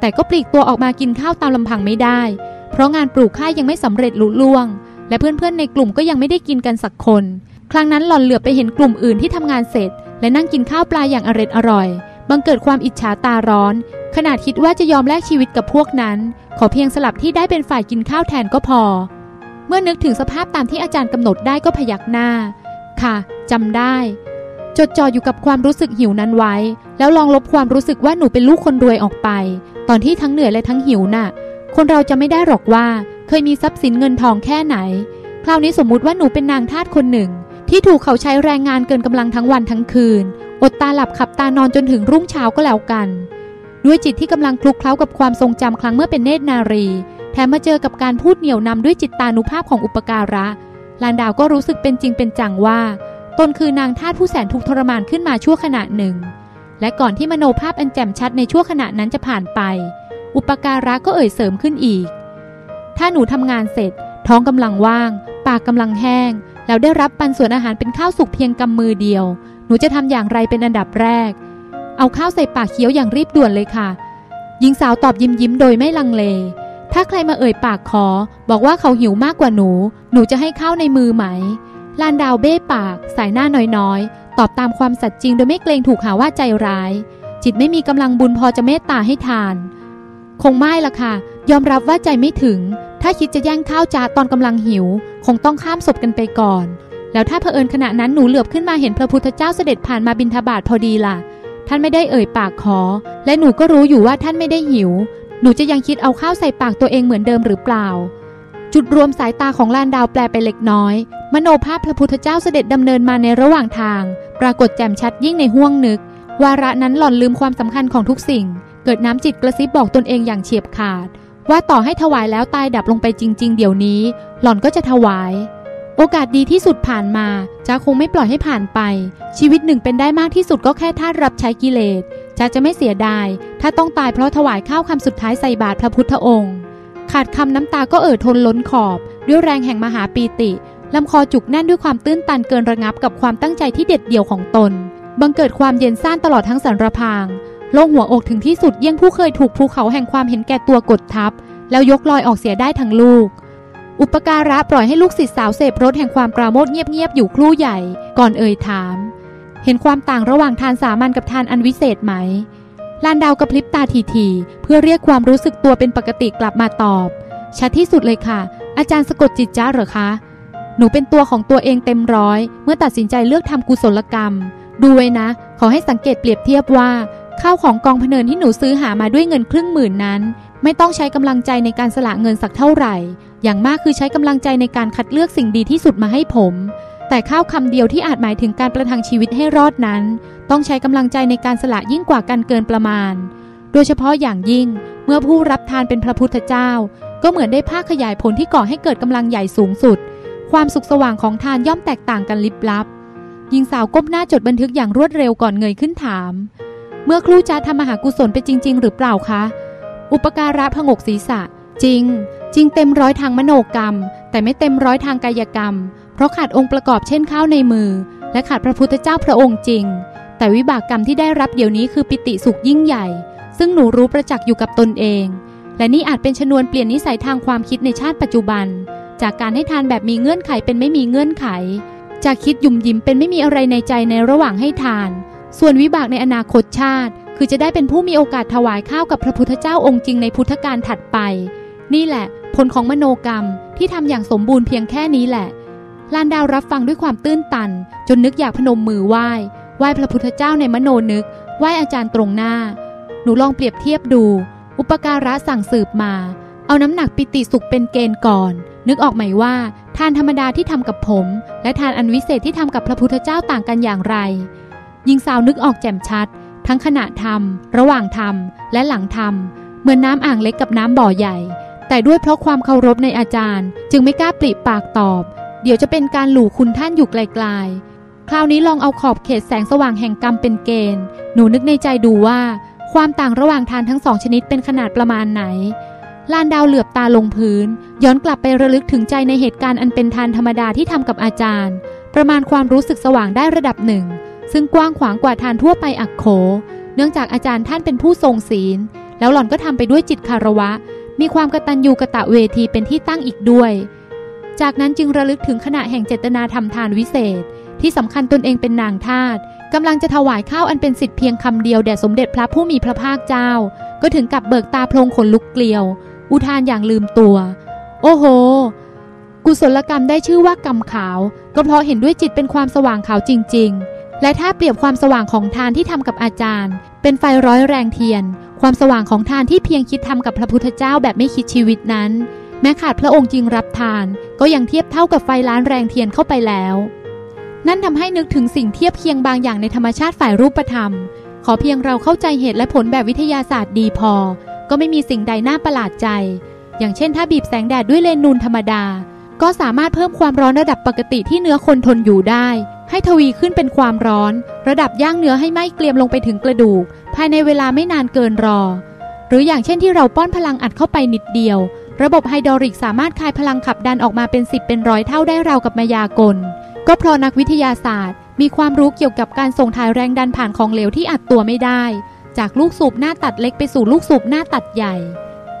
แต่ก็ปลีกตัวออกมากินข้าวตามลำพังไม่ได้เพราะงานปลูกข้าวยังไม่สำเร็จลุล่วงและเพื่อนๆในกลุ่มก็ยังไม่ได้กินกันสักคนครั้งนั้นหล่อนเหลือไปเห็นกลุ่มอื่นที่ทำงานเสร็จและนั่งกินข้าวปลาอย่างอร็ดอร่อยบังเกิดความอิจฉาตาร้อนขนาดคิดว่าจะยอมแลกชีวิตกับพวกนั้นขอเพียงสลับที่ได้เป็นฝ่ายกินข้าวแทนก็พอเมื่อนึกถึงสภาพตามที่อาจารย์กำหนดได้ก็พยักหน้าค่ะจำได้ จดจ่ออยู่กับความรู้สึกหิวนั้นไว้แล้วลองลบความรู้สึกว่าหนูเป็นลูกคนรวยออกไปตอนที่ทั้งเหนื่อยและทั้งหิวน่ะคนเราจะไม่ได้หรอกว่าเคยมีทรัพย์สินเงินทองแค่ไหนคราวนี้สมมุติว่าหนูเป็นนางทาสคนหนึ่งที่ถูกเขาใช้แรงงานเกินกำลังทั้งวันทั้งคืนอดตาหลับขับตานอนจนถึงรุ่งเช้าก็แล้วกันด้วยจิตที่กำลังคลุกเคล้ากับความทรงจำครั้งเมื่อเป็นเนตรนารีแถมมาเจอกับการพูดเหนี่ยวนำด้วยจิตตานุภาพของอุปการะลานดาวก็รู้สึกเป็นจริงเป็นจังว่าตนคือนางทาสผู้แสนทุกข์ทรมานขึ้นมาชั่วขณะหนึ่งและก่อนที่มโนภาพอันแจ่มชัดในชั่วขณะนั้นจะผ่านไปอุปการะก็เอ่ยเสริมขึ้นอีกถ้าหนูทำงานเสร็จท้องกำลังว่างปากกำลังแห้งแล้วได้รับปันส่วนอาหารเป็นข้าวสุกเพียงกำมือเดียวหนูจะทำอย่างไรเป็นอันดับแรกเอาข้าวใส่ปากเคี้ยวอย่างรีบด่วนเลยค่ะหญิงสาวตอบยิ้มยิ้มโดยไม่ลังเลถ้าใครมาเอ่ยปากขอบอกว่าเขาหิวมากกว่าหนูหนูจะให้ข้าวในมือไหมลานดาวเบ้ปากสายหน้าน้อยๆตอบตามความสัตย์จริงโดยไม่เกรงถูกหาว่าใจร้ายจิตไม่มีกำลังบุญพอจะเมตตาให้ทานคงไม่ละค่ะยอมรับว่าใจไม่ถึงถ้าคิดจะแย่งข้าวจาตอนกำลังหิวคงต้องข้ามศพกันไปก่อนแล้วถ้าเผอิญขณะนั้นหนูเหลือบขึ้นมาเห็นพระพุทธเจ้าเสด็จผ่านมาบิณฑบาตพอดีล่ะท่านไม่ได้เอ่ยปากขอและหนูก็รู้อยู่ว่าท่านไม่ได้หิวหนูจะยังคิดเอาข้าวใส่ปากตัวเองเหมือนเดิมหรือเปล่าจุดรวมสายตาของลานดาวแปลไปเล็กน้อยมโนภาพพระพุทธเจ้าเสด็จดำเนินมาในระหว่างทางปรากฏแจ่มชัดยิ่งในห้วงนึกวาระนั้นหล่อนลืมความสำคัญของทุกสิ่งเกิดน้ำจิตกระซิบบอกตนเองอย่างเฉียบขาดว่าต่อให้ถวายแล้วตายดับลงไปจริงๆเดี๋ยวนี้หล่อนก็จะถวายโอกาสดีที่สุดผ่านมาจ้าคงไม่ปล่อยให้ผ่านไปชีวิตหนึ่งเป็นได้มากที่สุดก็แค่ทาสรับใช้กิเลสจ้าจะไม่เสียดายถ้าต้องตายเพราะถวายข้าวคำสุดท้ายใส่บาตรพระพุทธองค์ขาดคำน้ำตาก็เอ่อทนล้นขอบด้วยแรงแห่งมหาปีติลำคอจุกแน่นด้วยความตื้นตันเกินระงับกับความตั้งใจที่เด็ดเดี่ยวของตนบังเกิดความเย็นซ่านตลอดทั้งสรรพางโล่งหัวอกถึงที่สุดเยี่ยงผู้เคยถูกภูเขาแห่งความเห็นแก่ตัวกดทับแล้วยกลอยออกเสียได้ทั้งลูกอุปการะปล่อยให้ลูกศิษย์สาวเสพรสแห่งความปราโมทย์เงียบๆอยู่ครู่ใหญ่ก่อนเอ่ยถามเห็นความต่างระหว่างทานสามัญกับทานอันวิเศษไหมลานดาวกระพริบตาทีๆเพื่อเรียกความรู้สึกตัวเป็นปกติกลับมาตอบชัดที่สุดเลยค่ะอาจารย์สะกดจิตจ้าเหรอคะหนูเป็นตัวของตัวเองเต็มร้อยเมื่อตัดสินใจเลือกทำกุศลกรรมดูไว้นะขอให้สังเกตเปรียบเทียบว่าข้าวของกองพเนินที่หนูซื้อหามาด้วยเงินครึ่งหมื่นนั้นไม่ต้องใช้กำลังใจในการสละเงินสักเท่าไหร่อย่างมากคือใช้กำลังใจในการคัดเลือกสิ่งดีที่สุดมาให้ผมแต่ข้าวคำเดียวที่อาจหมายถึงการประทังชีวิตให้รอดนั้นต้องใช้กำลังใจในการสละยิ่งกว่ากันเกินประมาณโดยเฉพาะอย่างยิ่งเมื่อผู้รับทานเป็นพระพุทธเจ้าก็เหมือนได้ภาคขยายผลที่ก่อให้เกิดกำลังใหญ่สูงสุดความสุขสว่างของทานย่อมแตกต่างกันลิบลับหญิงสาวก้มหน้าจดบันทึกอย่างรวดเร็วก่อนเงยขึ้นถามเมื่อครูจะทำมหากุศลไปจริงๆหรือเปล่าคะอุปการะผงกศีรษะจริงจริงเต็มร้อยทางมโนกรรมแต่ไม่เต็มร้อยทางกายกรรมเพราะขาดองค์ประกอบเช่นข้าวในมือและขาดพระพุทธเจ้าพระองค์จริงแต่วิบากกรรมที่ได้รับเดี๋ยวนี้คือปิติสุขยิ่งใหญ่ซึ่งหนูรู้ประจักษ์อยู่กับตนเองและนี่อาจเป็นชนวนเปลี่ยนนิสัยทางความคิดในชาติปัจจุบันจากการให้ทานแบบมีเงื่อนไขเป็นไม่มีเงื่อนไขจากคิดยุ่มยิ้มเป็นไม่มีอะไรในใจในระหว่างให้ทานส่วนวิบากในอนาคตชาติคือจะได้เป็นผู้มีโอกาสถวายข้าวกับพระพุทธเจ้าองค์จริงในพุทธกาลถัดไปนี่แหละผลของมโนกรรมที่ทำอย่างสมบูรณ์เพียงแค่นี้แหละลานดาวรับฟังด้วยความตื้นตันจนนึกอยากพนมมือไหว้ไหว้พระพุทธเจ้าในมโนนึกไหว้อาจารย์ตรงหน้าหนูลองเปรียบเทียบดูอุปการะสั่งสืบมาเอาน้ำหนักปิติสุขเป็นเกณฑ์ก่อนนึกออกไหมว่าทานธรรมดาที่ทำกับผมและทานอันวิเศษที่ทำกับพระพุทธเจ้าต่างกันอย่างไรหญิงสาวนึกออกแจ่มชัดทั้งขณะทำระหว่างทำและหลังทำเหมือนน้ำอ่างเล็กกับน้ำบ่อใหญ่แต่ด้วยเพราะความเคารพในอาจารย์จึงไม่กล้าปริปากตอบเดี๋ยวจะเป็นการหลู่คุณท่านอยู่ไกลๆคราวนี้ลองเอาขอบเขตแสงสว่างแห่งกรรมเป็นเกณฑ์หนูนึกในใจดูว่าความต่างระหว่างทานทั้งสองชนิดเป็นขนาดประมาณไหนลานดาวเหลือบตาลงพื้นย้อนกลับไประลึกถึงใจในเหตุการณ์อันเป็นทานธรรมดาที่ทำกับอาจารย์ประมาณความรู้สึกสว่างได้ระดับหนึ่งซึ่งกว้างขวางกว่าทานทั่วไปอักโขเนื่องจากอาจารย์ท่านเป็นผู้ทรงศีลแล้วหล่อนก็ทำไปด้วยจิตคารวะมีความกตัญญูกตเวทีเป็นที่ตั้งอีกด้วยจากนั้นจึงระลึกถึงขณะแห่งเจตนาทำทานวิเศษที่สำคัญตนเองเป็นนางทาสกำลังจะถวายข้าวอันเป็นสิทธิ์เพียงคำเดียวแด่สมเด็จพระผู้มีพระภาคเจ้าก็ถึงกับเบิกตาโพลงขนลุกเกลียวอุทานอย่างลืมตัวโอ้โหกุศลกรรมได้ชื่อว่ากรรมขาวก็เพราะเห็นด้วยจิตเป็นความสว่างขาวจริงๆ และถ้าเปรียบความสว่างของทานที่ทำกับอาจารย์เป็นไฟร้อยแรงเทียนความสว่างของทานที่เพียงคิดทำกับพระพุทธเจ้าแบบไม่คิดชีวิตนั้นแม้ขาดพระองค์จริงรับทานก็ยังเทียบเท่ากับไฟล้านแรงเทียนเข้าไปแล้วนั่นทำให้นึกถึงสิ่งเทียบเคียงบางอย่างในธรรมชาติฝ่ายรูปธรรมขอเพียงเราเข้าใจเหตุและผลแบบวิทยาศาสตร์ดีพอก็ไม่มีสิ่งใดน่าประหลาดใจอย่างเช่นถ้าบีบแสงแดดด้วยเลนส์นูนธรรมดาก็สามารถเพิ่มความร้อนระดับปกติที่เนื้อคนทนอยู่ได้ให้ทวีขึ้นเป็นความร้อนระดับย่างเนื้อให้ไหม้เกรียมลงไปถึงกระดูกภายในเวลาไม่นานเกินรอหรืออย่างเช่นที่เราป้อนพลังอัดเข้าไปนิดเดียวระบบไฮดรอลิกสามารถคายพลังขับดันออกมาเป็นสิบเป็นร้อยเท่าได้ราวกับมายากลก็เพราะนักวิทยาศาสตร์มีความรู้เกี่ยวกับการส่งถ่ายแรงดันผ่านของเหลวที่อัดตัวไม่ได้จากลูกสูบหน้าตัดเล็กไปสู่ลูกสูบหน้าตัดใหญ่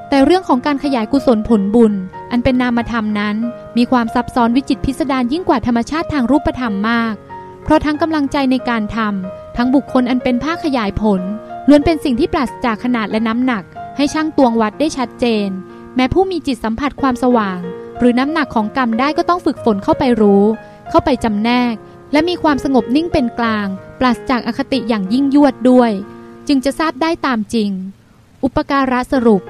แต่เรื่องของการขยายกุศลผลบุญอันเป็นนามธรรมนั้นมีความซับซ้อนวิจิตรพิสดารยิ่งกว่าธรรมชาติทางรูปธรรมมากเพราะทั้งกำลังใจในการทำทั้งบุคคลอันเป็นภาคขยายผลล้วนเป็นสิ่งที่ปราศจากขนาดและน้ำหนักให้ช่างตวงวัดได้ชัดเจนแม้ผู้มีจิตสัมผัสความสว่างหรือน้ำหนักของกรรมได้ก็ต้องฝึกฝนเข้าไปรู้เข้าไปจำแนกและมีความสงบนิ่งเป็นกลางปราศจากอคติอย่างยิ่งยวดด้วยจึงจะทราบได้ตามจริงอุปการะสรุป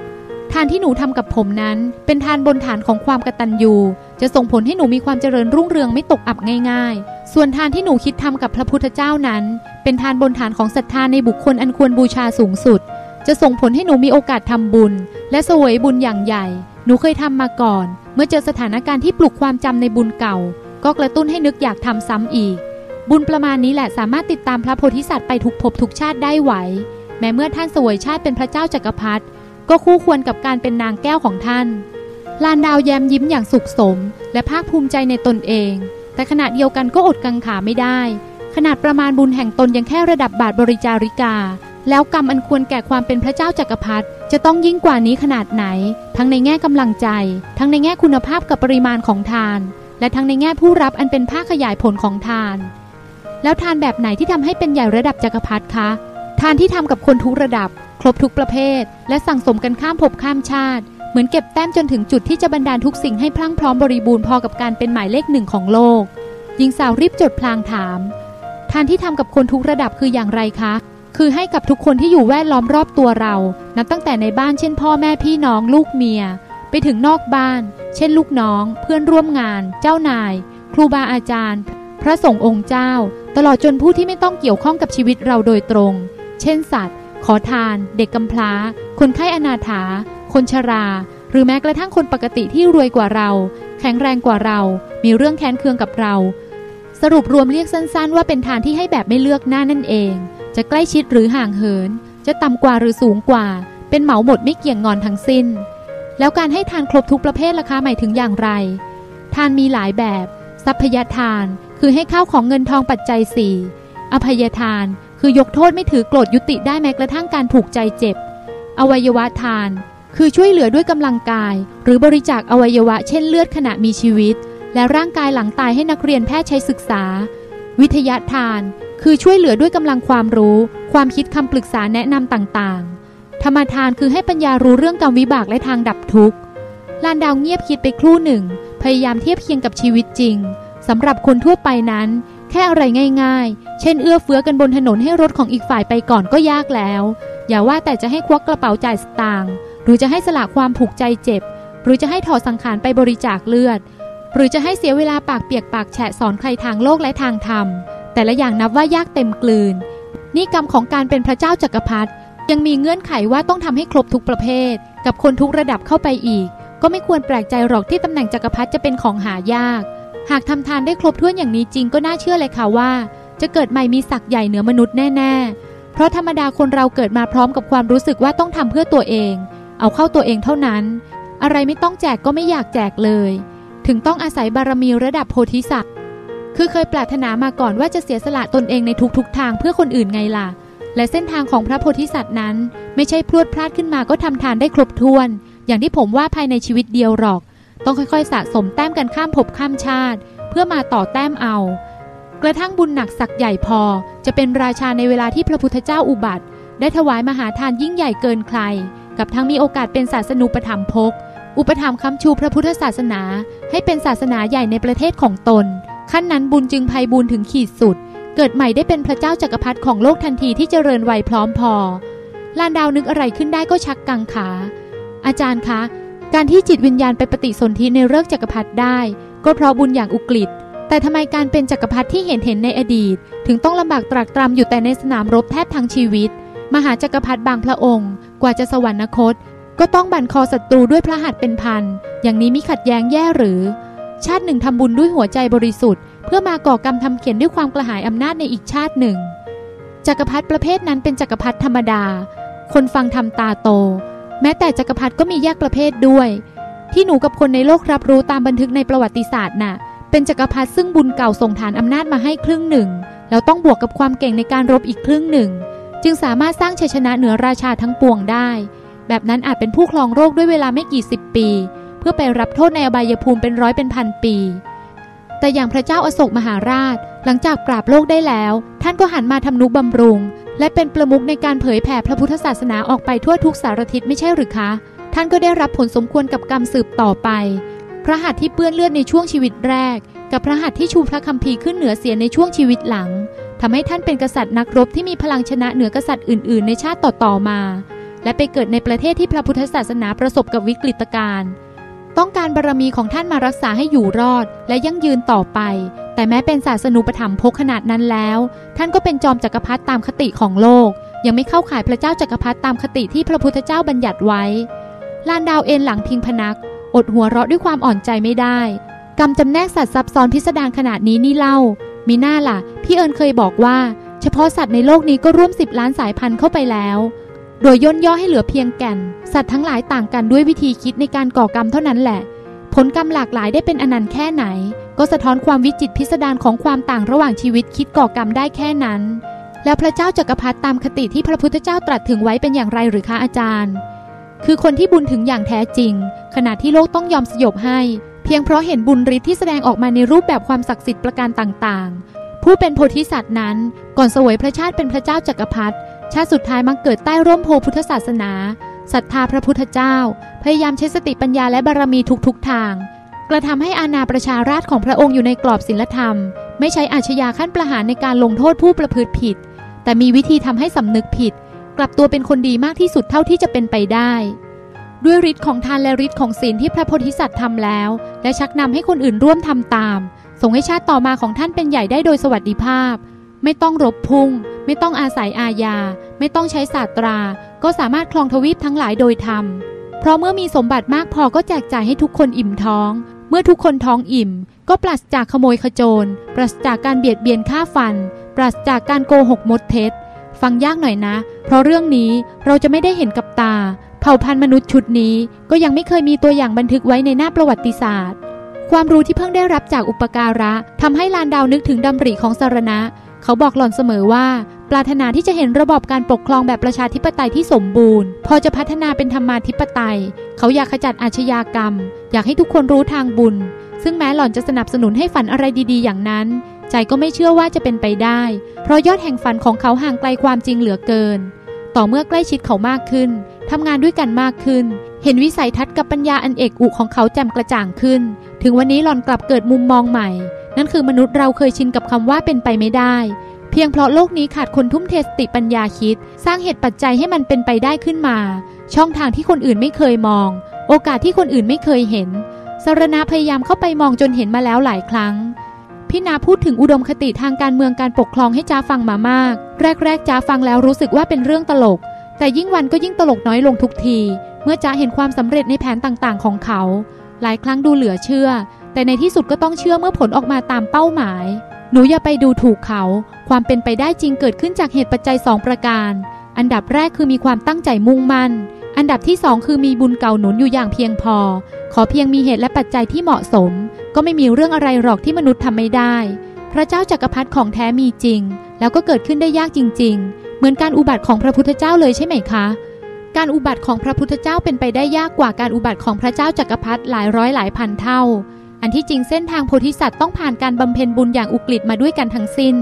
ทานที่หนูทำกับผมนั้นเป็นทานบนฐานของความกตัญญูจะส่งผลให้หนูมีความเจริญรุ่งเรืองไม่ตกอับง่ายๆส่วนทานที่หนูคิดทำกับพระพุทธเจ้านั้นเป็นทานบนฐานของศรัทธาในบุคคลอันควรบูชาสูงสุดจะส่งผลให้หนูมีโอกาสทำบุญและเสวยบุญอย่างใหญ่หนูเคยทำมาก่อนเมื่อเจอสถานการณ์ที่ปลุกความจำในบุญเก่าก็กระตุ้นให้นึกอยากทำซ้ำอีกบุญประมาณนี้แหละสามารถติดตามพระโพธิสัตว์ไปทุกภพทุกชาติได้ไหวแม้เมื่อท่านเสวยชาติเป็นพระเจ้าจักรพรรดิก็คู่ควรกับการเป็นนางแก้วของท่านลานดาวแย้มยิ้มอย่างสุขสมและภาคภูมิใจในตนเองแต่ขณะเดียวกันก็อดกังขาไม่ได้ขนาดประมาณบุญแห่งตนยังแค่ระดับบาทบริจาริกาแล้วกรรมอันควรแก่ความเป็นพระเจ้าจักรพรรดิจะต้องยิ่งกว่านี้ขนาดไหนทั้งในแง่กำลังใจทั้งในแง่คุณภาพกับปริมาณของทานและทั้งในแง่ผู้รับอันเป็นภาคขยายผลของทานแล้วทานแบบไหนที่ทำให้เป็นใหญ่ระดับจักรพรรดิคะทานที่ทำกับคนทุกระดับครบทุกประเภทและสั่งสมกันข้ามภพข้ามชาติเหมือนเก็บแต้มจนถึงจุดที่จะบรรดาลทุกสิ่งให้พลั่งพร้อมบริบูรณ์พอกับการเป็นหมายเลขหนึ่งของโลกหญิงสาวรีบจดพลางถามทานที่ทำกับคนทุกระดับคืออย่างไรคะคือให้กับทุกคนที่อยู่แวดล้อมรอบตัวเรานับตั้งแต่ในบ้านเช่นพ่อแม่พี่น้องลูกเมียไปถึงนอกบ้านเช่นลูกน้องเพื่อนร่วมงานเจ้านายครูบาอาจารย์พระสงฆ์องค์เจ้าตลอดจนผู้ที่ไม่ต้องเกี่ยวข้องกับชีวิตเราโดยตรงเช่นสัตว์ขอทานเด็กกำพร้าคนไข้อนาถาคนชราหรือแม้กระทั่งคนปกติที่รวยกว่าเราแข็งแรงกว่าเรามีเรื่องแค้นเคืองกับเราสรุปรวมเรียกสั้นๆว่าเป็นทานที่ให้แบบไม่เลือกหน้านั่นเองจะใกล้ชิดหรือห่างเหินจะต่ำกว่าหรือสูงกว่าเป็นเหมาหมดไม่เกี่ยงงอนทั้งสิ้นแล้วการให้ทานครบทุกประเภทล่ะคะหมายถึงอย่างไรทานมีหลายแบบทรัพยทานคือให้ข้าวของเงินทองปัจจัยสี่อภัยทานคือยกโทษไม่ถือโกรธยุติได้แม้กระทั่งการผูกใจเจ็บอวัยวะทานคือช่วยเหลือด้วยกำลังกายหรือบริจาคอวัยวะเช่นเลือดขณะมีชีวิตและร่างกายหลังตายให้นักเรียนแพทย์ใช้ศึกษาวิทยาทานคือช่วยเหลือด้วยกำลังความรู้ความคิดคำปรึกษาแนะนำต่างๆธรรมทานคือให้ปัญญารู้เรื่องกรรมวิบากและทางดับทุกข์ลานดาวเงียบคิดไปครู่หนึ่งพยายามเทียบเคียงกับชีวิตจริงสำหรับคนทั่วไปนั้นแค่อะไรง่ายๆเช่นเอื้อเฟื้อกันบนถนนให้รถของอีกฝ่ายไปก่อนก็ยากแล้วอย่าว่าแต่จะให้ควักกระเป๋าจ่ายสตางค์หรือจะให้สละความผูกใจเจ็บหรือจะให้ถอดสังขารไปบริจาคเลือดหรือจะให้เสียเวลาปากเปียกปากแฉะสอนใครทางโลกและทางธรรมแต่ละอย่างนับว่ายากเต็มกลืนนี่กรรมของการเป็นพระเจ้าจักรพรรดิยังมีเงื่อนไขว่าต้องทำให้ครบทุกประเภทกับคนทุกระดับเข้าไปอีกก็ไม่ควรแปลกใจหรอกที่ตำแหน่งจักรพรรดิจะเป็นของหายากหากทำทานได้ครบถ้วนอย่างนี้จริงก็น่าเชื่อเลยค่ะว่าจะเกิดใหม่มีศักย์ใหญ่เหนือมนุษย์แน่ๆเพราะธรรมดาคนเราเกิดมาพร้อมกับความรู้สึกว่าต้องทำเพื่อตัวเองเอาเข้าตัวเองเท่านั้นอะไรไม่ต้องแจกก็ไม่อยากแจกเลยถึงต้องอาศัยบารมีระดับโพธิสัตว์คือเคยปรารถนามาก่อนว่าจะเสียสละตนเองในทุกๆทางเพื่อคนอื่นไงล่ะและเส้นทางของพระโพธิสัตว์นั้นไม่ใช่พรวดพลาดขึ้นมาก็ทำทานได้ครบถ้วนอย่างที่ผมว่าภายในชีวิตเดียวหรอกต้องค่อยๆสะสมแต้มกันข้ามภพข้ามชาติเพื่อมาต่อแต้มเอากระทั่งบุญหนักสักใหญ่พอจะเป็นราชาในเวลาที่พระพุทธเจ้าอุบัติได้ถวายมหาทานยิ่งใหญ่เกินใครกับทั้งมีโอกาสเป็นศาสนูปถัมภกอุปถัมภ์ค้ำชูพระพุทธศาสนาให้เป็นศาสนาใหญ่ในประเทศของตนขั้นนั้นบุญจึงไพบูลย์ถึงขีดสุด กิดใหม่ได้เป็นพระเจ้าจักรพรรดิของโลกทันทีที่เจริญวัยพร้อมพอลานดาวนึกอะไรขึ้นได้ก็ชักกังขาอาจารย์คะการที่จิตวิญญาณไปปฏิสนธิในฤกษ์จักรพรรดิได้ก็เพราะบุญอย่างอุกฤษแต่ทำไมการเป็นจักรพรรดิที่เห็นเห็นในอดีตถึงต้องลำบากตรากตรำอยู่แต่ในสนามรบแทบทั้งชีวิตมหาจักรพรรดิบางพระองค์กว่าจะสวรรคตก็ต้องบั่นคอศัตรูด้วยพระหัตถ์เป็นพันอย่างนี้มิขัดแย้งแย่หรือชาติหนึ่งทำบุญด้วยหัวใจบริสุทธิ์เพื่อมาก่อกรรมทำเขียนด้วยความกระหายอำนาจในอีกชาติหนึ่งจักรพรรดิประเภทนั้นเป็นจักรพรรดิธรรมดาคนฟังทำตาโตแม้แต่จักรพรรดิก็มีแยกประเภทด้วยที่หนูกับคนในโลกรับรู้ตามบันทึกในประวัติศาสตร์น่ะเป็นจักรพรรดิซึ่งบุญเก่าส่งฐานอำนาจมาให้ครึ่งหนึ่งแล้วต้องบวกกับความเก่งในการรบอีกครึ่งหนึ่งจึงสามารถสร้างชัยชนะเหนือราชาทั้งปวงได้แบบนั้นอาจเป็นผู้ครองโลกด้วยเวลาไม่กี่สิบปีเพื่อไปรับโทษในอบายภูมิเป็นร้อยเป็นพันปีแต่อย่างพระเจ้าอโศกมหาราชหลังจากปราบโลกได้แล้วท่านก็หันมาทำนุบำรุงและเป็นประมุขในการเผยแผ่พระพุทธศาสนาออกไปทั่วทุกสารทิศไม่ใช่หรือคะท่านก็ได้รับผลสมควรกับกรรมสืบต่อไปพระหัตถ์ที่เปื้อนเลือดในช่วงชีวิตแรกกับพระหัตถ์ที่ชูพระคัมภีร์ขึ้นเหนือเสียในช่วงชีวิตหลังทำให้ท่านเป็นกษัตริย์นักรบที่มีพลังชนะเหนือกษัตริย์อื่นๆในชาติต่อๆมาและไปเกิดในประเทศที่พระพุทธศาสนาประสบกับวิกฤตการณ์ต้องการบารมีของท่านมารักษาให้อยู่รอดและยั่งยืนต่อไปแต่แม้เป็นศาสนูปถัมภกขนาดนั้นแล้วท่านก็เป็นจอมจักรพรรดิตามคติของโลกยังไม่เข้าข่ายพระเจ้าจักรพรรดิตามคติที่พระพุทธเจ้าบัญญัติไว้ลานดาวเอ็นหลังพิงพนักอดหัวเราะด้วยความอ่อนใจไม่ได้กรรมจำแนกสัตว์ซับซ้อนพิสดารขนาดนี้นี่เล่ามีหน้าล่ะพี่เอิญเคยบอกว่าเฉพาะสัตว์ในโลกนี้ก็ร่วมสิบล้านสายพันธุ์เข้าไปแล้วโดยย่นย่อให้เหลือเพียงแก่นสัตว์ทั้งหลายต่างกันด้วยวิธีคิดในการก่อกรรมเท่านั้นแหละผลกรรมหลากหลายได้เป็นอนันต์แค่ไหนก็สะท้อนความวิจิตรพิสดารของความต่างระหว่างชีวิตคิดก่อกรรมได้แค่นั้นแล้วพระเจ้าจักรพรรดิตามคติที่พระพุทธเจ้าตรัสถึงไว้เป็นอย่างไรหรือคะอาจารย์คือคนที่บุญถึงอย่างแท้จริงขณะที่โลกต้องยอมสยบให้เพียงเพราะเห็นบุญฤทธิ์ที่แสดงออกมาในรูปแบบความศักดิ์สิทธิ์ประการต่างๆผู้เป็นโพธิสัตว์นั้นก่อนเสวยพระชาติเป็นพระเจ้าจักรพรรดิชาติสุดท้ายมักเกิดใต้ร่มโพพุทธศาสนาศรัทธาพระพุทธเจ้าพยายามใช้สติปัญญาและบารมีทุกๆทางกระทำให้อาณาประชาราชของพระองค์อยู่ในกรอบศีลธรรมไม่ใช้อาชญาขั้นประหารในการลงโทษผู้ประพฤติผิดแต่มีวิธีทำให้สำนึกผิดกลับตัวเป็นคนดีมากที่สุดเท่าที่จะเป็นไปได้ด้วยฤทธิ์ของทานและฤทธิ์ของศีลที่พระโพธิสัตว์ทำแล้วและชักนำให้คนอื่นร่วมทำตามส่งให้ชาติต่อมาของท่านเป็นใหญ่ได้โดยสวัสดิภาพไม่ต้องรบพุ่งไม่ต้องอาศัยอาญาไม่ต้องใช้ศาสตราก็สามารถครองทวีปทั้งหลายโดยธรรมเพราะเมื่อมีสมบัติมากพอก็แจกจ่ายให้ทุกคนอิ่มท้องเมื่อทุกคนท้องอิ่มก็ปราศจากขโมยขโจรปราศจากการเบียดเบียนฆ่าฟันปราศจากการโกหกมดเท็จฟังยากหน่อยนะเพราะเรื่องนี้เราจะไม่ได้เห็นกับตาเผ่าพันธุ์มนุษย์ชุดนี้ก็ยังไม่เคยมีตัวอย่างบันทึกไว้ในหน้าประวัติศาสตร์ความรู้ที่เพิ่งได้รับจากอุปการะทำให้ลานดาวนึกถึงดำริของสรณะเขาบอกหล่อนเสมอว่าปรารถนาที่จะเห็นระบอบการปกครองแบบประชาธิปไตยที่สมบูรณ์พอจะพัฒนาเป็นธรรมาธิปไตยเขาอยากขจัดอาชญากรรมอยากให้ทุกคนรู้ทางบุญซึ่งแม้หล่อนจะสนับสนุนให้ฝันอะไรดีๆอย่างนั้นใจก็ไม่เชื่อว่าจะเป็นไปได้เพราะยอดแห่งฝันของเขาห่างไกลความจริงเหลือเกินต่อเมื่อใกล้ชิดเขามากขึ้นทำงานด้วยกันมากขึ้นเห็นวิสัยทัศน์กับปัญญาอันเอกอุของเขาแจ่มกระจ่างขึ้นถึงวันนี้หล่อนกลับเกิดมุมมองใหม่นั่นคือมนุษย์เราเคยชินกับคำว่าเป็นไปไม่ได้เพียงเพราะโลกนี้ขาดคนทุ่มเทสติปัญญาคิดสร้างเหตุปัจจัยให้มันเป็นไปได้ขึ้นมาช่องทางที่คนอื่นไม่เคยมองโอกาสที่คนอื่นไม่เคยเห็นสรณะพยายามเข้าไปมองจนเห็นมาแล้วหลายครั้งพี่นาพูดถึงอุดมคติทางการเมืองการปกครองให้จ้าฟังมามากแรกๆจ้าฟังแล้วรู้สึกว่าเป็นเรื่องตลกแต่ยิ่งวันก็ยิ่งตลกน้อยลงทุกทีเมื่อจ้าเห็นความสำเร็จในแผนต่างๆของเขาหลายครั้งดูเหลือเชื่อแต่ในที่สุดก็ต้องเชื่อเมื่อผลออกมาตามเป้าหมายหนูอย่าไปดูถูกเขาความเป็นไปได้จริงเกิดขึ้นจากเหตุปัจจัยสองประการอันดับแรกคือมีความตั้งใจมุ่งมั่นอันดับที่สองคือมีบุญเก่าหนุนอยู่อย่างเพียงพอขอเพียงมีเหตุและปัจจัยที่เหมาะสมก็ไม่มีเรื่องอะไรหรอกที่มนุษย์ทำไม่ได้พระเจ้าจักรพรรดิของแท้มีจริงแล้วก็เกิดขึ้นได้ยากจริงๆเหมือนการอุบัติของพระพุทธเจ้าเลยใช่ไหมคะการอุบัติของพระพุทธเจ้าเป็นไปได้ยากกว่าการอุบัติของพระเจ้าจักรพรรดิหลายร้อยหลายพันเท่าอันที่จริงเส้นทางโพธิสัตว์ต้องผ่านการบำเพ็ญบุญอย่างอุกฤษมาด้วยกันทั้งสิ้น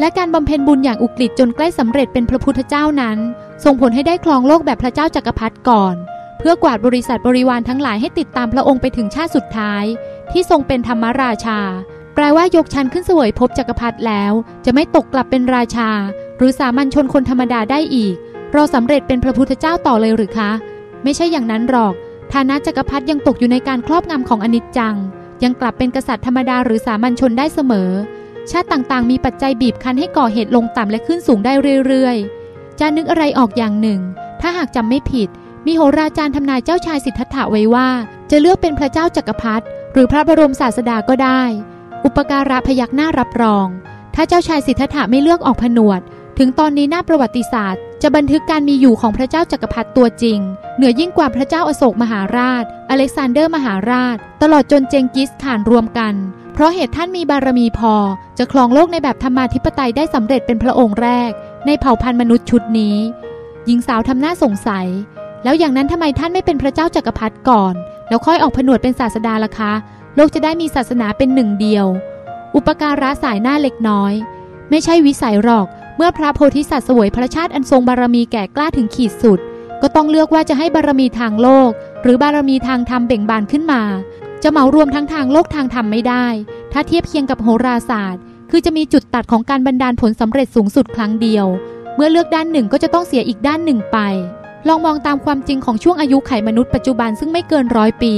และการบำเพ็ญบุญอย่างอุกฤษจนใกล้สำเร็จเป็นพระพุทธเจ้านั้นส่งผลให้ได้ครองโลกแบบพระเจ้าจักรพรรดิก่อนเพื่อกวาดบริษัทบริวารทั้งหลายให้ติดตามพระองค์ไปถึงชาติสุดท้ายที่ทรงเป็นธรรมราชา ปลว่ายกชั้นขึ้นเสวยภพจักรพรรดิแล้วจะไม่ตกกลับเป็นราชาหรือสามัญชนคนธรรมดาได้อีกเราสำเร็จเป็นพระพุทธเจ้าต่อเลยหรือคะไม่ใช่อย่างนั้นหรอกฐานะจักรพรรดิยังตกอยู่ในการครอบงำของอนิจจังยังกลับเป็นกษัตริย์ธรรมดาหรือสามัญชนได้เสมอชาติต่างๆมีปัจจัยบีบคั้นให้ก่อเหตุลงต่ำและขึ้นสูงได้เรื่อยๆจะนึกอะไรออกอย่างหนึ่งถ้าหากจำไม่ผิดมีโหราจารย์ทำนายเจ้าชายสิทธัตถะไว้ว่าจะเลือกเป็นพระเจ้าจักรพรรดิหรือพระบรมศาสดาก็ได้อุปการะพยักหน้ารับรองถ้าเจ้าชายสิทธัตถะไม่เลือกออกผนวดถึงตอนนี้หน้าประวัติศาสตร์จะบันทึกการมีอยู่ของพระเจ้าจักรพรรดิตัวจริงเหนือยิ่งกว่าพระเจ้าอโศกมหาราชอเล็กซานเดอร์มหาราชตลอดจนเจงกิสข่านรวมกันเพราะเหตุท่านมีบารมีพอจะครองโลกในแบบธรรมาธิปไตยได้สำเร็จเป็นพระองค์แรกในเผ่าพันธุ์มนุษย์ชุดนี้หญิงสาวทำหน้าสงสัยแล้วอย่างนั้นทำไมท่านไม่เป็นพระเจ้าจักรพรรดิก่อนแล้วค่อยออกผนวดเป็นศาสดาล่ะคะโลกจะได้มีศาสนาเป็นหนึ่งเดียวอุปการะสายหน้าเล็กน้อยไม่ใช่วิสัยหรอกเมื่อพระโพธิสัตว์เสวยพระชาติอันทรงบารมีแก่กล้าถึงขีดสุดก็ต้องเลือกว่าจะให้บารมีทางโลกหรือบารมีทางธรรมเบ่งบานขึ้นมาจะเหมารวมทั้งทางโลกทางธรรมไม่ได้ถ้าเทียบเคียงกับโหราศาสตร์คือจะมีจุดตัดของการบันดาลผลสำเร็จสูงสุดครั้งเดียวเมื่อเลือกด้านหนึ่งก็จะต้องเสียอีกด้านหนึ่งไปลองมองตามความจริงของช่วงอายุไขมนุษย์ปัจจุบันซึ่งไม่เกินร้อยปี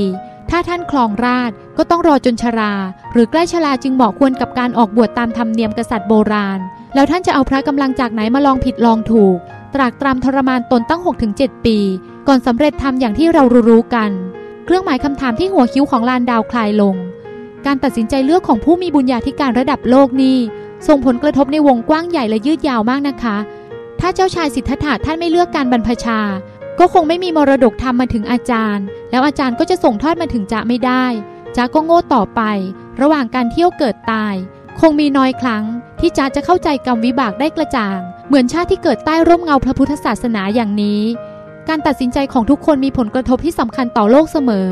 ถ้าท่านครองราชก็ต้องรอจนชราหรือใกล้ชราจึงเหมาะควรกับการออกบวชตามธรรมเนียมกษัตริย์โบราณแล้วท่านจะเอาพระกำลังจากไหนมาลองผิดลองถูกตรากตรำทรมานตนตั้ง หกถึงเจ็ด ปีก่อนสำเร็จทำอย่างที่เรารู้ๆกันเครื่องหมายคำถามที่หัวคิ้วของลานดาวคลายลงการตัดสินใจเลือกของผู้มีบุญญาธิการระดับโลกนี้ส่งผลกระทบในวงกว้างใหญ่และยืดยาวมากนะคะถ้าเจ้าชายสิทธัตถะท่านไม่เลือกการบรรพชาก็คงไม่มีมรดกธรรมมาถึงอาจารย์แล้วอาจารย์ก็จะส่งทอดมาถึงจ๊ะไม่ได้จ๊ะก็โง่ต่อไประหว่างการเที่ยวเกิดตายคงมีน้อยครั้งที่จ๊ะจะเข้าใจกรรมวิบากได้กระจ่างเหมือนชาติที่เกิดใต้ร่มเงาพระพุทธศาสนาอย่างนี้การตัดสินใจของทุกคนมีผลกระทบที่สำคัญต่อโลกเสมอ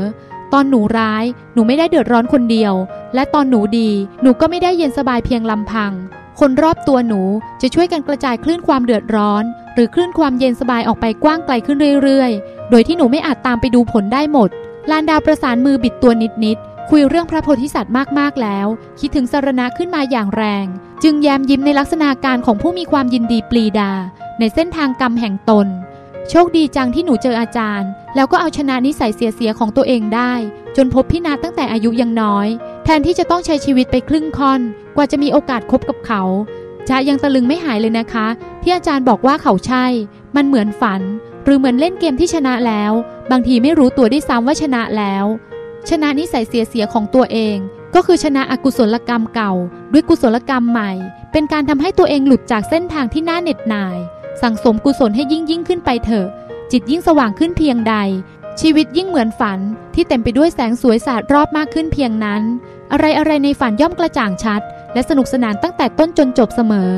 ตอนหนูร้ายหนูไม่ได้เดือดร้อนคนเดียวและตอนหนูดีหนูก็ไม่ได้เย็นสบายเพียงลำพังคนรอบตัวหนูจะช่วยกันกระจายคลื่นความเดือดร้อนหรือคลื่นความเย็นสบายออกไปกว้างไกลขึ้นเรื่อยๆโดยที่หนูไม่อาจตามไปดูผลได้หมดลานดาวประสานมือบิดตัวนิดๆคุยเรื่องพระโพธิสัตว์มากๆแล้วคิดถึงสรณะขึ้นมาอย่างแรงจึงแย้มยิ้มในลักษณะการของผู้มีความยินดีปรีดาในเส้นทางกรรมแห่งตนโชคดีจังที่หนูเจออาจารย์แล้วก็เอาชนะนิสัยเสียๆของตัวเองได้จนพบพี่นาตั้งแต่อายุยังน้อยแทนที่จะต้องใช้ชีวิตไปครึ่งค่อนกว่าจะมีโอกาสคบกับเขาจ๊ะยังตะลึงไม่หายเลยนะคะที่อาจารย์บอกว่าเขาใช่มันเหมือนฝันหรือเหมือนเล่นเกมที่ชนะแล้วบางทีไม่รู้ตัวด้วยซ้ำว่าชนะแล้วชนะนิสัยเสียๆของตัวเองก็คือชนะอกุศลกรรมเก่าด้วยกุศลกรรมใหม่เป็นการทำให้ตัวเองหลุดจากเส้นทางที่น่าเหน็ดหน่ายสั่งสมกุศลให้ยิ่งยิ่งขึ้นไปเถอะจิตยิ่งสว่างขึ้นเพียงใดชีวิตยิ่งเหมือนฝันที่เต็มไปด้วยแสงสวยสาดรอบมากขึ้นเพียงนั้นอะไรอะไรในฝันย่อมกระจ่างชัดและสนุกสนานตั้งแต่ต้นจนจบเสมอ